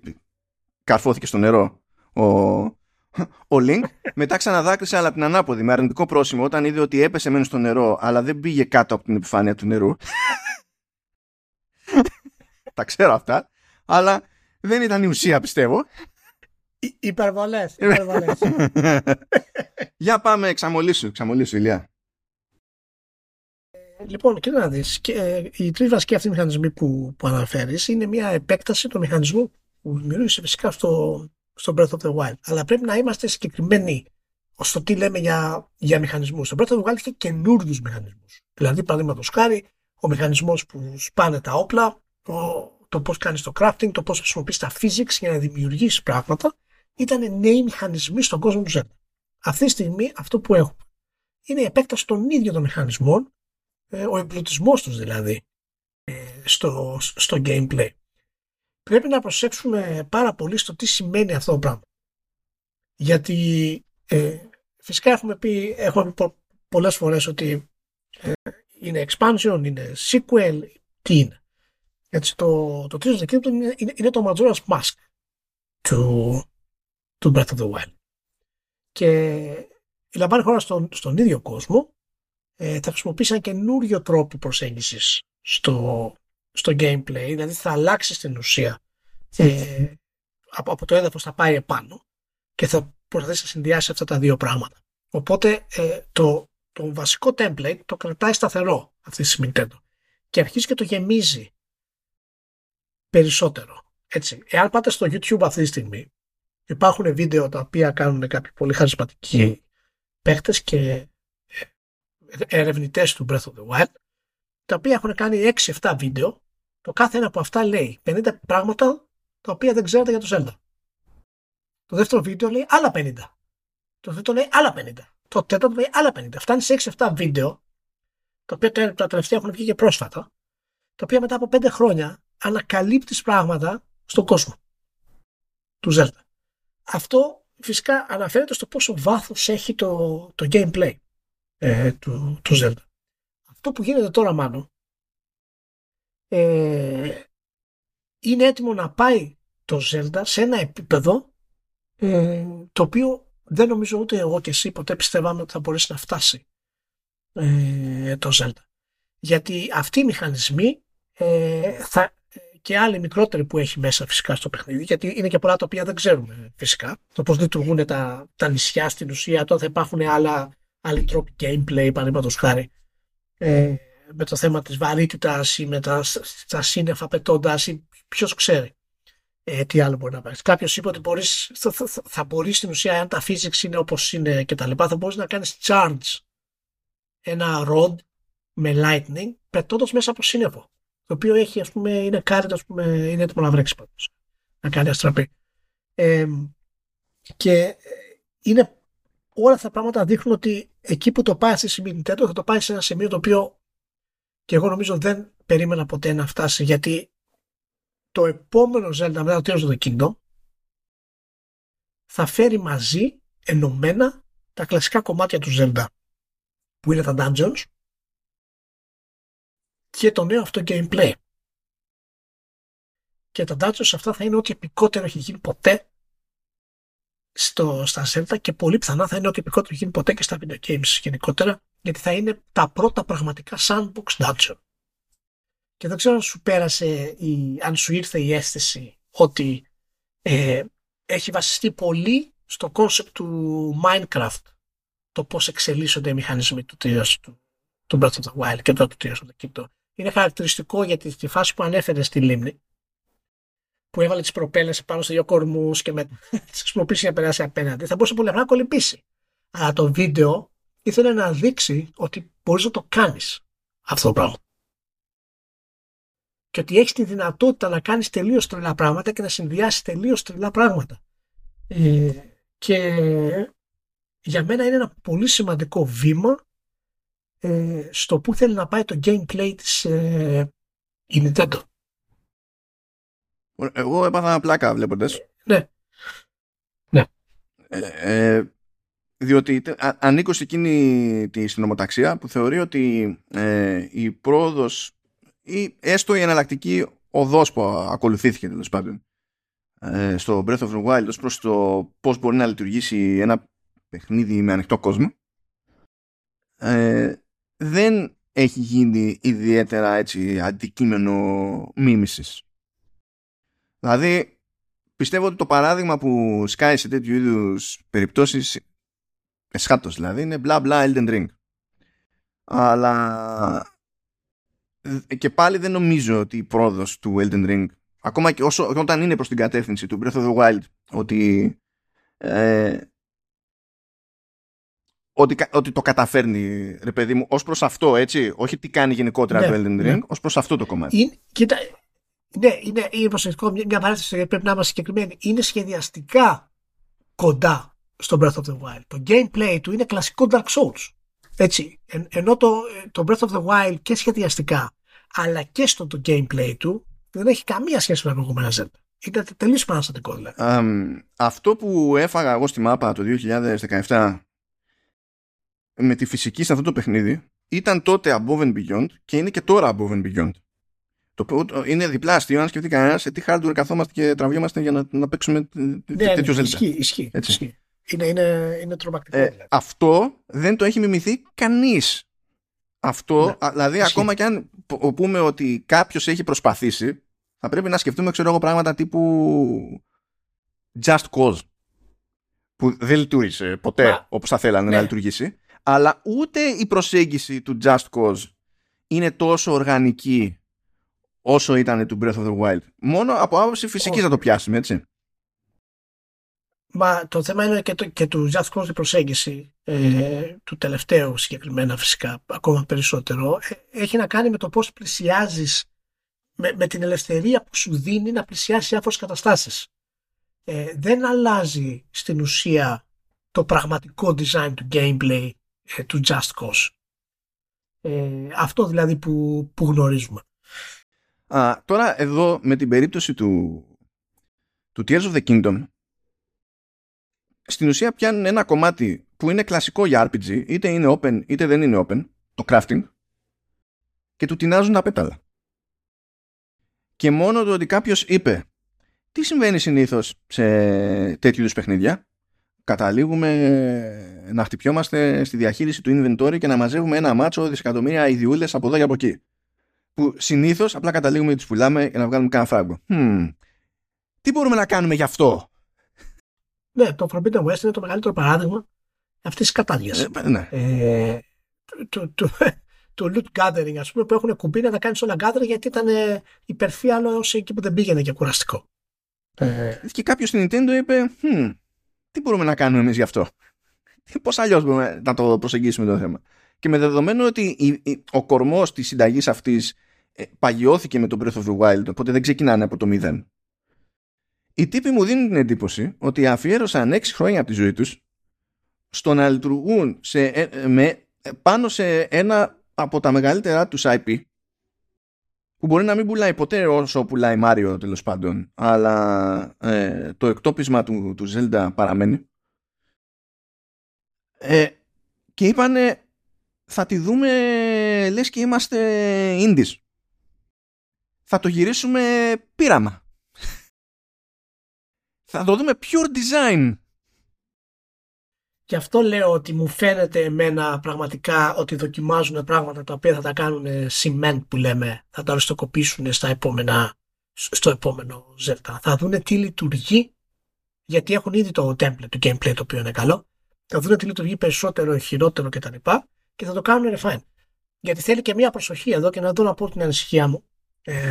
καρφώθηκε στο νερό ο Link. Μετά ξαναδάκρυσε, αλλά την ανάποδη, με αρνητικό πρόσημο, όταν είδε ότι έπεσε μένει στο νερό, αλλά δεν πήγε κάτω από την επιφάνεια του νερού. Τα ξέρω αυτά, αλλά δεν ήταν η ουσία, πιστεύω. Υπερβολές, υπερβολές. Για πάμε, εξαμολύσου, Ηλιά. Λοιπόν, κοίτα να δεις, οι τρεις βασικοί αυτοί μηχανισμοί που αναφέρεις είναι μια επέκταση του μηχανισμού που δημιουργήσε φυσικά στο Breath of the Wild. Αλλά πρέπει να είμαστε συγκεκριμένοι στο τι λέμε για μηχανισμούς. Στο Breath of the Wild είχε καινούριους μηχανισμούς. Δηλαδή, παραδείγματος χάρη, ο μηχανισμός που σπάνε τα όπλα, το πώς κάνεις το crafting, το πώς χρησιμοποιείς τα physics για να δημιουργήσεις πράγματα, ήταν νέοι μηχανισμοί στον κόσμο του Zelda. Αυτή τη στιγμή αυτό που έχουμε είναι η επέκταση των ίδιων των μηχανισμών, ο εμπλουτισμός τους δηλαδή στο gameplay. Πρέπει να προσέξουμε πάρα πολύ στο τι σημαίνει αυτό το πράγμα. Γιατί φυσικά έχουμε πει πολλές φορές ότι είναι expansion, είναι sequel, τι είναι. Έτσι, το Tears of the Kingdom είναι το Majora's Mask του Breath of the Wild. Και λαμβάνει χώρα στον ίδιο κόσμο, θα χρησιμοποιήσει ένα καινούριο τρόπο προσέγγισης στο gameplay, δηλαδή θα αλλάξει στην ουσία από το έδαφος θα πάει επάνω και θα προσπαθήσει να συνδυάσει αυτά τα δύο πράγματα. Οπότε το βασικό template το κρατάει σταθερό αυτή τη στιγμή και αρχίζει και το γεμίζει περισσότερο. Έτσι. Εάν πάτε στο YouTube αυτή τη στιγμή, υπάρχουν βίντεο τα οποία κάνουν κάποιοι πολύ χαρισματικοί παίχτες και ερευνητές του Breath of the Wild, τα οποία έχουν κάνει 6-7 βίντεο, το κάθε ένα από αυτά λέει 50 πράγματα τα οποία δεν ξέρετε για το Zelda. Το δεύτερο βίντεο λέει άλλα 50. Το τρίτο λέει άλλα 50. Το τέταρτο λέει άλλα 50. Φτάνει σε 6-7 βίντεο, τα οποία τα τελευταία έχουν βγει και πρόσφατα, τα οποία μετά από 5 χρόνια ανακαλύπτεις πράγματα στον κόσμο του Zelda. Αυτό φυσικά αναφέρεται στο πόσο βάθος έχει το gameplay του Zelda. Αυτό που γίνεται τώρα μάλλον είναι έτοιμο να πάει το Zelda σε ένα επίπεδο το οποίο δεν νομίζω ούτε εγώ και εσύ ποτέ πιστεύαμε ότι θα μπορέσει να φτάσει το Zelda. Γιατί αυτοί οι μηχανισμοί και άλλοι μικρότεροι που έχει μέσα φυσικά στο παιχνίδι, γιατί είναι και πολλά τα οποία δεν ξέρουμε φυσικά, το πώς λειτουργούν τα νησιά στην ουσία, το αν θα υπάρχουν άλλοι τρόποι gameplay, παραδείγματος χάρη, με το θέμα της βαρύτητας ή με τα σύννεφα πετώντας ή ποιος ξέρει τι άλλο μπορεί να πάρει. Κάποιος είπε ότι θα μπορείς στην ουσία, αν τα physics είναι όπως είναι και τα λοιπά, θα μπορείς να κάνεις charge ένα rod με lightning πετώντας μέσα από σύννεφο, το οποίο έχει, ας πούμε, είναι κάρτο, ας πούμε, είναι έτοιμο να βρέξει πάντως, να κάνει αστραπή. Και είναι όλα αυτά τα πράγματα δείχνουν ότι εκεί που το πάει στη σημερινή τέτοια, θα το πάει σε ένα σημείο το οποίο και εγώ νομίζω δεν περίμενα ποτέ να φτάσει, γιατί το επόμενο Zelda μετά το τέλος του Kingdom θα φέρει μαζί ενωμένα τα κλασικά κομμάτια του Zelda που είναι τα Dungeons και το νέο αυτό gameplay. Και τα Dungeons αυτά θα είναι ό,τι επικότερο έχει γίνει ποτέ στα Zelda και πολύ πιθανά θα είναι ό,τι επικότερο έχει γίνει ποτέ και στα video games γενικότερα, γιατί θα είναι τα πρώτα πραγματικά sandbox dungeon. Και δεν ξέρω αν σου πέρασε αν σου ήρθε η αίσθηση ότι έχει βασιστεί πολύ στο concept του Minecraft το πώς εξελίσσονται οι μηχανισμοί του Breath of the Wild και του Tears of the Kingdom. Είναι χαρακτηριστικό γιατί στη φάση που ανέφερε στη λίμνη, που έβαλε τις προπέλες πάνω σε δύο κορμούς και με τις χρησιμοποίησε να περάσει απέναντι, θα μπορούσε πολύ απλά να κολυμπήσει. Αλλά το βίντεο ήθελε να δείξει ότι μπορείς να το κάνεις αυτό το πράγμα. Και ότι έχεις τη δυνατότητα να κάνεις τελείως τρελά πράγματα και να συνδυάσεις τελείως τρελά πράγματα. Και για μένα είναι ένα πολύ σημαντικό βήμα στο που θέλει να πάει το gameplay της Nintendo. Εγώ έπαθα πλάκα βλέποντας. Ναι. Διότι ανήκω σε εκείνη τη συνωμοταξία που θεωρεί ότι η πρόοδος ή έστω η εναλλακτική οδός που ακολουθήθηκε τέλος πάντων στο Breath of the Wild ως προς το πώς μπορεί να λειτουργήσει ένα παιχνίδι με ανοιχτό κόσμο δεν έχει γίνει ιδιαίτερα έτσι αντικείμενο μίμησης. Δηλαδή πιστεύω ότι το παράδειγμα που σκάει σε τέτοιου είδους περιπτώσεις εσχάτως δηλαδή είναι μπλα μπλα Elden Ring, αλλά και πάλι δεν νομίζω ότι η πρόοδος του Elden Ring, ακόμα και όταν είναι προς την κατεύθυνση του Breath of the Wild, ότι το καταφέρνει, ρε παιδί μου, ως προς αυτό, έτσι, όχι τι κάνει γενικότερα το Elden Ring, ως προς αυτό το κομμάτι. Είναι προσεκτικό, μια παρένθεση, γιατί πρέπει να είμαστε συγκεκριμένοι. Είναι σχεδιαστικά κοντά στο Breath of the Wild. Το gameplay του είναι κλασικό Dark Souls. Έτσι, ενώ το Breath of the Wild και σχεδιαστικά αλλά και το gameplay του δεν έχει καμία σχέση με τα προηγούμενα Zelda. Ήταν τελείως παραστατικό δηλαδή. Αυτό που έφαγα εγώ στη μάπα το 2017 με τη φυσική σε αυτό το παιχνίδι ήταν τότε Above and Beyond και είναι και τώρα Above and Beyond. Είναι διπλά αστείο αν σκεφτεί κανένα σε τι hardware καθόμαστε και τραβιόμαστε για να παίξουμε τέτοιο Zelda. Ισχύει. Είναι τρομακτικό. Αυτό δεν το έχει μιμηθεί κανείς. Αυτό, δηλαδή, ισχύει. Ακόμα και αν πούμε ότι κάποιος έχει προσπαθήσει, θα πρέπει να σκεφτούμε, ξέρω εγώ, πράγματα τύπου Just Cause, που δεν λειτουργήσε ποτέ όπως θα θέλανε να λειτουργήσει, αλλά ούτε η προσέγγιση του Just Cause είναι τόσο οργανική όσο ήταν του Breath of the Wild. Μόνο από άποψη φυσικής θα το πιάσουμε, έτσι. Μα το θέμα είναι και του Just Cause η προσέγγιση του τελευταίου συγκεκριμένα φυσικά ακόμα περισσότερο έχει να κάνει με το πώς πλησιάζεις με την ελευθερία που σου δίνει να πλησιάσεις διάφορες καταστάσεις. Δεν αλλάζει στην ουσία το πραγματικό design του gameplay του Just Cause. Αυτό δηλαδή που γνωρίζουμε. Τώρα εδώ με την περίπτωση του Tears of the Kingdom στην ουσία πιάνουν ένα κομμάτι που είναι κλασικό για RPG, είτε είναι open είτε δεν είναι open, το crafting, και του τεινάζουν απέταλα. Και μόνο το ότι κάποιος είπε τι συμβαίνει συνήθως σε τέτοιου είδους παιχνίδια, καταλήγουμε να χτυπιόμαστε στη διαχείριση του inventory και να μαζεύουμε ένα μάτσο δισεκατομμύρια ιδιούλες από εδώ και από εκεί. Που συνήθως απλά καταλήγουμε και τις πουλάμε για να βγάλουμε κανένα φράγκο. Τι μπορούμε να κάνουμε γι' αυτό? Ναι, το Forbidden West είναι το μεγαλύτερο παράδειγμα αυτής της κατάδειας. Ναι. Το loot gathering, ας πούμε, που έχουν κουμπί να τα κάνεις όλα gathering, γιατί ήταν υπερφύαλο έως εκεί που δεν πήγαινε και κουραστικό. Και κάποιος στην Nintendo είπε τι μπορούμε να κάνουμε εμείς γι' αυτό? Πώς αλλιώς μπορούμε να το προσεγγίσουμε το θέμα? Και με δεδομένο ότι ο κορμός της συνταγής αυτής παγιώθηκε με το Breath of the Wild, οπότε δεν ξεκινάνε από το 0. Οι τύποι μου δίνουν την εντύπωση ότι αφιέρωσαν 6 χρόνια από τη ζωή τους στο να λειτουργούν πάνω σε ένα από τα μεγαλύτερα τους IP, που μπορεί να μην πουλάει ποτέ όσο πουλάει Μάριο, τέλος πάντων, αλλά το εκτόπισμα του Zelda παραμένει. Και είπανε θα τη δούμε λες και είμαστε indies. Θα το γυρίσουμε πείραμα. Θα το δούμε pure design. Γι' αυτό λέω ότι μου φαίνεται εμένα πραγματικά ότι δοκιμάζουν πράγματα τα οποία θα τα κάνουν cement, που λέμε, θα τα οριστοκοπήσουν στο επόμενο Zelda. Θα δουν τι λειτουργεί, γιατί έχουν ήδη το template του gameplay το οποίο είναι καλό. Θα δουν τι λειτουργεί περισσότερο, χειρότερο κτλ. Και θα το κάνουν refine. Γιατί θέλει και μια προσοχή εδώ, και να δω να πω την ανησυχία μου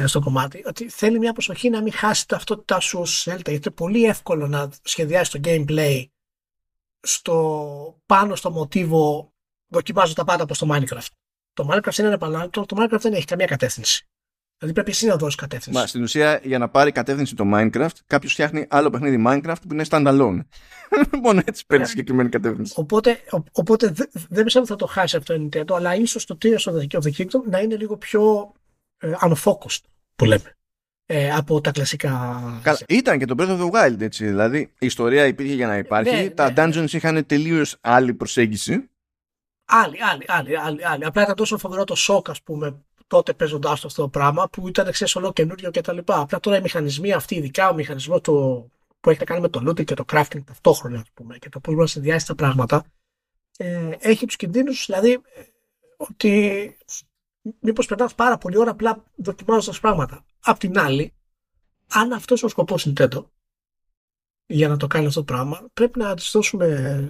στο κομμάτι, ότι θέλει μια προσοχή να μην χάσει ταυτότητά σου ως Zelda. Γιατί είναι πολύ εύκολο να σχεδιάσει το gameplay πάνω στο μοτίβο δοκιμάζω τα πάντα από στο Minecraft. Το Minecraft είναι ένα επανάληπτο, το Minecraft δεν έχει καμία κατεύθυνση. Δηλαδή πρέπει εσύ να δώσεις κατεύθυνση. Μα στην ουσία, για να πάρει κατεύθυνση το Minecraft, κάποιος φτιάχνει άλλο παιχνίδι Minecraft που είναι standalone. Μόνο έτσι παίρνει συγκεκριμένη κατεύθυνση. Οπότε δεν πιστεύω ότι θα το χάσει αυτό το Nintendo, αλλά ίσως το Tears of the Kingdom να είναι λίγο πιο unfocused, που λέμε. Από τα κλασικά. Ήταν και το Breath of the Wild, έτσι. Δηλαδή η ιστορία υπήρχε για να υπάρχει. Τα dungeons είχαν τελείως άλλη προσέγγιση. Άλλη. Απλά ήταν τόσο φοβερό το σοκ, ας πούμε, τότε παίζοντάς το αυτό το πράγμα, που ήταν όλο καινούριο κτλ. Απλά τώρα οι μηχανισμοί αυτοί, ειδικά ο μηχανισμός που έχει να κάνει με το looting και το crafting ταυτόχρονα, ας πούμε, και το πώς μπορεί να συνδυάσει τα πράγματα, έχει τους κινδύνους, δηλαδή, ότι μήπως περνάς πάρα πολύ ώρα απλά δοκιμάζοντας πράγματα. Απ' την άλλη, αν αυτός είναι ο σκοπός Nintendo για να το κάνει αυτό το πράγμα, πρέπει να της δώσουμε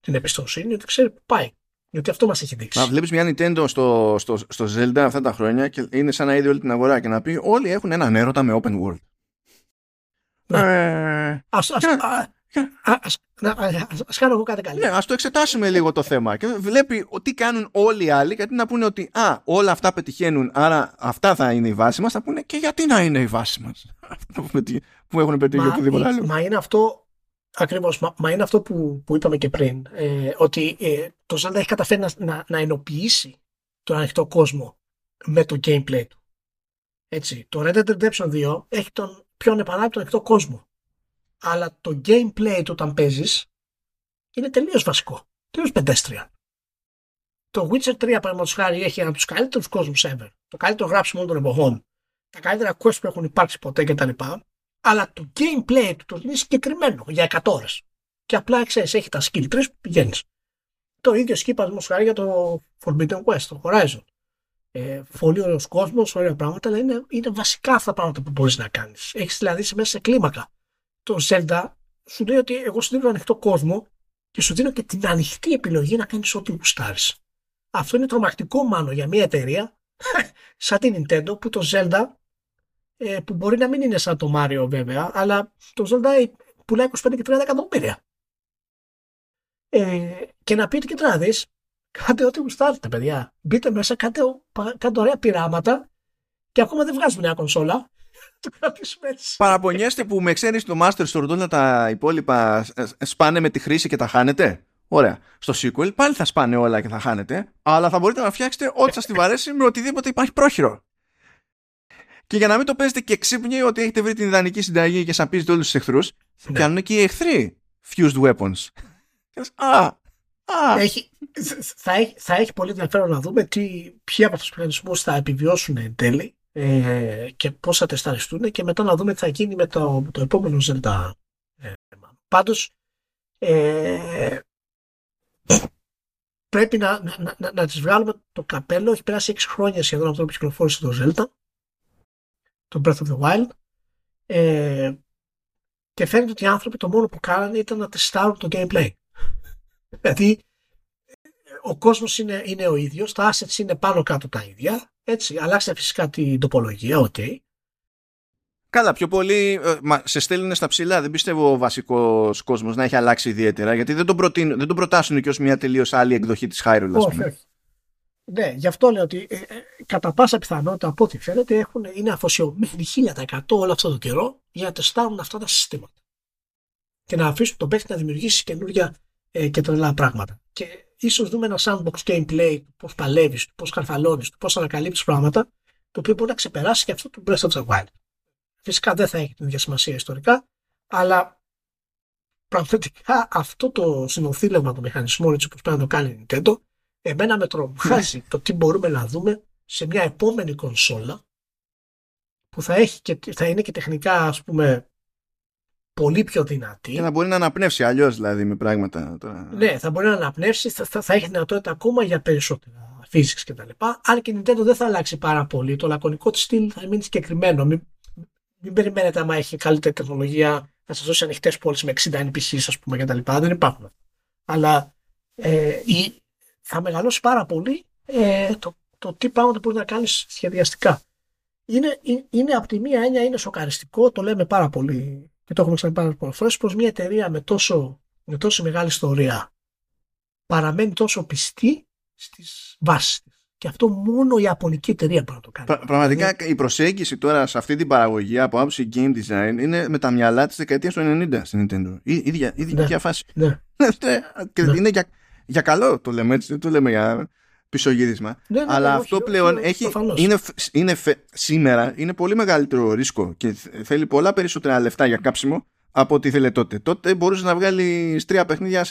την εμπιστοσύνη ότι ξέρει που πάει. Γιατί αυτό μας έχει δείξει. Να βλέπεις μια Nintendo στο Zelda αυτά τα χρόνια και είναι σαν να είδε όλη την αγορά και να πει όλοι έχουν έναν έρωτα με open world. Ας κάνω εγώ κάτι καλύτερο. Ναι, ας το εξετάσουμε λίγο το θέμα. Και βλέπει τι κάνουν όλοι οι άλλοι, γιατί να πούνε ότι όλα αυτά πετυχαίνουν, άρα αυτά θα είναι η βάση μας. Θα πούνε και γιατί να είναι η βάση μας. Αυτά που έχουν πετύχει οτιδήποτε άλλο. Μα είναι αυτό ακριβώς. Μα είναι αυτό που είπαμε και πριν. Ότι το Zelda έχει καταφέρει να ενοποιήσει τον ανοιχτό κόσμο με το gameplay του. Έτσι. Το Red Dead Redemption 2 έχει τον πιο ανεπανάληπτο ανοιχτό κόσμο. Αλλά το gameplay του όταν παίζεις είναι τελείως βασικό. Τελείως πεντέστρια. Το Witcher 3, παραδείγματος χάρη, έχει ένα από τους καλύτερους κόσμους ever. Το καλύτερο γράψιμο όλων των εποχών. Τα καλύτερα quests που έχουν υπάρξει ποτέ κτλ. Αλλά το gameplay του είναι συγκεκριμένο για 100 ώρες. Και απλά ξέρεις, έχει τα skill trees που πηγαίνεις. Το ίδιο σκι, παραδείγματος χάρη, για το Forbidden West, το Horizon. Πολύ ωραίος κόσμος, ωραία πράγματα, αλλά είναι βασικά αυτά τα πράγματα που μπορείς να κάνεις. Έχεις δηλαδή μέσα σε κλίμακα. Το Zelda σου λέει ότι εγώ σου δίνω ανοιχτό κόσμο και σου δίνω και την ανοιχτή επιλογή να κάνεις ό,τι γουστάρεις. Αυτό είναι τρομακτικό μάλλον για μια εταιρεία σαν την Nintendo, που το Zelda που μπορεί να μην είναι σαν το Mario βέβαια, αλλά το Zelda πουλάει 25 και 30 εκατομμύρια. Και να πείτε και τώρα δεις, κάντε ό,τι γουστάρετε παιδιά. Μπείτε μέσα, κάντε ωραία πειράματα και ακόμα δεν βγάζουμε νέα κονσόλα. Παραπονιέστε που με ξέρεις το Master Sword, όλα τα υπόλοιπα σπάνε με τη χρήση και τα χάνετε. Ωραία. Στο sequel πάλι θα σπάνε όλα και θα χάνετε, αλλά θα μπορείτε να φτιάξετε ό,τι σας τη βαρέσει με οτιδήποτε υπάρχει πρόχειρο. Και για να μην το παίζετε και ξύπνοι ότι έχετε βρει την ιδανική συνταγή και σαπίζετε όλους τους εχθρούς, ναι, κάνουν και οι εχθροί fused weapons. Θα έχει πολύ ενδιαφέρον να δούμε ποιοι από αυτούς τους μηχανισμούς θα επιβιώσουν εν τέλει. Και πώς θα τεσταριστούν, και μετά να δούμε τι θα γίνει με το επόμενο Zelda. Πάντως Πρέπει να τις βγάλουμε το καπέλο. Έχει περάσει 6 χρόνια σχεδόν από το που κυκλοφόρησε το Zelda, το Breath of the Wild, και φαίνεται ότι οι άνθρωποι το μόνο που κάνανε ήταν να τεστάρουν το gameplay. Δηλαδή ο κόσμος είναι ο ίδιος, τα assets είναι πάνω κάτω τα ίδια, έτσι, αλλάξτε φυσικά την τοπολογία, okay. Καλά, πιο πολύ σε στέλνουν στα ψηλά. Δεν πιστεύω ο βασικός κόσμος να έχει αλλάξει ιδιαίτερα, γιατί δεν τον προτάσουν και ως μια τελείως άλλη εκδοχή της Hyrule. Όχι. Ναι, γι' αυτό λέω ότι κατά πάσα πιθανότητα, από ό,τι φαίνεται, είναι αφοσιωμένοι 1000% όλο αυτό το καιρό για να τεστάρουν αυτά τα συστήματα και να αφήσουν τον παίκτη να δημιουργήσει καινούργια και τρελά πράγματα. Και ίσως δούμε ένα sandbox gameplay, πώς παλεύεις, πώς χαρφαλώνεις, πώς ανακαλύπτεις πράγματα, το οποίο μπορεί να ξεπεράσει και αυτό του Breath of the Wild. Φυσικά δεν θα έχει την ίδια σημασία ιστορικά, αλλά πραγματικά αυτό το συνοθήλευμα των μηχανισμών, έτσι όπως πρέπει να το κάνει η Nintendo, εμένα με τρομάζει το τι μπορούμε να δούμε σε μια επόμενη κονσόλα που θα είναι και τεχνικά, ας πούμε, πολύ πιο δυνατή. Και να μπορεί να αναπνεύσει αλλιώς, δηλαδή, με πράγματα. Ναι, θα μπορεί να αναπνεύσει, θα έχει δυνατότητα ακόμα για περισσότερα physics κτλ. Αν και η Nintendo δεν θα αλλάξει πάρα πολύ, το λακωνικό της στυλ θα μείνει συγκεκριμένο. Μην περιμένετε, άμα έχει καλύτερη τεχνολογία, να σας δώσει ανοιχτές πόλεις με 60 NPCs, ας πούμε, κτλ. Δεν υπάρχουν. Αλλά θα μεγαλώσει πάρα πολύ το τι πράγματα μπορεί να κάνεις σχεδιαστικά. Είναι από τη μία έννοια, είναι σοκαριστικό, το λέμε πάρα πολύ και το έχουμε ξαναπεί πολλές φορές, πως μια εταιρεία με τόσο μεγάλη ιστορία παραμένει τόσο πιστή στις βάσεις της. Και αυτό μόνο η ιαπωνική εταιρεία μπορεί να το κάνει. Πραγματικά η προσέγγιση τώρα σε αυτή την παραγωγή από άποψη game design είναι με τα μυαλά της δεκαετίας του 90 στην Nintendo. Ίδια φάση. Ναι. Και είναι για καλό το λέμε, έτσι, δεν το λέμε για πισωγύρισμα. Ναι, αλλά αυτό πλέον σήμερα είναι πολύ μεγαλύτερο ρίσκο και θέλει πολλά περισσότερα λεφτά για κάψιμο από ό,τι ήθελε τότε. Τότε μπορούσε να βγάλει 3 παιχνίδια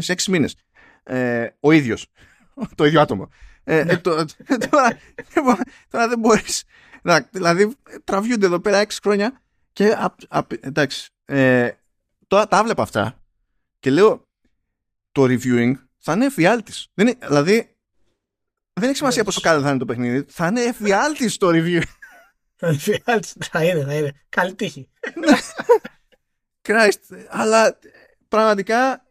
σε 6 μήνες. Ο ίδιος. Το ίδιο άτομο. Τώρα δεν μπορείς. Δηλαδή τραβιούνται εδώ πέρα 6 χρόνια και εντάξει, τώρα τα βλέπω αυτά και λέω το reviewing θα είναι εφιάλτης. Δηλαδή δεν έχει σημασία πόσο καλό θα είναι το παιχνίδι, θα είναι εφιάλτης το review. Θα είναι. Καλή τύχη. Christ, αλλά πραγματικά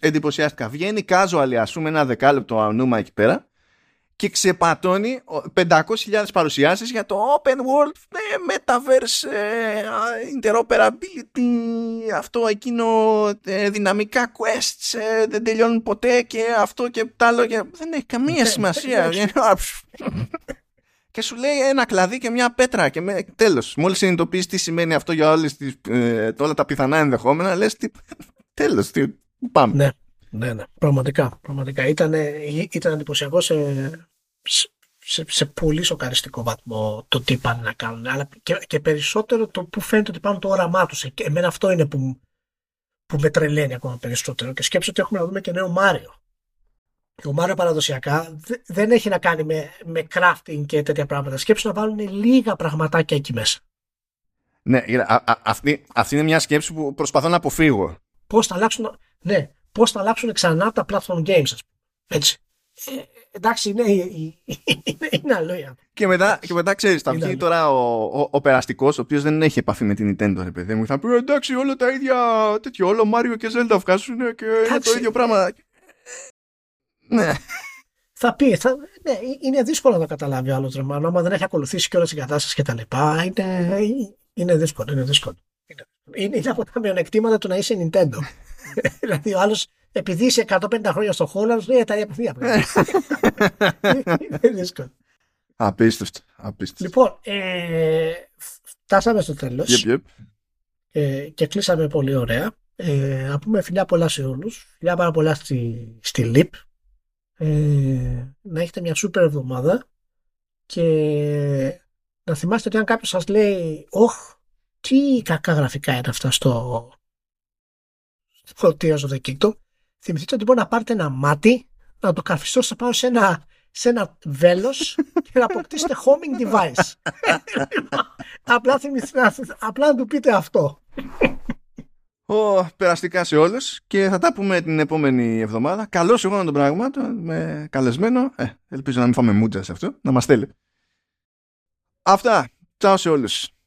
εντυπωσιάστηκα. Βγαίνει casual, ας πούμε, ένα 10 λεπτό ανούμα εκεί πέρα και ξεπατώνει 500.000 παρουσιάσεις για το open world, metaverse, interoperability, αυτό εκείνο, δυναμικά quests, δεν τελειώνουν ποτέ και αυτό και τα άλλο. Δεν έχει καμία σημασία. Και σου λέει ένα κλαδί και μια πέτρα και τέλος. Μόλις συνειδητοποιείς τι σημαίνει αυτό για όλα τα πιθανά ενδεχόμενα, λες τι... Τέλος, πάμε. Ναι. Πραγματικά. Ήταν εντυπωσιακό σε πολύ σοκαριστικό βαθμό το τι πάνε να κάνουν. Αλλά και περισσότερο το που φαίνεται ότι πάνε το όραμά τους. Εμένα αυτό είναι που με τρελαίνει ακόμα περισσότερο. Και σκέψω ότι έχουμε να δούμε και νέο Μάριο. Και ο Μάριο παραδοσιακά δεν έχει να κάνει με crafting και τέτοια πράγματα. Σκέψω να βάλουν λίγα πραγματάκια εκεί μέσα. Ναι, αυτή είναι μια σκέψη που προσπαθώ να αποφύγω. Πώς θα αλλάξουν ξανά τα platform games, ας πούμε. Έτσι. Εντάξει, είναι αλόγια. Και μετά ξέρεις, θα βγει τώρα ο περαστικός, ο οποίος δεν έχει επαφή με την Nintendo, ρε παιδί μου. Θα πει εντάξει, όλα τα ίδια, τέτοιο, όλο Mario και Zelda βγάζουν και είναι το ίδιο πράγμα. Ναι. Θα πει, ναι, είναι δύσκολο να το καταλάβει άλλο τρεμάνο, άμα δεν έχει ακολουθήσει και όλες τις κατάστασεις και τα λοιπά. Είναι δύσκολο. Είναι από τα μειονεκτήματα του να είσαι Nintendo. Δηλαδή ο άλλος, επειδή είσαι 150 χρόνια στο Holland, λέει τα ίδια πράγματα. Είναι δύσκολο. Απίστευτο. Λοιπόν, φτάσαμε στο τέλος. Yep. Και κλείσαμε πολύ ωραία. Να πούμε φιλιά πολλά σε όλους. Φιλιά πάρα πολλά στη Leap. Να έχετε μια σούπερ εβδομάδα. Και να θυμάστε ότι αν κάποιος σας λέει τι κακά γραφικά είναι αυτά στο Tears of the Kingdom, θυμηθείτε ότι μπορεί να πάρετε ένα μάτι, να το καρφιστώσετε πάνω σε ένα βέλος και να αποκτήσετε homing device. Απλά να του πείτε αυτό. περαστικά σε όλους και θα τα πούμε την επόμενη εβδομάδα. Καλώς εγώ των πραγμάτων με καλεσμένο. Ελπίζω να μην φάμε μούτζα σε αυτό, να μας στέλνει. Αυτά. Τσάω σε όλους.